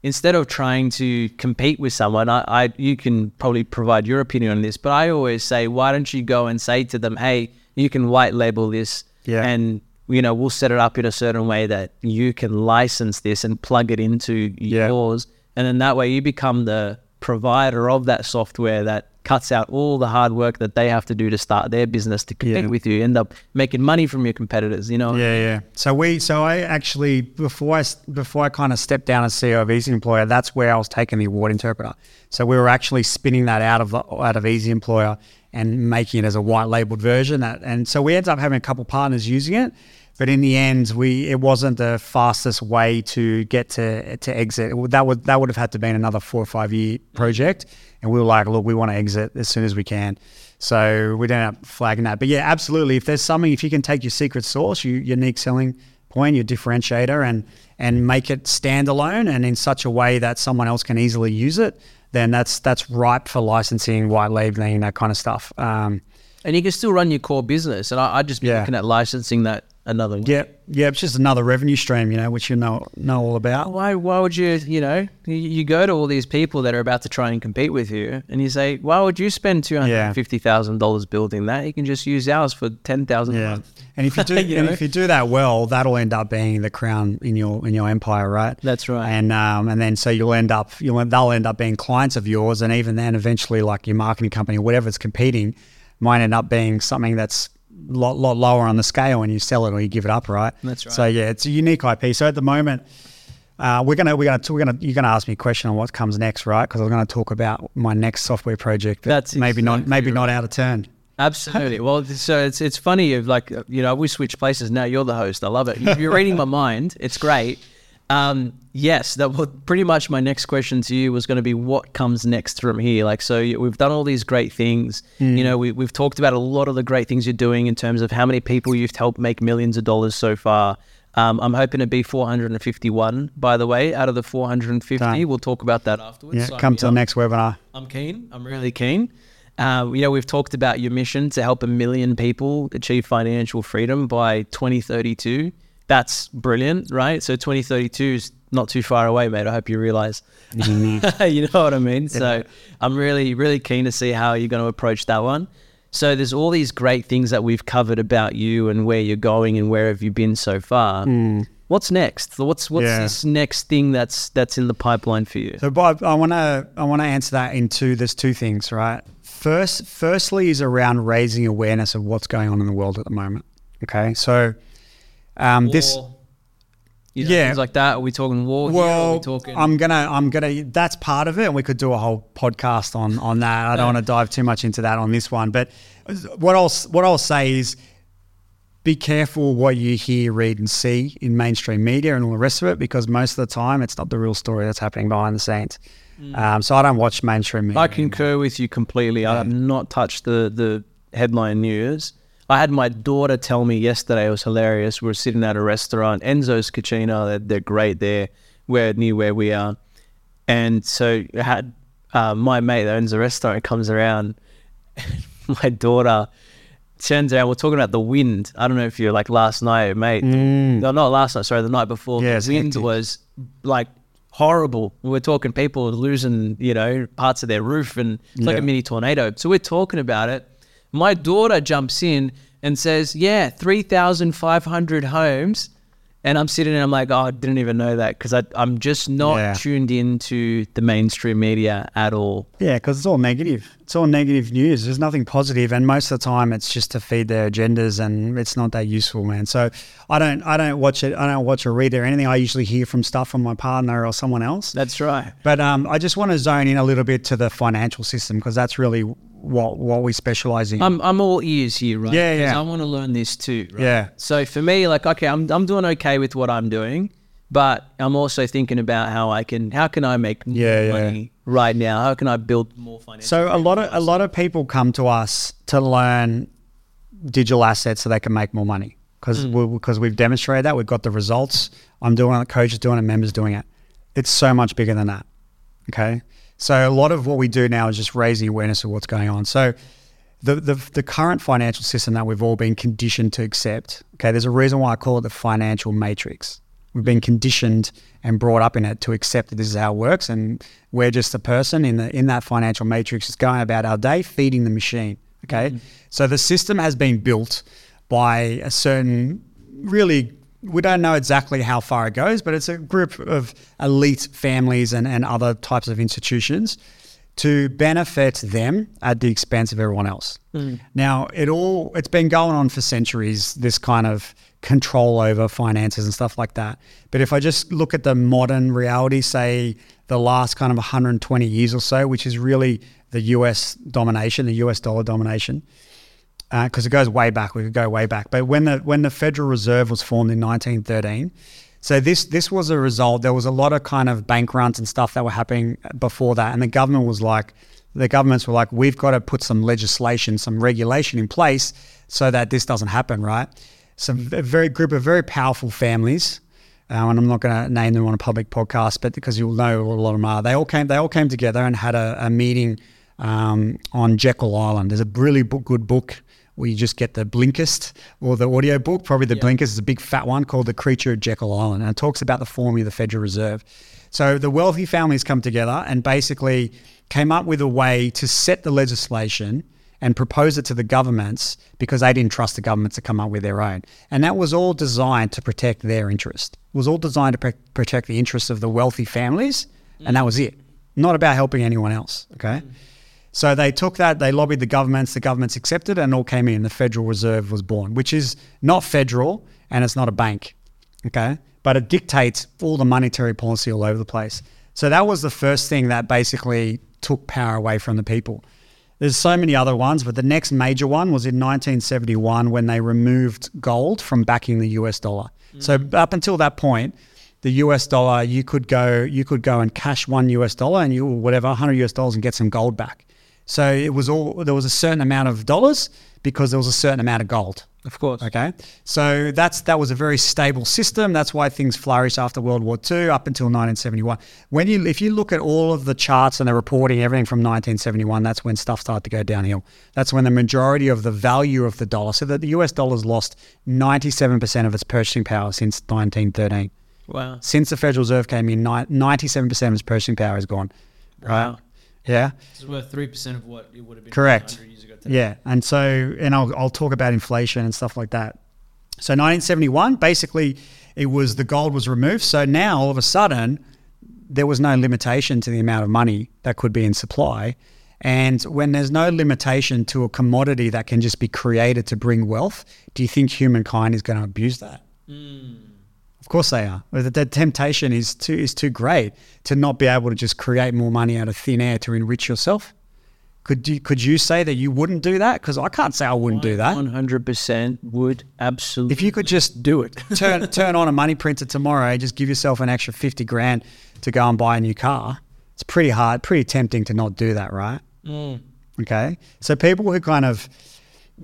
Instead of trying to compete with someone, I, I you can probably provide your opinion on this, but I always say, why don't you go and say to them, hey, you can white label this yeah. and, you know, we'll set it up in a certain way that you can license this and plug it into yeah. yours. And then that way you become the provider of that software that cuts out all the hard work that they have to do to start their business to compete yeah. with you, end up making money from your competitors, you know? Yeah, yeah. So we, so I actually, before I, before I kind of stepped down as C E O of Easy Employer, that's where I was taking the award interpreter. So we were actually spinning that out of, out of Easy Employer and making it as a white labeled version. That, and so we ended up having a couple partners using it. But in the end, we it wasn't the fastest way to get to to exit. That would that would have had to been another four or five year project. And we were like, look, we want to exit as soon as we can. So we ended up flagging that. But yeah, absolutely. If there's something, if you can take your secret sauce, your unique selling point, your differentiator, and and make it standalone and in such a way that someone else can easily use it, then that's that's ripe for licensing, white labeling, that kind of stuff. Um, and you can still run your core business. And I, I'd just be yeah. looking at licensing that. another way. Yeah, yeah, it's just another revenue stream, you know, which you know know all about. Why Why would you, you know, you, you go to all these people that are about to try and compete with you and you say, why would you spend two hundred fifty thousand dollars yeah. building that? You can just use ours for ten thousand dollars yeah. a month. And if you do you and know? if you do that well, that'll end up being the crown in your in your empire, right? That's right. And um and then so you'll end up you'll they'll end up being clients of yours, and even then eventually like your marketing company, whatever's competing, might end up being something that's a lot, lot lower on the scale when you sell it or you give it up, right? That's right. So yeah, it's a unique I P. So at the moment, uh, we're gonna we're gonna we're gonna you're gonna ask me a question on what comes next, right? Because I'm gonna talk about my next software project. But that's maybe exactly not maybe right. not out of turn. Absolutely. Well, so it's it's funny. You've like you know, we switch places now. You're the host. I love it. You're reading my mind. It's great. Um, yes, that was pretty much my next question to you was going to be what comes next from here. Like, so we've done all these great things. Mm. You know, we, we've talked about a lot of the great things you're doing in terms of how many people you've helped make millions of dollars so far. Um, I'm hoping to be four hundred fifty-one, by the way, out of the four hundred fifty. Done. We'll talk about that afterwards. Yeah, so come I'm, to I'm, the next webinar. I'm keen. I'm really keen. Uh, you know, we've talked about your mission to help a million people achieve financial freedom by twenty thirty-two. That's brilliant, right? So twenty thirty-two is not too far away, mate. I hope you realize. Mm-hmm. You know what I mean? Yeah. So I'm really, really keen to see how you're going to approach that one. So there's all these great things that we've covered about you and where you're going and where have you been so far. Mm. What's next? What's what's yeah. this next thing that's that's in the pipeline for you? So Bob, I want to I want to answer that in two. There's two things, right? First, firstly is around raising awareness of what's going on in the world at the moment. Okay, so um, war, this, you know, yeah, things like that. Are we talking war? Well, are we talking- I'm gonna, I'm gonna. That's part of it, and we could do a whole podcast on on that. I don't want to dive too much into that on this one, but what I'll what I'll say is, be careful what you hear, read, and see in mainstream media and all the rest of it, because most of the time it's not the real story that's happening behind the scenes. Um, so I don't watch mainstream media. I concur anymore. With you completely. Yeah. I have not touched the, the headline news. I had my daughter tell me yesterday, it was hilarious. We were sitting at a restaurant, Enzo's Cucina, they're, they're great there, where, near where we are. And so I had uh, my mate that owns the restaurant comes around, and my daughter turns around, we're talking about the wind. I don't know if you're like last night, mate. Mm. No, not last night, sorry, the night before. Yeah, the wind hectic. was like... horrible. We're talking people losing, you know, parts of their roof, and it's like yeah. a mini tornado. So we're talking about it. My daughter jumps in and says, yeah, three thousand five hundred homes. And I'm sitting there and I'm like, oh, I didn't even know that, because I'm just not yeah. tuned into the mainstream media at all. Yeah, because it's all negative. It's all negative news. There's nothing positive, and most of the time it's just to feed their agendas, and it's not that useful, man. So I don't, I don't watch it. I don't watch or read or anything. I usually hear from stuff from my partner or someone else. That's right. But um, I just want to zone in a little bit to the financial system, because that's really what what we specialize in. I'm I'm all ears here, right? Yeah, yeah. Because I want to learn this too. Right? Yeah. So for me, like, okay, I'm I'm doing okay with what I'm doing, but I'm also thinking about how I can how can I make more yeah, money. Yeah. Right now, how can I build more financial? So a lot of a lot of people come to us to learn digital assets so they can make more money, because mm. because we've demonstrated that, we've got the results. I'm doing it, coach is doing it, members doing it. It's so much bigger than that. Okay, so a lot of what we do now is just raising awareness of what's going on. So the the, the current financial system that we've all been conditioned to accept. Okay, there's a reason why I call it the financial matrix. We've been conditioned and brought up in it to accept that this is how it works, and we're just a person in the in that financial matrix that's going about our day feeding the machine, okay? Mm-hmm. So the system has been built by a certain, really, we don't know exactly how far it goes, but it's a group of elite families and, and other types of institutions to benefit them at the expense of everyone else. Mm. Now, it all it's been going on for centuries, this kind of control over finances and stuff like that. But if I just look at the modern reality, say the last kind of one hundred twenty years or so, which is really the U S domination, the U S dollar domination, because uh, it goes way back, we could go way back. But when the when the Federal Reserve was formed in nineteen thirteen, so this this was a result. There was a lot of kind of bank runs and stuff that were happening before that, and the government was like, the governments were like, we've got to put some legislation, some regulation in place so that this doesn't happen, right? Some a very group of very powerful families, uh, and I'm not going to name them on a public podcast, but because you'll know what a lot of them are, they all came they all came together and had a, a meeting um, on Jekyll Island. There's a really book, good book where you just get the Blinkist or the audiobook. Probably the yeah. Blinkist is a big fat one called The Creature of Jekyll Island, and it talks about the forming of the Federal Reserve. So the wealthy families come together and basically came up with a way to set the legislation and propose it to the governments, because they didn't trust the governments to come up with their own. And that was all designed to protect their interest. It was all designed to pre- protect the interests of the wealthy families, mm. and that was it. Not about helping anyone else, okay? Mm. So they took that, they lobbied the governments, the governments accepted, and all came in. The Federal Reserve was born, which is not federal and it's not a bank, okay? But it dictates all the monetary policy all over the place. So that was the first thing that basically took power away from the people. There's so many other ones, but the next major one was in nineteen seventy-one when they removed gold from backing the U S dollar. Mm. So up until that point, the U S dollar, you could go you could go and cash one U S dollar and you whatever, one hundred U S dollars and get some gold back. So it was all, there was a certain amount of dollars because there was a certain amount of gold. Of course. Okay. So that's that was a very stable system. That's why things flourished after World War Two up until nineteen seventy-one. When you if you look at all of the charts and the reporting, everything from nineteen seventy-one, that's when stuff started to go downhill. That's when the majority of the value of the dollar, so that the U S dollar's lost ninety-seven percent of its purchasing power since nineteen thirteen. Wow. Since the Federal Reserve came in, ninety-seven percent of its purchasing power is gone. Right. Wow. Yeah. It's worth three percent of what it would have been Correct. one hundred years ago today. Yeah. And so, and I'll, I'll talk about inflation and stuff like that. So nineteen seventy-one, basically it was the gold was removed. So now all of a sudden there was no limitation to the amount of money that could be in supply. And when there's no limitation to a commodity that can just be created to bring wealth, do you think humankind is going to abuse that? Mm. Of course they are. The, the temptation is too is too great to not be able to just create more money out of thin air to enrich yourself. Could you could you say that you wouldn't do that? Because I can't say I wouldn't do that. One hundred percent would absolutely. If you could just do it, turn turn on a money printer tomorrow, just give yourself an extra fifty grand to go and buy a new car. It's pretty hard, pretty tempting to not do that, right? Mm. Okay, so people who kind of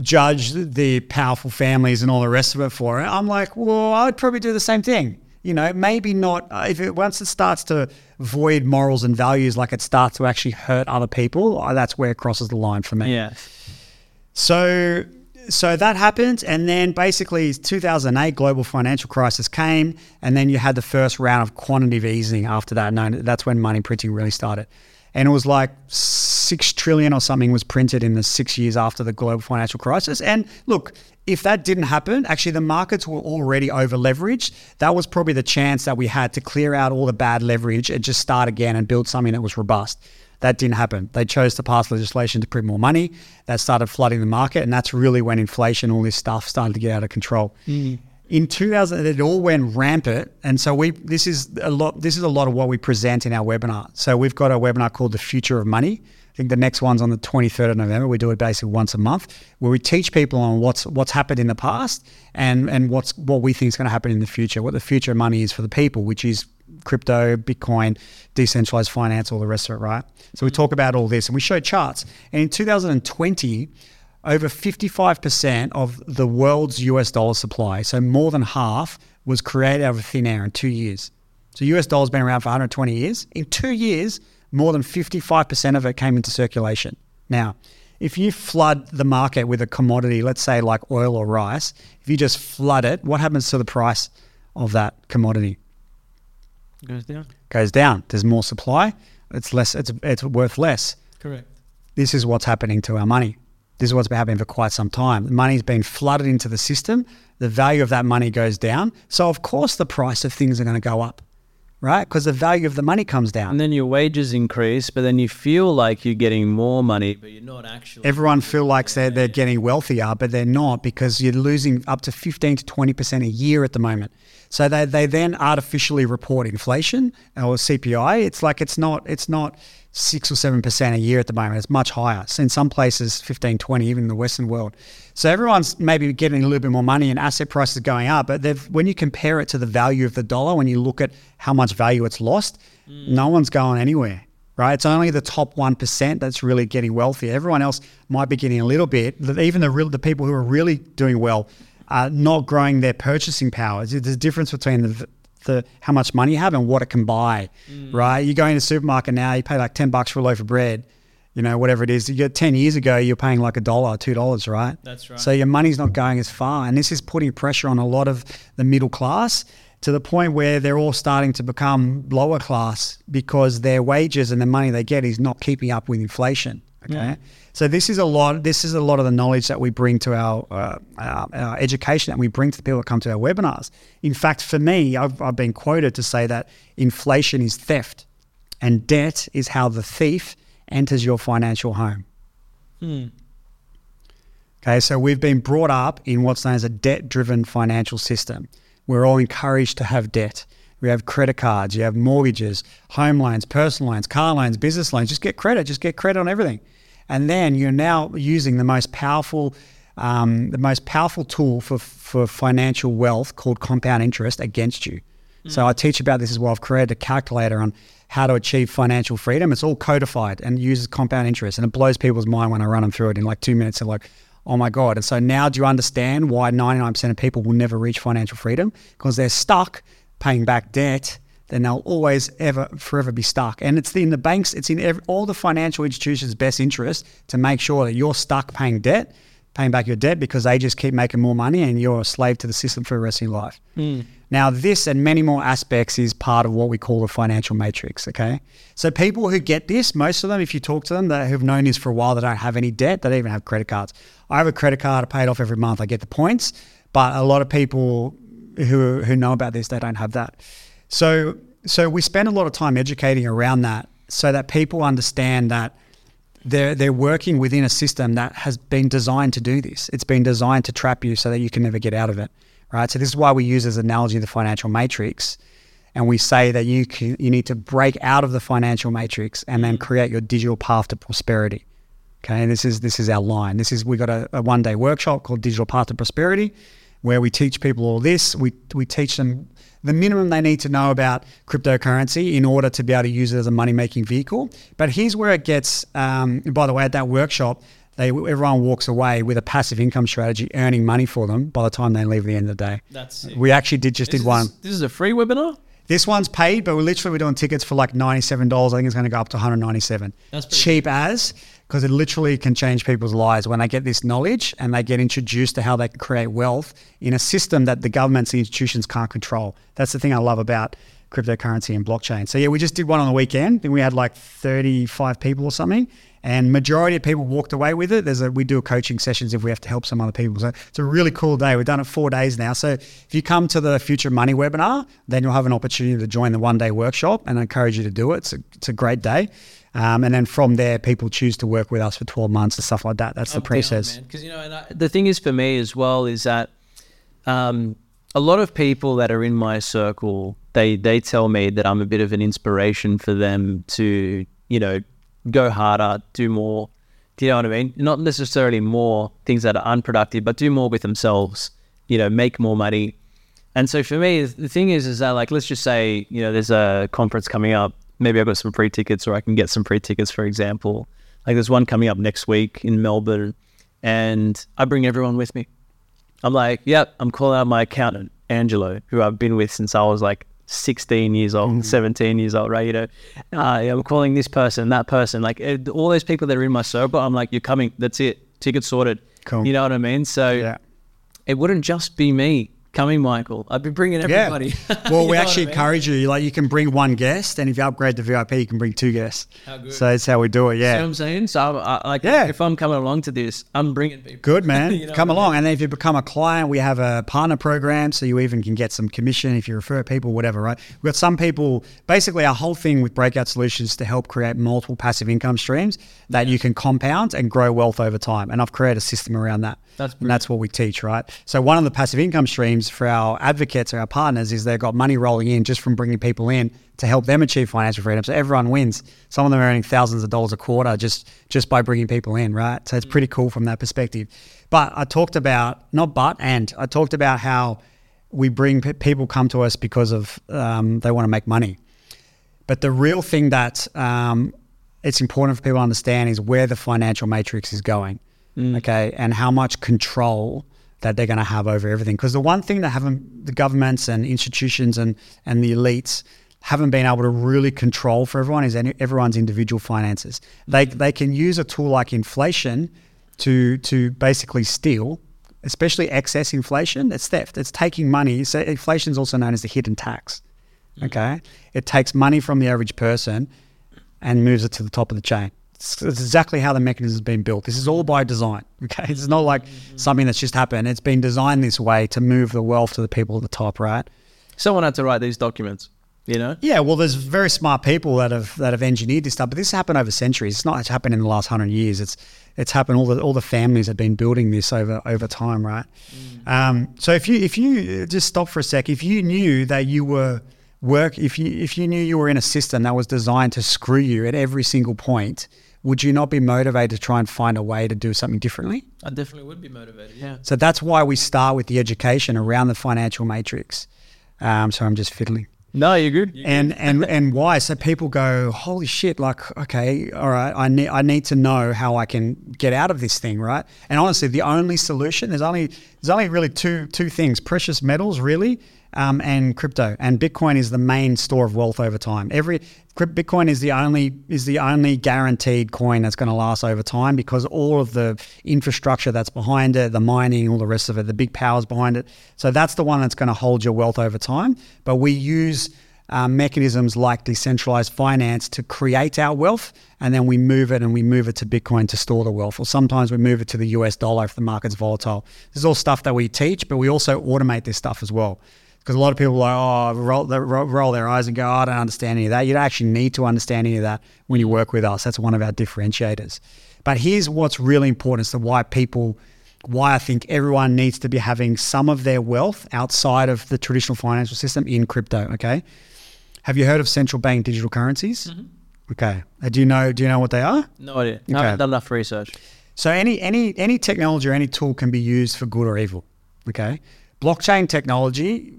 judge the powerful families and all the rest of it for it, I'm like, well, I'd probably do the same thing. You know, maybe not. Uh, if it once it starts to void morals and values, like it starts to actually hurt other people, oh, that's where it crosses the line for me. Yeah. So, so that happened, and then basically, two thousand eight global financial crisis came, and then you had the first round of quantitative easing. After that, no, that's when money printing really started. And it was like six trillion or something was printed in the six years after the global financial crisis. And look, if that didn't happen, actually the markets were already over leveraged. That was probably the chance that we had to clear out all the bad leverage and just start again and build something that was robust. That didn't happen. They chose to pass legislation to print more money. That started flooding the market. And that's really when inflation, all this stuff started to get out of control. Mm. In two thousand, it all went rampant, and so we. This is a lot. This is a lot of what we present in our webinar. So we've got a webinar called "The Future of Money." I think the next one's on the twenty-third of November. We do it basically once a month, where we teach people on what's what's happened in the past and and what's what we think is going to happen in the future. What the future of money is for the people, which is crypto, Bitcoin, decentralized finance, all the rest of it, right? So we talk about all this, and we show charts. And in two thousand twenty. Over fifty-five percent of the world's U S dollar supply, so more than half, was created out of thin air in two years. So U S dollar's been around for one hundred twenty years. In two years, more than fifty-five percent of it came into circulation. Now, if you flood the market with a commodity, let's say like oil or rice, if you just flood it, what happens to the price of that commodity? It goes down. Goes down. There's more supply. It's less. It's it's worth less. Correct. This is what's happening to our money. This is what's been happening for quite some time. Money's been flooded into the system. The value of that money goes down. So, of course, the price of things are going to go up, right? Because the value of the money comes down. And then your wages increase, but then you feel like you're getting more money, but you're not actually. Everyone feels like they're, they're getting wealthier, but they're not, because you're losing up to fifteen to twenty percent a year at the moment. So they, they then artificially report inflation or C P I. It's like it's not it's not six or seven percent a year at the moment. It's much higher. So in some places, fifteen, twenty, even in the Western world. So everyone's maybe getting a little bit more money and asset prices going up. But they've, when you compare it to the value of the dollar, when you look at how much value it's lost, mm. no one's going anywhere, right? It's only the top one percent that's really getting wealthy. Everyone else might be getting a little bit. Even the real the people who are really doing well. Uh, not growing their purchasing power. There's a difference between the, the how much money you have and what it can buy, mm. right? You go into a supermarket now, you pay like ten bucks for a loaf of bread. you know, whatever it is. You got ten years ago, you're paying like a dollar, two dollars, right? That's right. So your money's not going as far. And this is putting pressure on a lot of the middle class to the point where they're all starting to become lower class because their wages and the money they get is not keeping up with inflation. Okay. Yeah. So this is a lot. This is a lot of the knowledge that we bring to our, uh, our, our education that we bring to the people that come to our webinars. In fact, for me, I've, I've been quoted to say that inflation is theft, and debt is how the thief enters your financial home. Hmm. Okay, so we've been brought up in what's known as a debt-driven financial system. We're all encouraged to have debt. We have credit cards. You have mortgages, home loans, personal loans, car loans, business loans. Just get credit. Just get credit on everything. And then you're now using the most powerful, um, the most powerful tool for for financial wealth called compound interest against you. Mm. So I teach about this as well. I've created a calculator on how to achieve financial freedom. It's all codified and uses compound interest, and it blows people's mind when I run them through it in like two minutes. They're like, "Oh my god!" And so now, do you understand why ninety-nine percent of people will never reach financial freedom? Because they're stuck paying back debt. Then they'll always, ever, forever be stuck. And it's in the banks, it's in every, all the financial institutions' best interest to make sure that you're stuck paying debt, paying back your debt, because they just keep making more money and you're a slave to the system for the rest of your life. Mm. Now, this and many more aspects is part of what we call the financial matrix, okay? So people who get this, most of them, if you talk to them, they have known this for a while, they don't have any debt, they don't even have credit cards. I have a credit card, I pay it off every month, I get the points, but a lot of people who who know about this, they don't have that. So so we spend a lot of time educating around that so that people understand that they're, they're working within a system that has been designed to do this. It's been designed to trap you so that you can never get out of it, right? So this is why we use as an analogy the financial matrix, and we say that you can, you need to break out of the financial matrix and then create your digital path to prosperity, okay? And this is, this is our line. This is, we got a, a one-day workshop called Digital Path to Prosperity where we teach people all this. We we teach them the minimum they need to know about cryptocurrency in order to be able to use it as a money-making vehicle. But here's where it gets, um, by the way, at that workshop, they everyone walks away with a passive income strategy earning money for them by the time they leave at the end of the day. That's it. We actually did just this did one. Is, this is a free webinar? This one's paid, but we're literally we're doing tickets for like ninety-seven dollars. I think it's going to go up to one hundred ninety-seven dollars. That's pretty cheap, cheap. As, because it literally can change people's lives when they get this knowledge and they get introduced to how they can create wealth in a system that the governments and institutions can't control. That's the thing I love about cryptocurrency and blockchain. So yeah, we just did one on the weekend. Then we had like thirty-five people or something, and majority of people walked away with it. There's a, we do coaching sessions if we have to help some other people. So it's a really cool day. We've done it four days now. So if you come to the Future Money webinar, then you'll have an opportunity to join the one day workshop, and I encourage you to do it. It's a, it's a great day. Um, and then from there, people choose to work with us for twelve months and stuff like that. That's the process. Because, you know, and I, the thing is for me as well is that um, a lot of people that are in my circle, they they tell me that I'm a bit of an inspiration for them to, you know, go harder, do more. Do you know what I mean? Not necessarily more things that are unproductive, but do more with themselves, you know, make more money. And so for me, the thing is, is that like, let's just say, you know, there's a conference coming up. Maybe I've got some free tickets, or I can get some free tickets, for example. Like there's one coming up next week in Melbourne, and I bring everyone with me. I'm like, yep, I'm calling out my accountant, Angelo, who I've been with since I was like sixteen years old, mm-hmm. seventeen years old, right? You know, uh, I'm calling this person, that person, like all those people that are in my circle. I'm like, you're coming, that's it, ticket sorted. Cool. You know what I mean? So yeah. It wouldn't just be me coming, Michael. I've been bringing everybody. Yeah. Well, we actually I mean? encourage you. Like, you can bring one guest, and if you upgrade to V I P, you can bring two guests. How good. So that's how we do it. Yeah. See what I'm saying? So, I, I, like, yeah. If I'm coming along to this, I'm bringing people. Good, man. You know Come along. I mean? And then if you become a client, we have a partner program, so you even can get some commission if you refer people, whatever, right? We've got some people, basically, our whole thing with Breakout Solutions is to help create multiple passive income streams that yeah. you can compound and grow wealth over time. And I've created a system around that. That's brilliant. And that's what we teach, right? So, one of the passive income streams for our advocates or our partners is they've got money rolling in just from bringing people in to help them achieve financial freedom. So everyone wins. Some of them are earning thousands of dollars a quarter just, just by bringing people in, right? So it's pretty cool from that perspective. But I talked about, not but, and I talked about how we bring p- people come to us because of um, they want to make money. But the real thing that um, it's important for people to understand is where the financial matrix is going, mm. okay? And how much control that they're going to have over everything. Because the one thing that haven't the governments and institutions and, and the elites haven't been able to really control for everyone is everyone's individual finances. They they can use a tool like inflation to to basically steal, especially excess inflation. It's theft. It's taking money. So inflation is also known as the hidden tax. Okay, it takes money from the average person and moves it to the top of the chain. It's, it's exactly how the mechanism has been built. This is all by design. Okay, it's not like mm-hmm. something that's just happened. It's been designed this way to move the wealth to the people at the top, right? Someone had to write these documents, you know? Yeah, well, there's very smart people that have that have engineered this stuff, but this happened over centuries. It's not it's happened in the last hundred years. It's it's happened. All the all the families have been building this over over time, right? Mm. Um, so if you if you just stop for a sec, if you knew that you were work, if you if you knew you were in a system that was designed to screw you at every single point, would you not be motivated to try and find a way to do something differently? I definitely would be motivated. Yeah. So that's why we start with the education around the financial matrix. Um, so I'm just fiddling. No, you're good. You're and good. and and why? So people go, holy shit! Like, okay, all right, I need I need to know how I can get out of this thing, right? And honestly, the only solution there's only there's only really two two things: precious metals, really, um, and crypto. And Bitcoin is the main store of wealth over time. Every Bitcoin is the only is the only guaranteed coin that's going to last over time because all of the infrastructure that's behind it, the mining, all the rest of it, the big powers behind it. So that's the one that's going to hold your wealth over time. But we use uh, mechanisms like decentralized finance to create our wealth, and then we move it and we move it to Bitcoin to store the wealth. Or sometimes we move it to the U S dollar if the market's volatile. This is all stuff that we teach, but we also automate this stuff as well. Because a lot of people are like, oh, roll, roll their eyes and go, oh, I don't understand any of that. You don't actually need to understand any of that when you work with us. That's one of our differentiators. But here's what's really important as to why people, why I think everyone needs to be having some of their wealth outside of the traditional financial system in crypto, okay? Have you heard of central bank digital currencies? Mm-hmm. Okay. Do you know, do you know what they are? No idea. Okay. I haven't done enough research. So any, any, any technology or any tool can be used for good or evil, okay? Blockchain technology,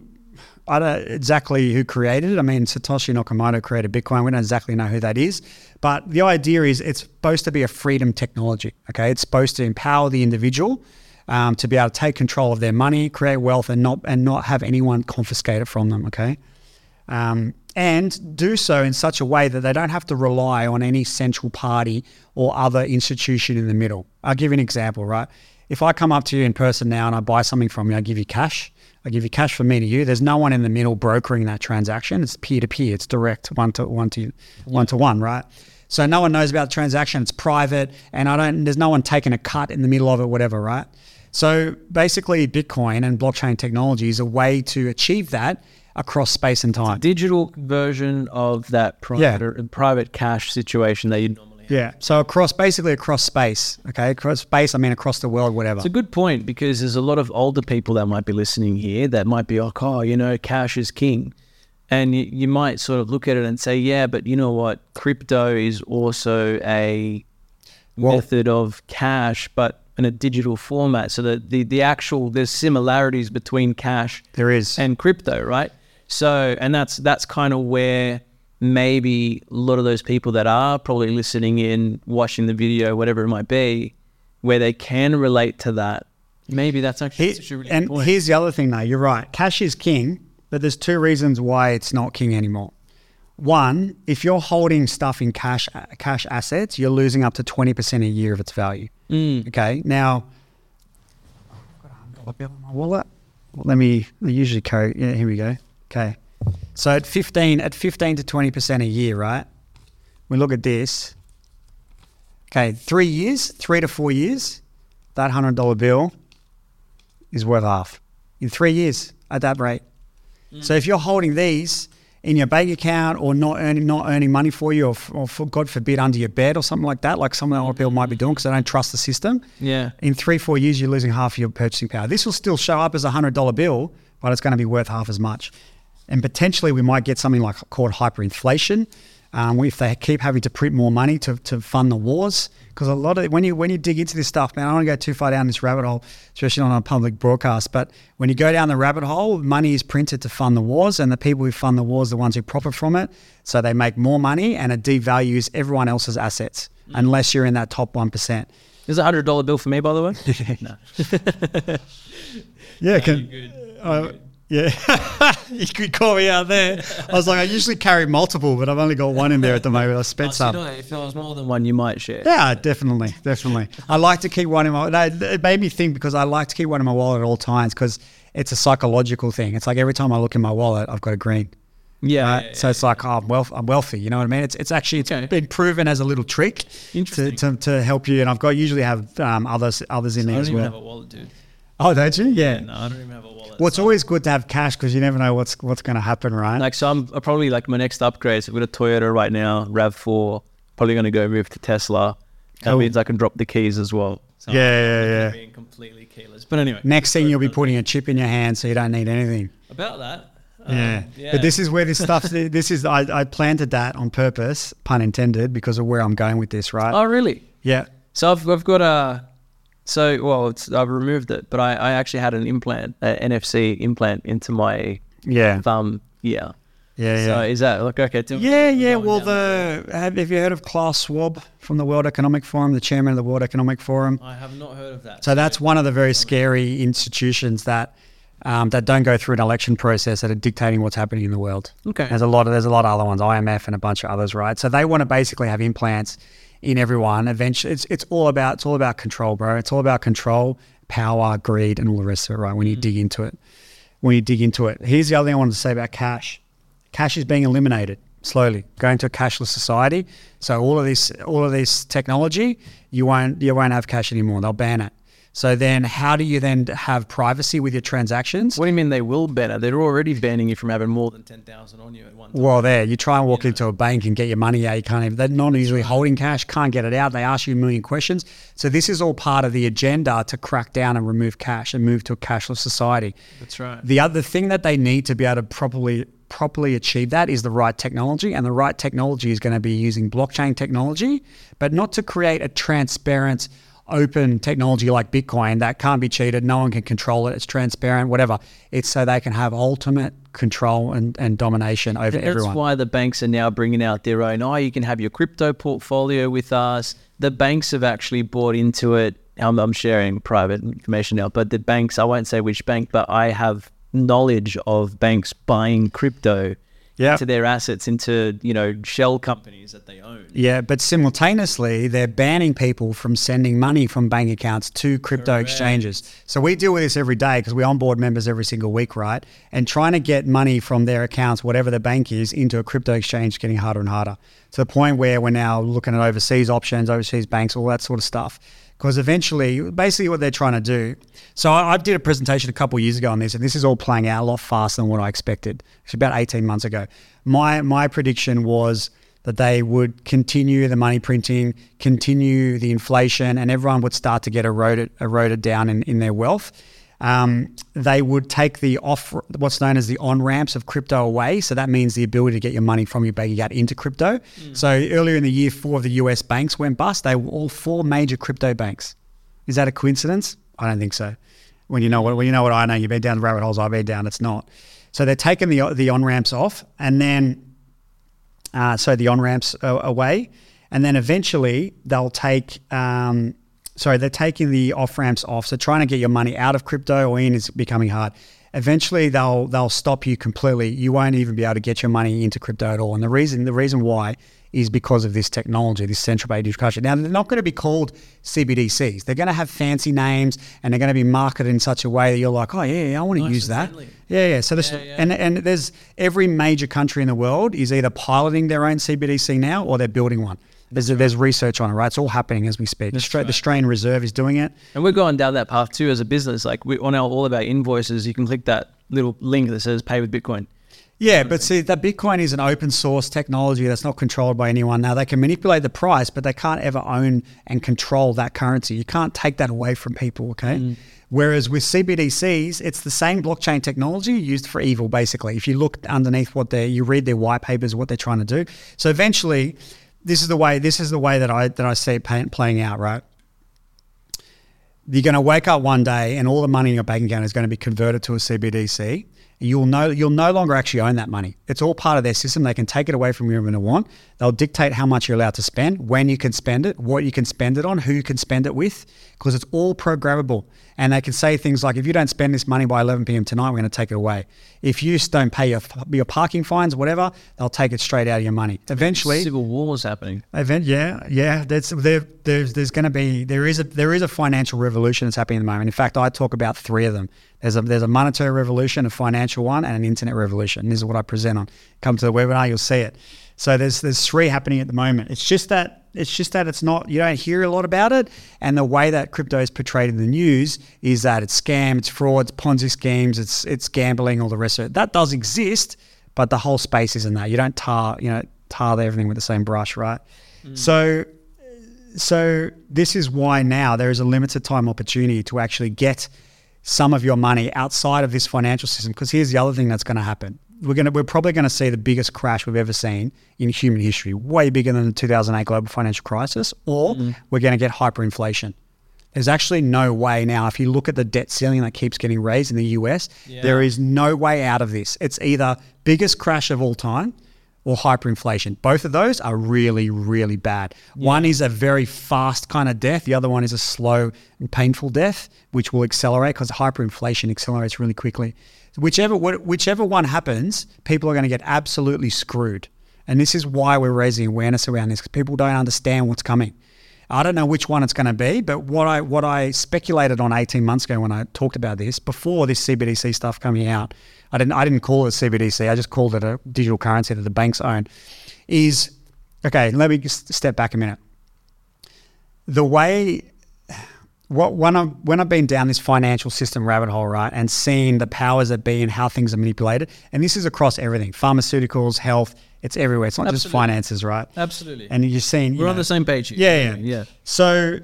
I don't exactly who created it. I mean, Satoshi Nakamoto created Bitcoin. We don't exactly know who that is. But the idea is it's supposed to be a freedom technology, okay? It's supposed to empower the individual um, to be able to take control of their money, create wealth, and not and not have anyone confiscate it from them, okay? Um, and do so in such a way that they don't have to rely on any central party or other institution in the middle. I'll give you an example, right? If I come up to you in person now and I buy something from you, I give you cash. I give you cash from me to you. There's no one in the middle brokering that transaction. It's peer-to-peer. It's direct, one-to-one, to one-to-one, right? So no one knows about the transaction. It's private, and I don't. There's no one taking a cut in the middle of it, whatever, right? So basically, Bitcoin and blockchain technology is a way to achieve that across space and time. It's a digital version of that private, yeah. private cash situation that you normally. Yeah. So across, basically across space, okay? Across space, I mean across the world, whatever. It's a good point because there's a lot of older people that might be listening here that might be like, oh, you know, cash is king. And you, you might sort of look at it and say, yeah, but you know what? Crypto is also a well, method of cash, but in a digital format. So the, the, the actual, there's similarities between cash there is. And crypto, right? So, and that's that's kind of where... maybe a lot of those people that are probably listening in, watching the video, whatever it might be, where they can relate to that. Maybe that's actually Here, such a really and point. Here's the other thing though, you're right. Cash is king, but there's two reasons why it's not king anymore. One, if you're holding stuff in cash cash assets, you're losing up to twenty percent a year of its value. Mm. Okay, now, I've got a one dollar bill in my wallet. Well, let me, I usually carry, yeah, here we go. Okay. So at fifteen, at fifteen to twenty percent a year, right? We look at this. Okay, three years, three to four years, that hundred dollar bill is worth half in three years at that rate. Mm. So if you're holding these in your bank account or not earning not earning money for you, or, or for God forbid under your bed or something like that, like some of the old people might be doing because they don't trust the system. Yeah. In three four years, you're losing half your purchasing power. This will still show up as a hundred dollar bill, but it's going to be worth half as much. And potentially we might get something like called hyperinflation um, if they keep having to print more money to, to fund the wars. Because a lot of when you when you dig into this stuff, man, I don't want to go too far down this rabbit hole, especially on a public broadcast. But when you go down the rabbit hole, money is printed to fund the wars, and the people who fund the wars are the ones who profit from it. So they make more money, and it devalues everyone else's assets mm. unless you're in that top one percent. Is a hundred dollar bill for me, by the way? No. Yeah, no, can. You're good. You're uh, good. Yeah, you could call me out there. I was like, I usually carry multiple, but I've only got one in there at the moment. I spent oh, so some. You know, if there was more than one, you might share. Yeah, definitely, definitely. I like to keep one in my wallet. It made me think because I like to keep one in my wallet at all times because it's a psychological thing. It's like every time I look in my wallet, I've got a green. Yeah, right? yeah, yeah So it's like, oh, I'm, wealth, I'm wealthy, you know what I mean? It's it's actually it's okay. been proven as a little trick to, to to help you. And I've got usually have um, others others in so there as well. I don't even have a wallet, dude. Oh, don't you? Yeah. yeah. No, I don't even have a wallet. Well, it's so. always good to have cash because you never know what's what's going to happen, right? Like, so I'm probably like my next upgrade. So I've got a Toyota right now, RAV four. Probably going to go move to Tesla. That oh. means I can drop the keys as well. So yeah, I'm yeah, yeah. being completely keyless. But anyway. Next thing you'll be putting a chip in your hand so you don't need anything. About that. Yeah. Um, yeah, but this is where this stuff. This is I, I planted that on purpose, pun intended, because of where I'm going with this, right? Oh, really? Yeah. So I've I've got a, so well, it's, I've removed it, but I, I actually had an implant, an N F C implant into my yeah thumb. Yeah. Yeah. So yeah. is that like okay? Tell yeah, me yeah. Well, the have, have you heard of Klaus Schwab from the World Economic Forum, the chairman of the World Economic Forum? I have not heard of that. So, so that's one of the very scary institutions that. Um, that don't go through an election process that are dictating what's happening in the world. Okay. There's a lot of there's a lot of other ones, I M F and a bunch of others, right? So they want to basically have implants in everyone. Eventually, it's it's all about it's all about control, bro. It's all about control, power, greed, and all the rest of it, right? When you mm. dig into it, when you dig into it. Here's the other thing I wanted to say about cash. Cash is being eliminated slowly, going to a cashless society. So all of this all of this technology, you won't you won't have cash anymore. They'll ban it. So then how do you then have privacy with your transactions? What do you mean they will ban it? They're already banning you from having more than ten thousand on you at one time. Well, there, you try and walk you into know. a bank and get your money out. You can't even, they're not usually holding cash, can't get it out. They ask you a million questions. So this is all part of the agenda to crack down and remove cash and move to a cashless society. That's right. The other thing that they need to be able to properly properly achieve that is the right technology, and the right technology is going to be using blockchain technology, but not to create a transparent open technology like Bitcoin that can't be cheated, no one can control it, it's transparent, whatever. It's so they can have ultimate control and, and domination over and that's everyone. That's why the banks are now bringing out their own, oh, you can have your crypto portfolio with us. The banks have actually bought into it. I'm, I'm sharing private information now, but the banks, I won't say which bank, but I have knowledge of banks buying crypto Yep. into their assets, into, you know, shell companies that they own. Yeah, but simultaneously, they're banning people from sending money from bank accounts to crypto Correct. exchanges. So we deal with this every day because we onboard members every single week, right? And trying to get money from their accounts, whatever the bank is, into a crypto exchange is getting harder and harder to the point where we're now looking at overseas options, overseas banks, all that sort of stuff. Because eventually, basically what they're trying to do. So I, I did a presentation a couple of years ago on this, and this is all playing out a lot faster than what I expected. It's about eighteen months ago. My my prediction was that they would continue the money printing, continue the inflation, and everyone would start to get eroded eroded down in, in their wealth. Um, they would take the off, what's known as the on-ramps of crypto away. So that means the ability to get your money from your bank account into crypto. Mm. So earlier in the year, four of the U S banks went bust. They were all four major crypto banks. Is that a coincidence? I don't think so. When you know what, when you know what I know, you've been down the rabbit holes I've been down. It's not. So they're taking the the on-ramps off, and then uh, so the on-ramps away, and then eventually they'll take. Um, Sorry, they're taking the off-ramps off. So trying to get your money out of crypto or in is becoming hard. Eventually, they'll they'll stop you completely. You won't even be able to get your money into crypto at all. And the reason the reason why is because of this technology, this central bank discussion. Now, they're not going to be called C B D Cs. They're going to have fancy names, and they're going to be marketed in such a way that you're like, oh, yeah, yeah I want to nice use that. Friendly. Yeah, yeah. So there's, yeah, yeah. And, and there's every major country in the world is either piloting their own C B D C now or they're building one. There's, there's research on it, right? It's all happening as we speak. The, Stra- right. the Australian Reserve is doing it. And we're going down that path too as a business. Like we, on our, all of our invoices, you can click that little link that says pay with Bitcoin. Yeah, but see, that Bitcoin is an open source technology that's not controlled by anyone. Now, they can manipulate the price, but they can't ever own and control that currency. You can't take that away from people, okay? Mm. Whereas with C B D Cs, it's the same blockchain technology used for evil, basically. If you look underneath what they, you read their white papers, what they're trying to do. So eventually, This is the way. This is the way that I that I see it playing out. Right, you're going to wake up one day, and all the money in your bank account is going to be converted to a C B D C, You'll no, you'll no longer actually own that money. It's all part of their system. They can take it away from you when they want. They'll dictate how much you're allowed to spend, when you can spend it, what you can spend it on, who you can spend it with, because it's all programmable. And they can say things like, if you don't spend this money by eleven p.m. tonight, we're going to take it away. If you don't pay your your parking fines, whatever, they'll take it straight out of your money. Eventually, civil war is happening. Event, yeah, yeah. That's there. There's there's going to be there is a there is a financial revolution that's happening at the moment. In fact, I talk about three of them. There's a there's a monetary revolution, a financial one, and an internet revolution. And this is what I present on. Come to the webinar, you'll see it. So there's there's three happening at the moment. It's just that it's just that it's not, you don't hear a lot about it. And the way that crypto is portrayed in the news is that it's scam, it's fraud, it's Ponzi schemes, it's it's gambling, all the rest of it. That does exist, but the whole space isn't that. You don't tar you know tar everything with the same brush, right? Mm. So so this is why now there is a limited time opportunity to actually get some of your money outside of this financial system, because here's the other thing that's going to happen. We're going to, we're probably going to see the biggest crash we've ever seen in human history, way bigger than the two thousand eight global financial crisis, or mm-hmm. we're going to get hyperinflation. There's actually no way now. If you look at the debt ceiling that keeps getting raised in the U S, yeah. there is no way out of this. It's either biggest crash of all time or hyperinflation. Both of those are really, really bad. Yeah. One is a very fast kind of death. The other one is a slow and painful death, which will accelerate because hyperinflation accelerates really quickly. Whichever whichever one happens, people are going to get absolutely screwed. And this is why we're raising awareness around this, because people don't understand what's coming. I don't know which one it's going to be, but what I what I speculated on eighteen months ago when I talked about this, before this C B D C stuff coming out, I didn't I didn't call it C B D C, I just called it a digital currency that the banks own, is, okay, let me just step back a minute. The way, what when I've, when I've been down this financial system rabbit hole, right, and seen the powers that be and how things are manipulated, and this is across everything, pharmaceuticals, health, it's everywhere. It's not Absolutely. Just finances, right? Absolutely. And you're seeing- We're you know, on the same page here. Yeah, yeah, yeah. So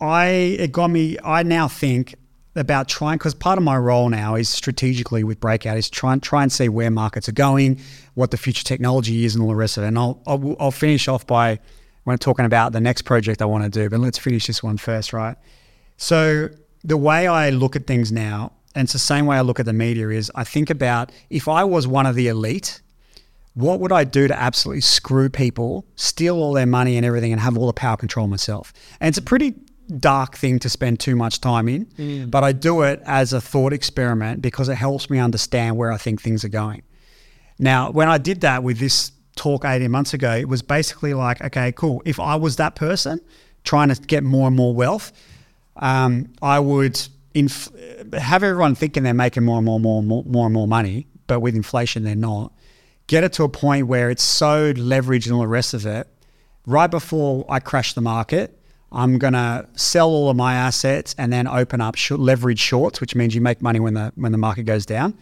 I, it got me, I now think about trying, because part of my role now is strategically with Breakout is try and try and see where markets are going, what the future technology is, and all the rest of it. And I'll I'll, I'll finish off by when I'm talking about the next project I want to do, but let's finish this one first, right? So the way I look at things now, and it's the same way I look at the media, is I think about if I was one of the elite, what would I do to absolutely screw people, steal all their money and everything, and have all the power control myself? And it's a pretty dark thing to spend too much time in, mm. but I do it as a thought experiment because it helps me understand where I think things are going. Now, when I did that with this talk eighteen months ago, it was basically like, okay, cool. If I was that person trying to get more and more wealth, um, I would inf- have everyone thinking they're making more and more, more, more, more and more money, but with inflation, they're not. Get it to a point where it's so leveraged and all the rest of it. Right before I crash the market, I'm going to sell all of my assets and then open up sh- leverage shorts, which means you make money when the when the market goes down,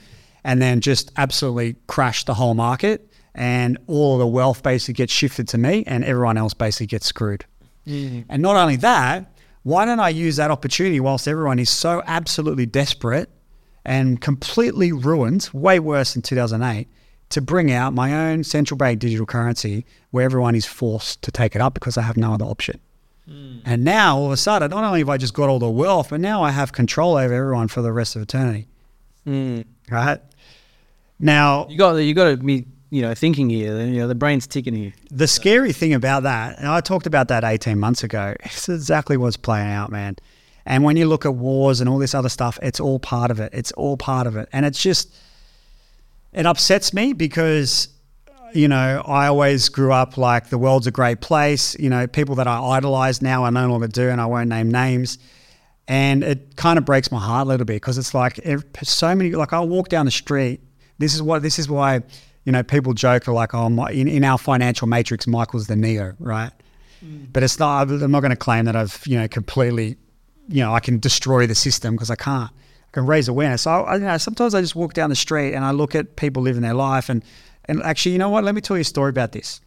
and then just absolutely crash the whole market, and all of the wealth basically gets shifted to me and everyone else basically gets screwed. Mm. And not only that, why don't I use that opportunity whilst everyone is so absolutely desperate and completely ruined, way worse than two thousand eight, to bring out my own central bank digital currency where everyone is forced to take it up because I have no other option. And now, all of a sudden, not only have I just got all the wealth, but now I have control over everyone for the rest of eternity. Mm. Right? Now... you got you got to be, you know, thinking here. You know, the brain's ticking here. The so. scary thing about that, and I talked about that eighteen months ago, it's exactly what's playing out, man. And when you look at wars and all this other stuff, it's all part of it. It's all part of it. And it's just... it upsets me because... you know, I always grew up like the world's a great place. You know, people that I idolize now I no longer do, and I won't name names. And it kind of breaks my heart a little bit because it's like it, so many, like I walk down the street. This is what, this is why, you know, people joke like, oh, my, in, in our financial matrix, Michael's the Neo, right? Mm. But it's not, I'm not going to claim that I've, you know, completely, you know, I can destroy the system because I can't. I can raise awareness. So I, you know, sometimes I just walk down the street and I look at people living their life and, And actually, you know what? Let me tell you a story about this.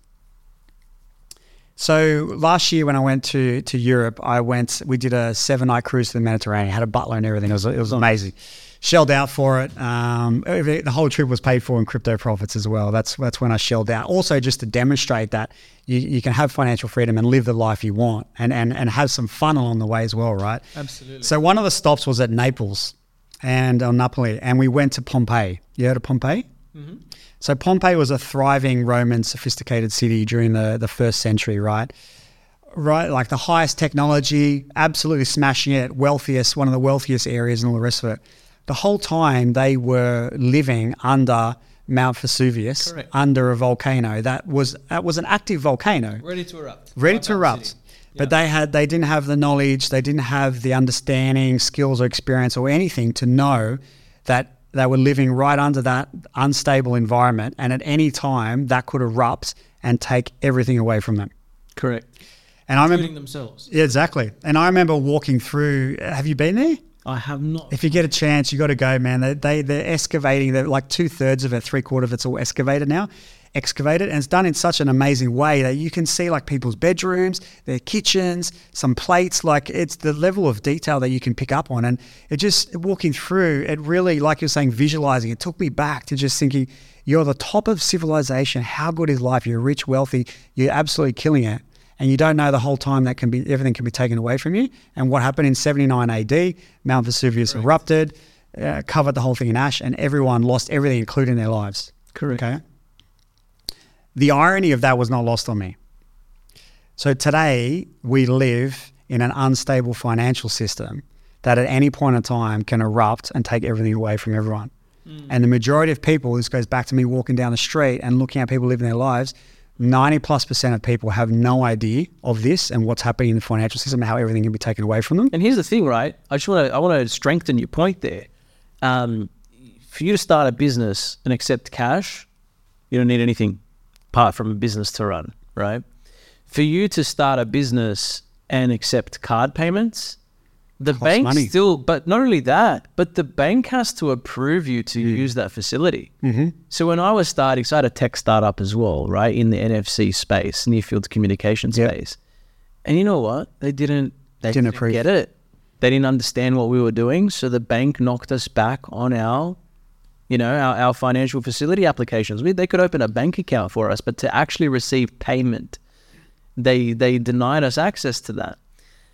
So last year when I went to, to Europe, I went, we did a seven night cruise to the Mediterranean, had a butler and everything. It was, it was amazing. Shelled out for it. Um, the whole trip was paid for in crypto profits as well. That's that's when I shelled out. Also just to demonstrate that you, you can have financial freedom and live the life you want and, and, and have some fun along the way as well, right? Absolutely. So one of the stops was at Naples. and on Napoli, and we went to Pompeii. You heard of Pompeii? Mm-hmm. So Pompeii was a thriving Roman sophisticated city during the, the first century, right? Right, like the highest technology, absolutely smashing it, wealthiest, one of the wealthiest areas and all the rest of it. The whole time they were living under Mount Vesuvius, Correct. under a volcano. That was that was an active volcano. Ready to erupt. Ready to erupt. But yeah. they had they didn't have the knowledge, they didn't have the understanding, skills or experience or anything to know that they were living right under that unstable environment, and at any time that could erupt and take everything away from them. Correct. And I remember, themselves. Yeah, exactly. And I remember walking through, have you been there? I have not. If you get a chance, you got to go, man. They, they, they're excavating, they're like two-thirds of it, three-quarters of it's all excavated now, excavated. And it's done in such an amazing way that you can see like people's bedrooms, their kitchens, some plates. Like it's the level of detail that you can pick up on. And it just, walking through, it really, like you're saying, visualizing, it took me back to just thinking, you're the top of civilization. How good is life? You're rich, wealthy. You're absolutely killing it. And you don't know the whole time that can be everything can be taken away from you. And what happened in seventy-nine A D, Mount Vesuvius Correct. erupted, uh, covered the whole thing in ash, and everyone lost everything, including their lives. Correct. Okay. The irony of that was not lost on me. So today we live in an unstable financial system that at any point in time can erupt and take everything away from everyone. Mm. And the majority of people, this goes back to me walking down the street and looking at people living their lives, ninety plus percent of people have no idea of this and what's happening in the financial system and how everything can be taken away from them. And here's the thing, right? I just want to I want to strengthen your point there. Um, for you to start a business and accept cash, you don't need anything apart from a business to run, right? For you to start a business and accept card payments, the bank money. still, but not only that, but the bank has to approve you to mm. use that facility. Mm-hmm. So when I was starting, so I had a tech startup as well, right? In the N F C space, near field communication space. Yep. And you know what? They didn't, they didn't, didn't get it. They didn't understand what we were doing. So the bank knocked us back on our, you know, our, our financial facility applications. We, they could open a bank account for us, but to actually receive payment, they they denied us access to that.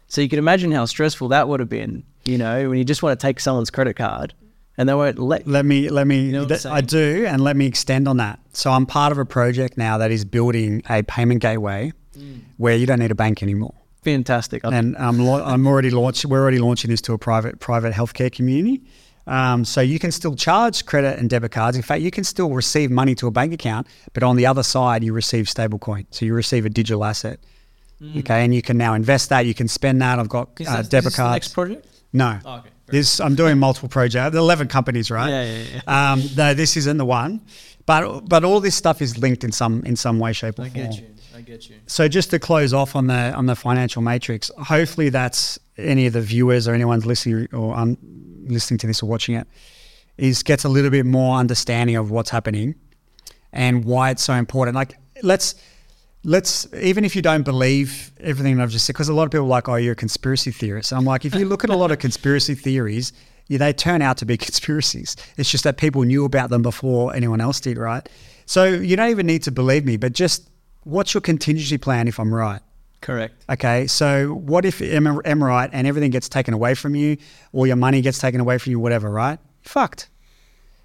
So you can imagine how stressful that would have been, you know, when you just want to take someone's credit card and they won't let let me let me you know th- I do, and let me extend on that. So I'm part of a project now that is building a payment gateway mm. where you don't need a bank anymore. Fantastic. Okay. And I'm lo- I'm already launched we're already launching this to a private private healthcare community. Um, so you can still charge credit and debit cards. In fact, you can still receive money to a bank account, but on the other side you receive stablecoin. So you receive a digital asset. Mm. Okay, and you can now invest that. You can spend that. I've got is that, uh, debit is this cards. The next project? No, oh, okay. This I'm doing multiple projects. eleven companies, right? Yeah, yeah, yeah. Um, no, this isn't the one, but but all this stuff is linked in some in some way, shape, or form. I get you. I get you. So just to close off on the on the financial matrix, hopefully that's any of the viewers or anyone's listening or un- listening to this or watching it is gets a little bit more understanding of what's happening and why it's so important. Like let's. Let's, even if you don't believe everything I've just said, because a lot of people are like, oh, you're a conspiracy theorist. And I'm like, if you look at a lot of conspiracy theories, yeah, they turn out to be conspiracies. It's just that people knew about them before anyone else did, right? So you don't even need to believe me, but just what's your contingency plan if I'm right? Correct. Okay, so what if I'm, I'm right and everything gets taken away from you or your money gets taken away from you, whatever, right? Fucked.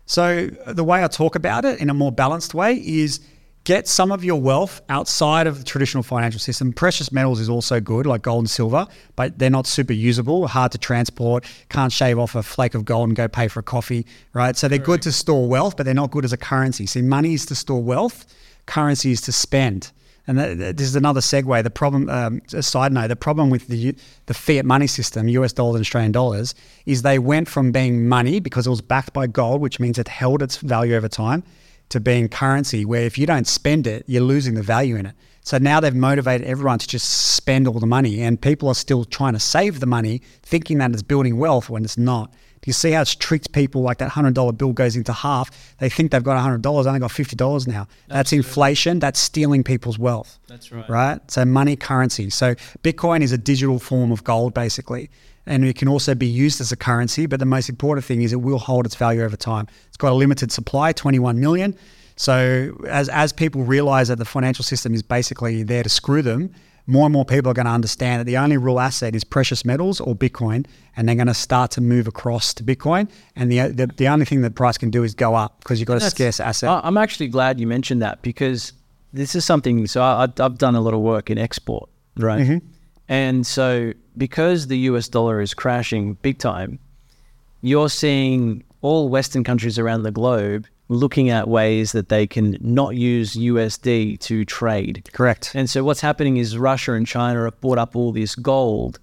So the way I talk about it in a more balanced way is get some of your wealth outside of the traditional financial system. Precious metals is also good, like gold and silver, but they're not super usable, hard to transport, can't shave off a flake of gold and go pay for a coffee, right? So they're Correct. good to store wealth, but they're not good as a currency. See, money is to store wealth, currency is to spend. And th- th- this is another segue. The problem, um, a side note, the problem with the the fiat money system, U S dollars and Australian dollars, is they went from being money because it was backed by gold, which means it held its value over time, to being currency where if you don't spend it, you're losing the value in it. So now they've motivated everyone to just spend all the money, and people are still trying to save the money thinking that it's building wealth when it's not. Do you see how it's tricked people? Like that one hundred dollars bill goes into half. They think they've got one hundred dollars, they only got fifty dollars now. That's Absolutely. inflation. That's stealing people's wealth. That's right. Right? So money, currency. So Bitcoin is a digital form of gold basically. And it can also be used as a currency, but the most important thing is it will hold its value over time. It's got a limited supply, twenty-one million. So as as people realize that the financial system is basically there to screw them, more and more people are going to understand that the only real asset is precious metals or Bitcoin, and they're going to start to move across to Bitcoin. And the the, the only thing that price can do is go up because you've got a That's, scarce asset. I'm actually glad you mentioned that, because this is something, so I, I've done a lot of work in export, right? Mm-hmm. And so because the U S dollar is crashing big time, you're seeing all Western countries around the globe looking at ways that they can not use U S D to trade. Correct. And so what's happening is Russia and China have bought up all this gold,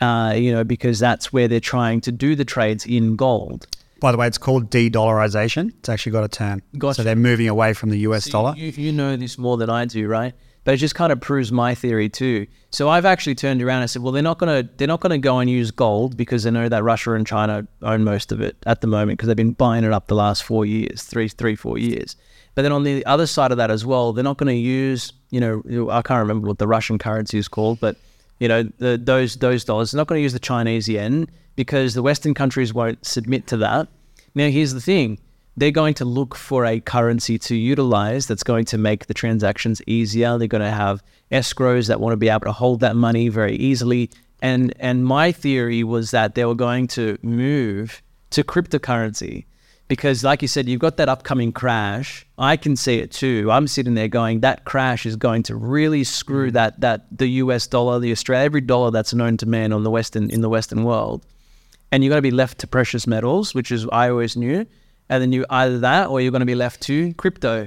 uh, you know, because that's where they're trying to do the trades in gold. By the way, it's called de-dollarization. It's actually got a term. Gotcha. So they're moving away from the U S so dollar. You, you know this more than I do, right? But it just kind of proves my theory too. So I've actually turned around and said, well, they're not going to they're not going to go and use gold because they know that Russia and China own most of it at the moment because they've been buying it up the last four years, three, three, four years. But then on the other side of that as well, they're not going to use, you know, I can't remember what the Russian currency is called, but you know, the, those those dollars. They're not going to use the Chinese yen because the Western countries won't submit to that. Now, here's the thing. They're going to look for a currency to utilize that's going to make the transactions easier. They're going to have escrows that want to be able to hold that money very easily. And and my theory was that they were going to move to cryptocurrency because, like you said, you've got that upcoming crash. I can see it too. I'm sitting there going, that crash is going to really screw that that the U S dollar, the Australia, every dollar that's known to man on the Western in the Western world. And you're going to be left to precious metals, which is I always knew. And then you either that or you're going to be left to crypto.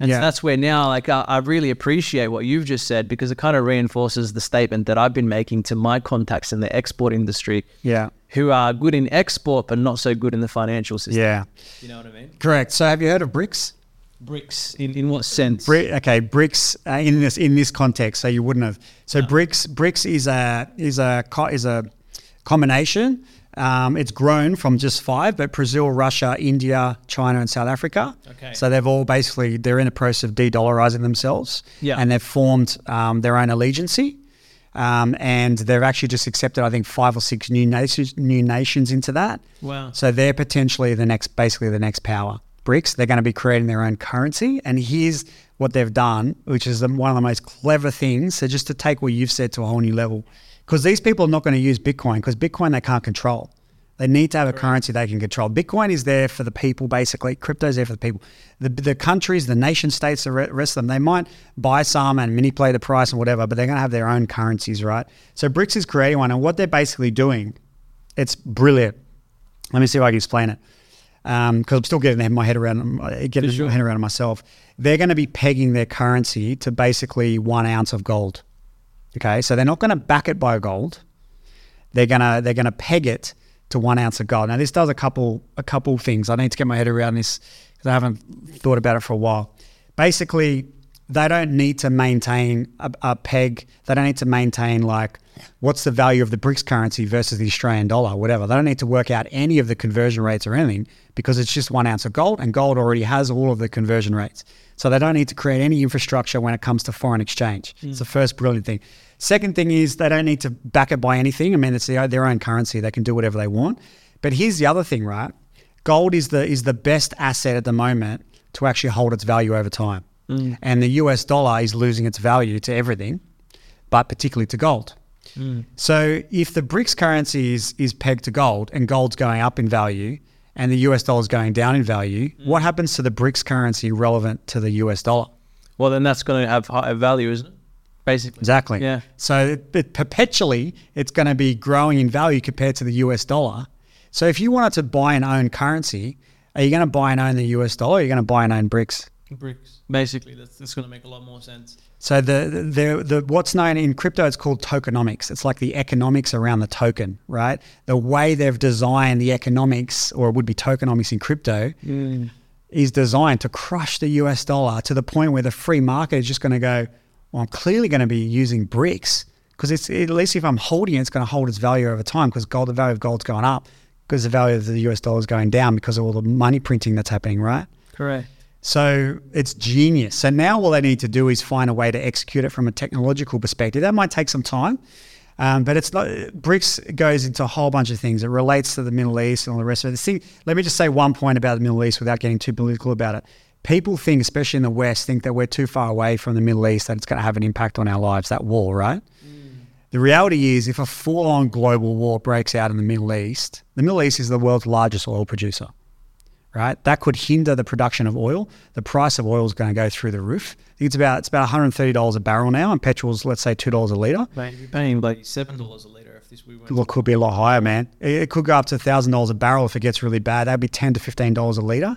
And yeah. so that's where now, like, I, I really appreciate what you've just said because it kind of reinforces the statement that I've been making to my contacts in the export industry. Yeah. Who are good in export, but not so good in the financial system. Yeah. You know what I mean? Correct. So have you heard of BRICS? BRICS, in, in what sense? Bri- okay, BRICS uh, in this in this context, so you wouldn't have. So no. BRICS BRICS is a is a is a combination. Um, it's grown from just five, but Brazil, Russia, India, China, and South Africa. Okay. So they've all basically, they're in the process of de-dollarizing themselves. Yeah. And they've formed um, their own allegiancy. Um, and they've actually just accepted, I think, five or six new nations, new nations into that. Wow. So they're potentially the next, basically the next power. BRICS, they're going to be creating their own currency. And here's what they've done, which is the, one of the most clever things. So just to take what you've said to a whole new level. Because these people are not going to use Bitcoin because Bitcoin they can't control. They need to have a Correct. currency they can control. Bitcoin is there for the people, basically. Crypto is there for the people. The the countries, the nation states, the rest of them, they might buy some and manipulate the price and whatever, but they're going to have their own currencies, right? So BRICS is creating one. And what they're basically doing, it's brilliant. Let me see if I can explain it. Because um, I'm still getting my head around getting sure. my head around myself. They're going to be pegging their currency to basically one ounce of gold. Okay, so they're not going to back it by gold. They're gonna they're gonna peg it to one ounce of gold. Now this does a couple a couple things. I need to get my head around this because I haven't thought about it for a while. Basically, they don't need to maintain a, a peg. They don't need to maintain like what's the value of the BRICS currency versus the Australian dollar, whatever. They don't need to work out any of the conversion rates or anything because it's just one ounce of gold, and gold already has all of the conversion rates. So they don't need to create any infrastructure when it comes to foreign exchange. Mm. It's the first brilliant thing. Second thing is they don't need to back it by anything. I mean, it's the, their own currency. They can do whatever they want. But here's the other thing, right? Gold is the is the best asset at the moment to actually hold its value over time. Mm. And the U S dollar is losing its value to everything, but particularly to gold. Mm. So if the BRICS currency is, is pegged to gold and gold's going up in value, and the U S dollar is going down in value, mm. what happens to the BRICS currency relevant to the U S dollar? Well, then that's going to have higher value, isn't it? Basically. Exactly. Yeah. So it, it perpetually, it's going to be growing in value compared to the U S dollar. So if you wanted to buy and own currency, are you going to buy and own the U S dollar or are you going to buy and own BRICS? BRICS. Basically, that's, that's going to make a lot more sense. So the, the the what's known in crypto is called tokenomics. It's like the economics around the token, right? The way they've designed the economics, or it would be tokenomics in crypto, mm. is designed to crush the U S dollar to the point where the free market is just going to go, well, I'm clearly going to be using BRICS because it's at least if I'm holding it, it's going to hold its value over time because gold, the value of gold's going up because the value of the U S dollar is going down because of all the money printing that's happening, right? Correct. So it's genius. So now all they need to do is find a way to execute it from a technological perspective. That might take some time, um, but it's not, BRICS goes into a whole bunch of things. It relates to the Middle East and all the rest of it. This thing, let me just say one point about the Middle East without getting too political about it. people think, especially in the West, think that we're too far away from the Middle East, that it's going to have an impact on our lives, that war, right? Mm. The reality is, if a full-on global war breaks out in the Middle East, the Middle East is the world's largest oil producer, right? That could hinder the production of oil. The price of oil is going to go through the roof. I think it's about it's about one hundred thirty dollars a barrel now, and petrol's, let's say, two dollars a litre. Mate, you're paying like seven dollars a litre if this we went. Look, could be a lot higher, man. It could go up to one thousand dollars a barrel if it gets really bad. That'd be ten to fifteen dollars a litre.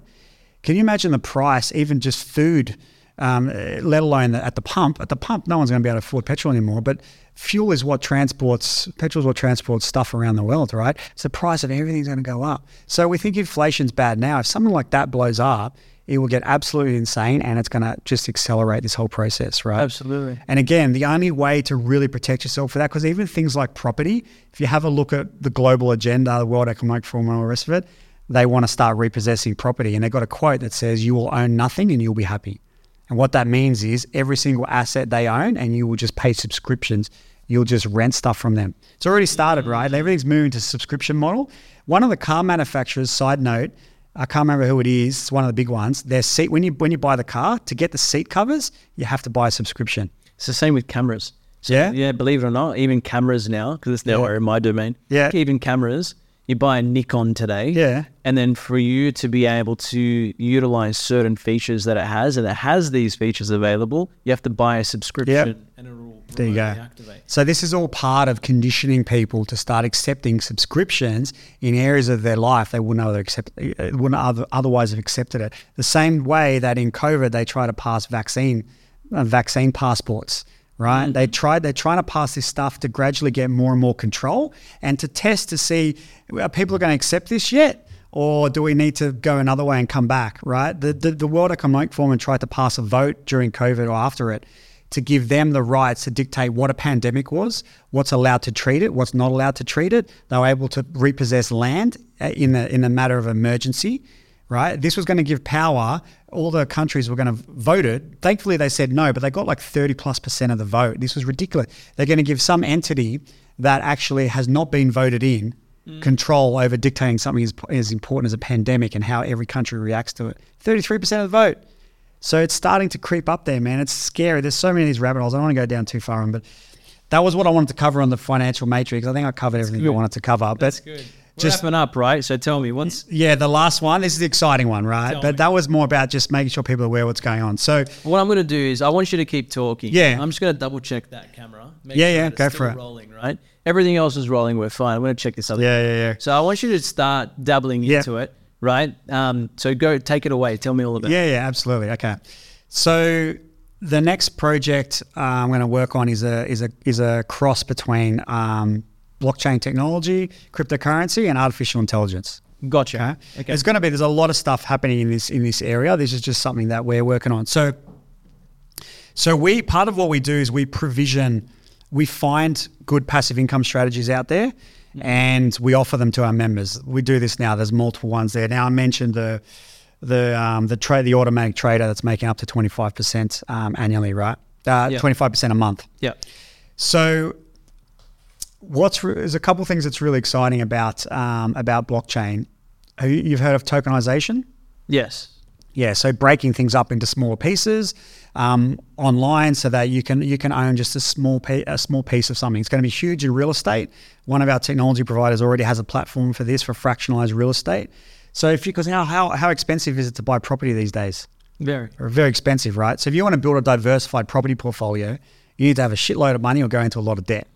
Can you imagine the price, even just food, um, let alone the, at the pump? At the pump, no one's going to be able to afford petrol anymore, but fuel is what transports, petrol is what transports stuff around the world, right? So the price of everything's going to go up. So we think inflation's bad now. If something like that blows up, it will get absolutely insane, and it's going to just accelerate this whole process, right? Absolutely. And again, the only way to really protect yourself for that, because even things like property, if you have a look at the global agenda, the World Economic Forum and all the rest of it, they want to start repossessing property, and they've got a quote that says, you will own nothing and you'll be happy. And what that means is every single asset they own, and you will just pay subscriptions. You'll just rent stuff from them. It's already started, right? Everything's moving to subscription model. One of the car manufacturers, side note, I can't remember who it is, it's one of the big ones, their seat, when you when you buy the car, to get the seat covers, you have to buy a subscription. It's the same with cameras. So, yeah? Yeah, believe it or not, even cameras now, because it's now yeah. in my domain, yeah. even cameras, you buy a Nikon today, yeah, and then for you to be able to utilize certain features that it has, and it has these features available, you have to buy a subscription, yep. and it will there you go. Activate. So this is all part of conditioning people to start accepting subscriptions in areas of their life they wouldn't other accept, wouldn't otherwise have accepted it. The same way that in COVID they try to pass vaccine uh, vaccine passports. Right? Mm-hmm. They tried, they're trying to pass this stuff to gradually get more and more control and to test to see, are people going to accept this yet? Or do we need to go another way and come back, right? The, the, the World Economic Forum tried to pass a vote during COVID or after it to give them the rights to dictate what a pandemic was, what's allowed to treat it, what's not allowed to treat it. They were able to repossess land in the, in the matter of emergency. Right? This was going to give power. All the countries were going to vote it. Thankfully, they said no, but they got like thirty plus percent of the vote. This was ridiculous. They're going to give some entity that actually has not been voted in mm. control over dictating something as, as important as a pandemic and how every country reacts to it. thirty-three percent of the vote. So it's starting to creep up there, man. It's scary. There's so many of these rabbit holes. I don't want to go down too far on, but that was what I wanted to cover on the financial matrix. I think I covered That's everything good. I wanted to cover. But That's good. Just wrapping up, right? So tell me once. Yeah, the last one. This is the exciting one, right? Tell but me. That was more about just making sure people are aware of what's going on. So what I'm going to do is I want you to keep talking. Yeah. I'm just going to double check that camera. Make yeah, sure yeah, that go it's for still it. Rolling, right? Everything else is rolling. We're fine. I'm going to check this up. Yeah, yeah, yeah. So I want you to start dabbling yeah. into it, right? Um. So go take it away. Tell me all about yeah, it. Yeah, yeah, absolutely. Okay. So the next project uh, I'm going to work on is a is a is a cross between um. blockchain technology, cryptocurrency, and artificial intelligence. Gotcha. Okay. Okay. There's going to be, there's a lot of stuff happening in this in this area. This is just something that we're working on. So, so we part of what we do is we provision, we find good passive income strategies out there, mm-hmm. and we offer them to our members. We do this now. There's multiple ones there. Now I mentioned the the um, the trade, the automatic trader that's making up to twenty-five percent um, annually, right? Uh, yep. twenty-five percent a month. Yeah. So. What's re- there's a couple of things that's really exciting about um, about blockchain. Have you, you've heard of tokenization? Yes. Yeah. So breaking things up into smaller pieces um, online, so that you can you can own just a small pe- a small piece of something. It's going to be huge in real estate. One of our technology providers already has a platform for this, for fractionalized real estate. So if you because how how how expensive is it to buy property these days? Very. Or very expensive, right? So if you want to build a diversified property portfolio, you need to have a shitload of money or go into a lot of debt.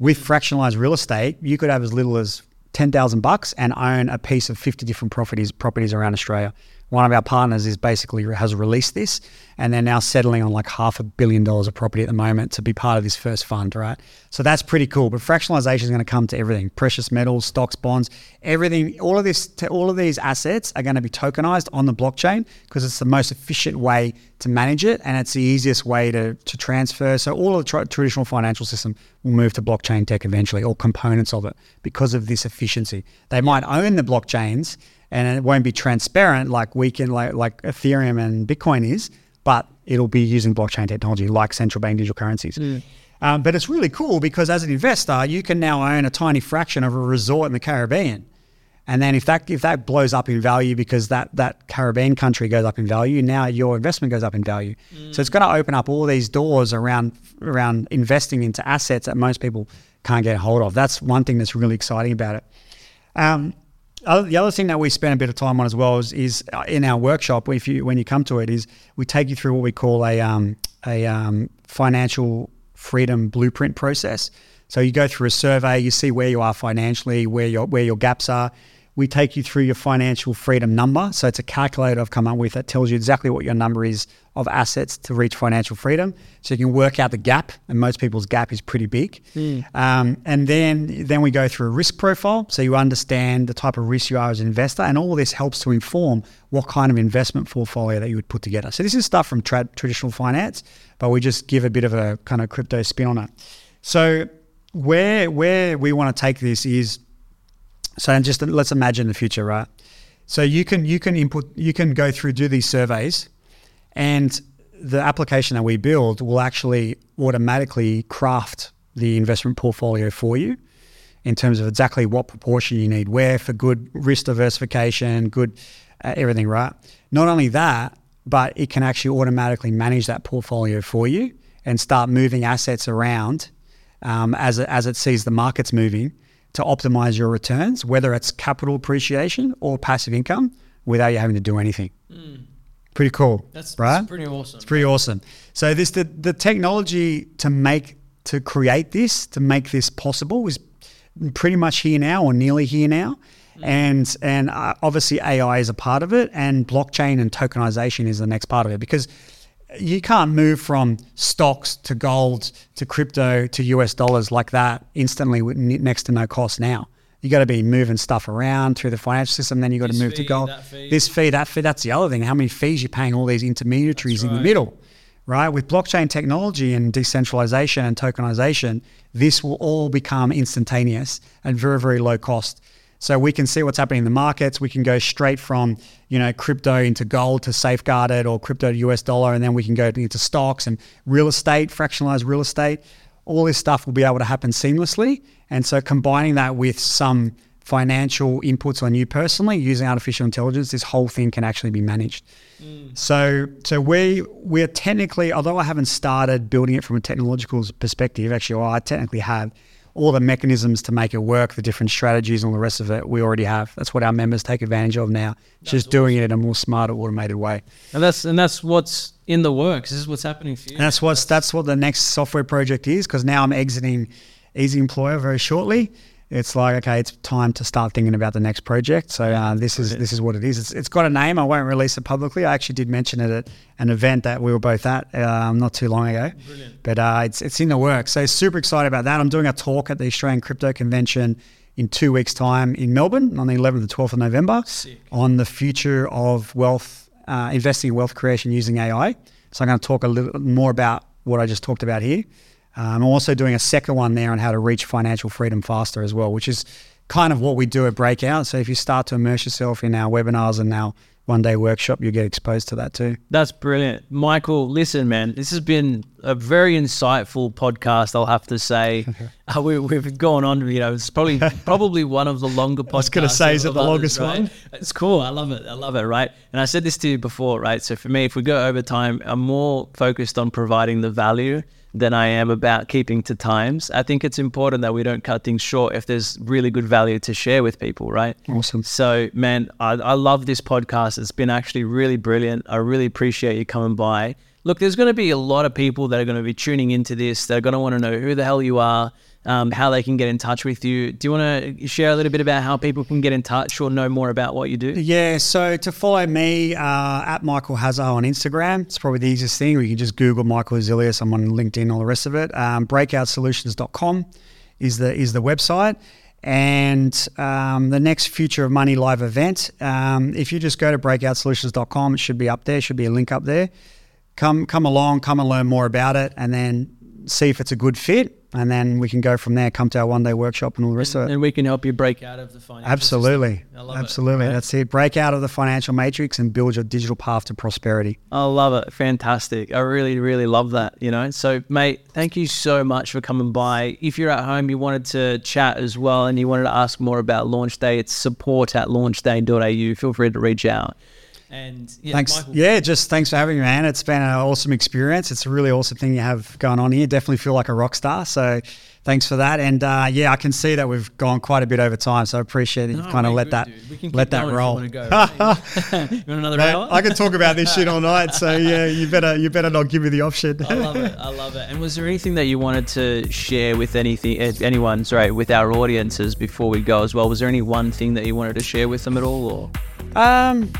With fractionalized real estate, you could have as little as ten thousand bucks and own a piece of fifty different properties properties around Australia. One of our partners is basically has released this, and they're now settling on like half a billion dollars of property at the moment to be part of this first fund, right? So that's pretty cool. But fractionalization is going to come to everything: precious metals, stocks, bonds, everything. All of this, all of these assets are going to be tokenized on the blockchain because it's the most efficient way to manage it, and it's the easiest way to to transfer. So all of the tra- traditional financial system will move to blockchain tech eventually, or components of it, because of this efficiency. They might own the blockchains, and it won't be transparent like we can, like, like Ethereum and Bitcoin is, but it'll be using blockchain technology like central bank digital currencies. Mm. Um, but it's really cool because as an investor, you can now own a tiny fraction of a resort in the Caribbean. And then if that if that blows up in value because that, that Caribbean country goes up in value, now your investment goes up in value. Mm. So it's going to open up all these doors around around investing into assets that most people can't get a hold of. That's one thing that's really exciting about it. Um, other, the other thing that we spend a bit of time on as well is, is in our workshop, if you, when you come to it, is we take you through what we call a um, a um, financial freedom blueprint process. So you go through a survey, you see where you are financially, where your where your gaps are. We take you through your financial freedom number. So it's a calculator I've come up with that tells you exactly what your number is of assets to reach financial freedom. So you can work out the gap, and most people's gap is pretty big. Mm. Um, and then then we go through a risk profile. So you understand the type of risk you are as an investor, and all this helps to inform what kind of investment portfolio that you would put together. So this is stuff from tra- traditional finance, but we just give a bit of a kind of crypto spin on it. So where where we want to take this is, so just let's imagine the future, right? So you can you can input you can go through, do these surveys, and the application that we build will actually automatically craft the investment portfolio for you in terms of exactly what proportion you need where for good risk diversification, good uh, everything, right? Not only that, but it can actually automatically manage that portfolio for you and start moving assets around um, as as it sees the markets moving, to optimize your returns, whether it's capital appreciation or passive income, without you having to do anything. Mm. Pretty cool, that's, right? That's pretty awesome. It's pretty awesome. So this the, the technology to make to create this, to make this possible, is pretty much here now or nearly here now. Mm. And and uh, obviously A I is a part of it, and blockchain and tokenization is the next part of it, because you can't move from stocks to gold to crypto to U S dollars like that instantly with next to no cost now. You got to be moving stuff around through the financial system, then you got to move fee, to gold. Fee. This fee, that fee, that's the other thing. How many fees you're paying all these intermediaries right. in the middle, right? With blockchain technology and decentralization and tokenization, this will all become instantaneous and very, very low cost. So we can see what's happening in the markets. We can go straight from, you know, crypto into gold to safeguarded, or crypto to U S dollar, and then we can go into stocks and real estate, fractionalized real estate. All this stuff will be able to happen seamlessly. And so combining that with some financial inputs on you personally using artificial intelligence, this whole thing can actually be managed. Mm. So so we, we're technically, although I haven't started building it from a technological perspective, actually, well, I technically have, all the mechanisms to make it work, the different strategies and all the rest of it, we already have. That's what our members take advantage of now. It's just doing it in a more smarter, automated way. And that's and that's what's in the works. This is what's happening for you. And that's what's that's what the next software project is, because now I'm exiting Easy Employer very shortly. It's like, okay, it's time to start thinking about the next project. So uh, this is this is what it is. It's it's got a name. I won't release it publicly. I actually did mention it at an event that we were both at um, not too long ago. Brilliant. But uh, it's it's in the works. So super excited about that. I'm doing a talk at the Australian Crypto Convention in two weeks' time in Melbourne on the eleventh to twelfth of November. Sick. On the future of wealth, uh, investing in wealth creation using A I. So I'm going to talk a little more about what I just talked about here. I'm um, also doing a second one there on how to reach financial freedom faster as well, which is kind of what we do at Breakout. So if you start to immerse yourself in our webinars and our one-day workshop, you'll get exposed to that too. That's brilliant. Michael, listen, man, this has been a very insightful podcast, I'll have to say. uh, we, we've gone on, you know, it's probably probably one of the longer podcasts. I was going to say, is it the longest others, one? Right? It's cool. I love it. I love it, right? And I said this to you before, right? So for me, if we go over time, I'm more focused on providing the value than I am about keeping to times. I think it's important that we don't cut things short if there's really good value to share with people, right? Awesome. So, man, I, I love this podcast. It's been actually really brilliant. I really appreciate you coming by. Look, there's going to be a lot of people that are going to be tuning into this. They're going to want to know who the hell you are, um, how they can get in touch with you. Do you want to share a little bit about how people can get in touch or know more about what you do? Yeah, so to follow me uh, at Michael Hazilias on Instagram, it's probably the easiest thing. Or you can just Google Michael Hazilias. I'm on LinkedIn, all the rest of it. Um, breakout solutions dot com is the is the website. And um, the next Future of Money live event, um, if you just go to breakout solutions dot com, it should be up there. Should be a link up there. Come come along, come and learn more about it, and then see if it's a good fit. and then we can go from there, come to our one-day workshop and all the rest and, of it. And we can help you break out of the financial Absolutely. System. I love Absolutely. It. Okay. That's it. Break out of the financial matrix and build your digital path to prosperity. I love it. Fantastic. I really, really love that, you know. So, mate, thank you so much for coming by. If you're at home, you wanted to chat as well and you wanted to ask more about Launch Day, it's support at launchday dot a u. Feel free to reach out. And yeah, thanks. Michael. Yeah, just thanks for having me, man. It's been an awesome experience. It's a really awesome thing you have going on here. Definitely feel like a rock star. So thanks for that. And uh, yeah, I can see that we've gone quite a bit over time. So I appreciate that no, you've kind of let that let that roll. You want another man, hour? I can talk about this shit all night. So yeah, you better you better not give me the option. I love it. I love it. And was there anything that you wanted to share with anything anyone? Sorry, with our audiences before we go as well? Was there any one thing that you wanted to share with them at all? Or um.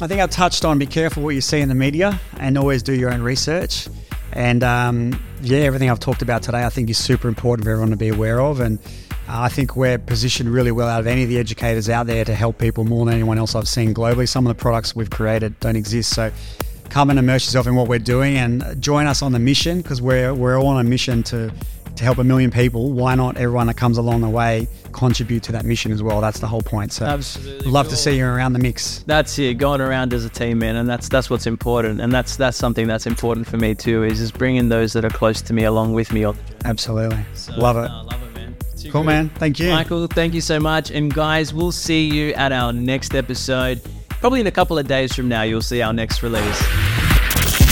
I think I touched on be careful what you see in the media and always do your own research. And um, yeah, everything I've talked about today I think is super important for everyone to be aware of. And uh, I think we're positioned really well out of any of the educators out there to help people more than anyone else I've seen globally. Some of the products we've created don't exist. So come and immerse yourself in what we're doing and join us on the mission, because we're, we're all on a mission to, to help a million people. Why not everyone that comes along the way contribute to that mission as well? That's the whole point. So absolutely love cool. to see you around the mix. That's it, going around as a team, man, and that's that's what's important. And that's that's something that's important for me too, is just bringing those that are close to me along with me on the journey. Absolutely. So, love it. No, love it, man. Too cool, great. Man. Thank you. Michael, thank you so much. And guys, we'll see you at our next episode. Probably in a couple of days from now, you'll see our next release.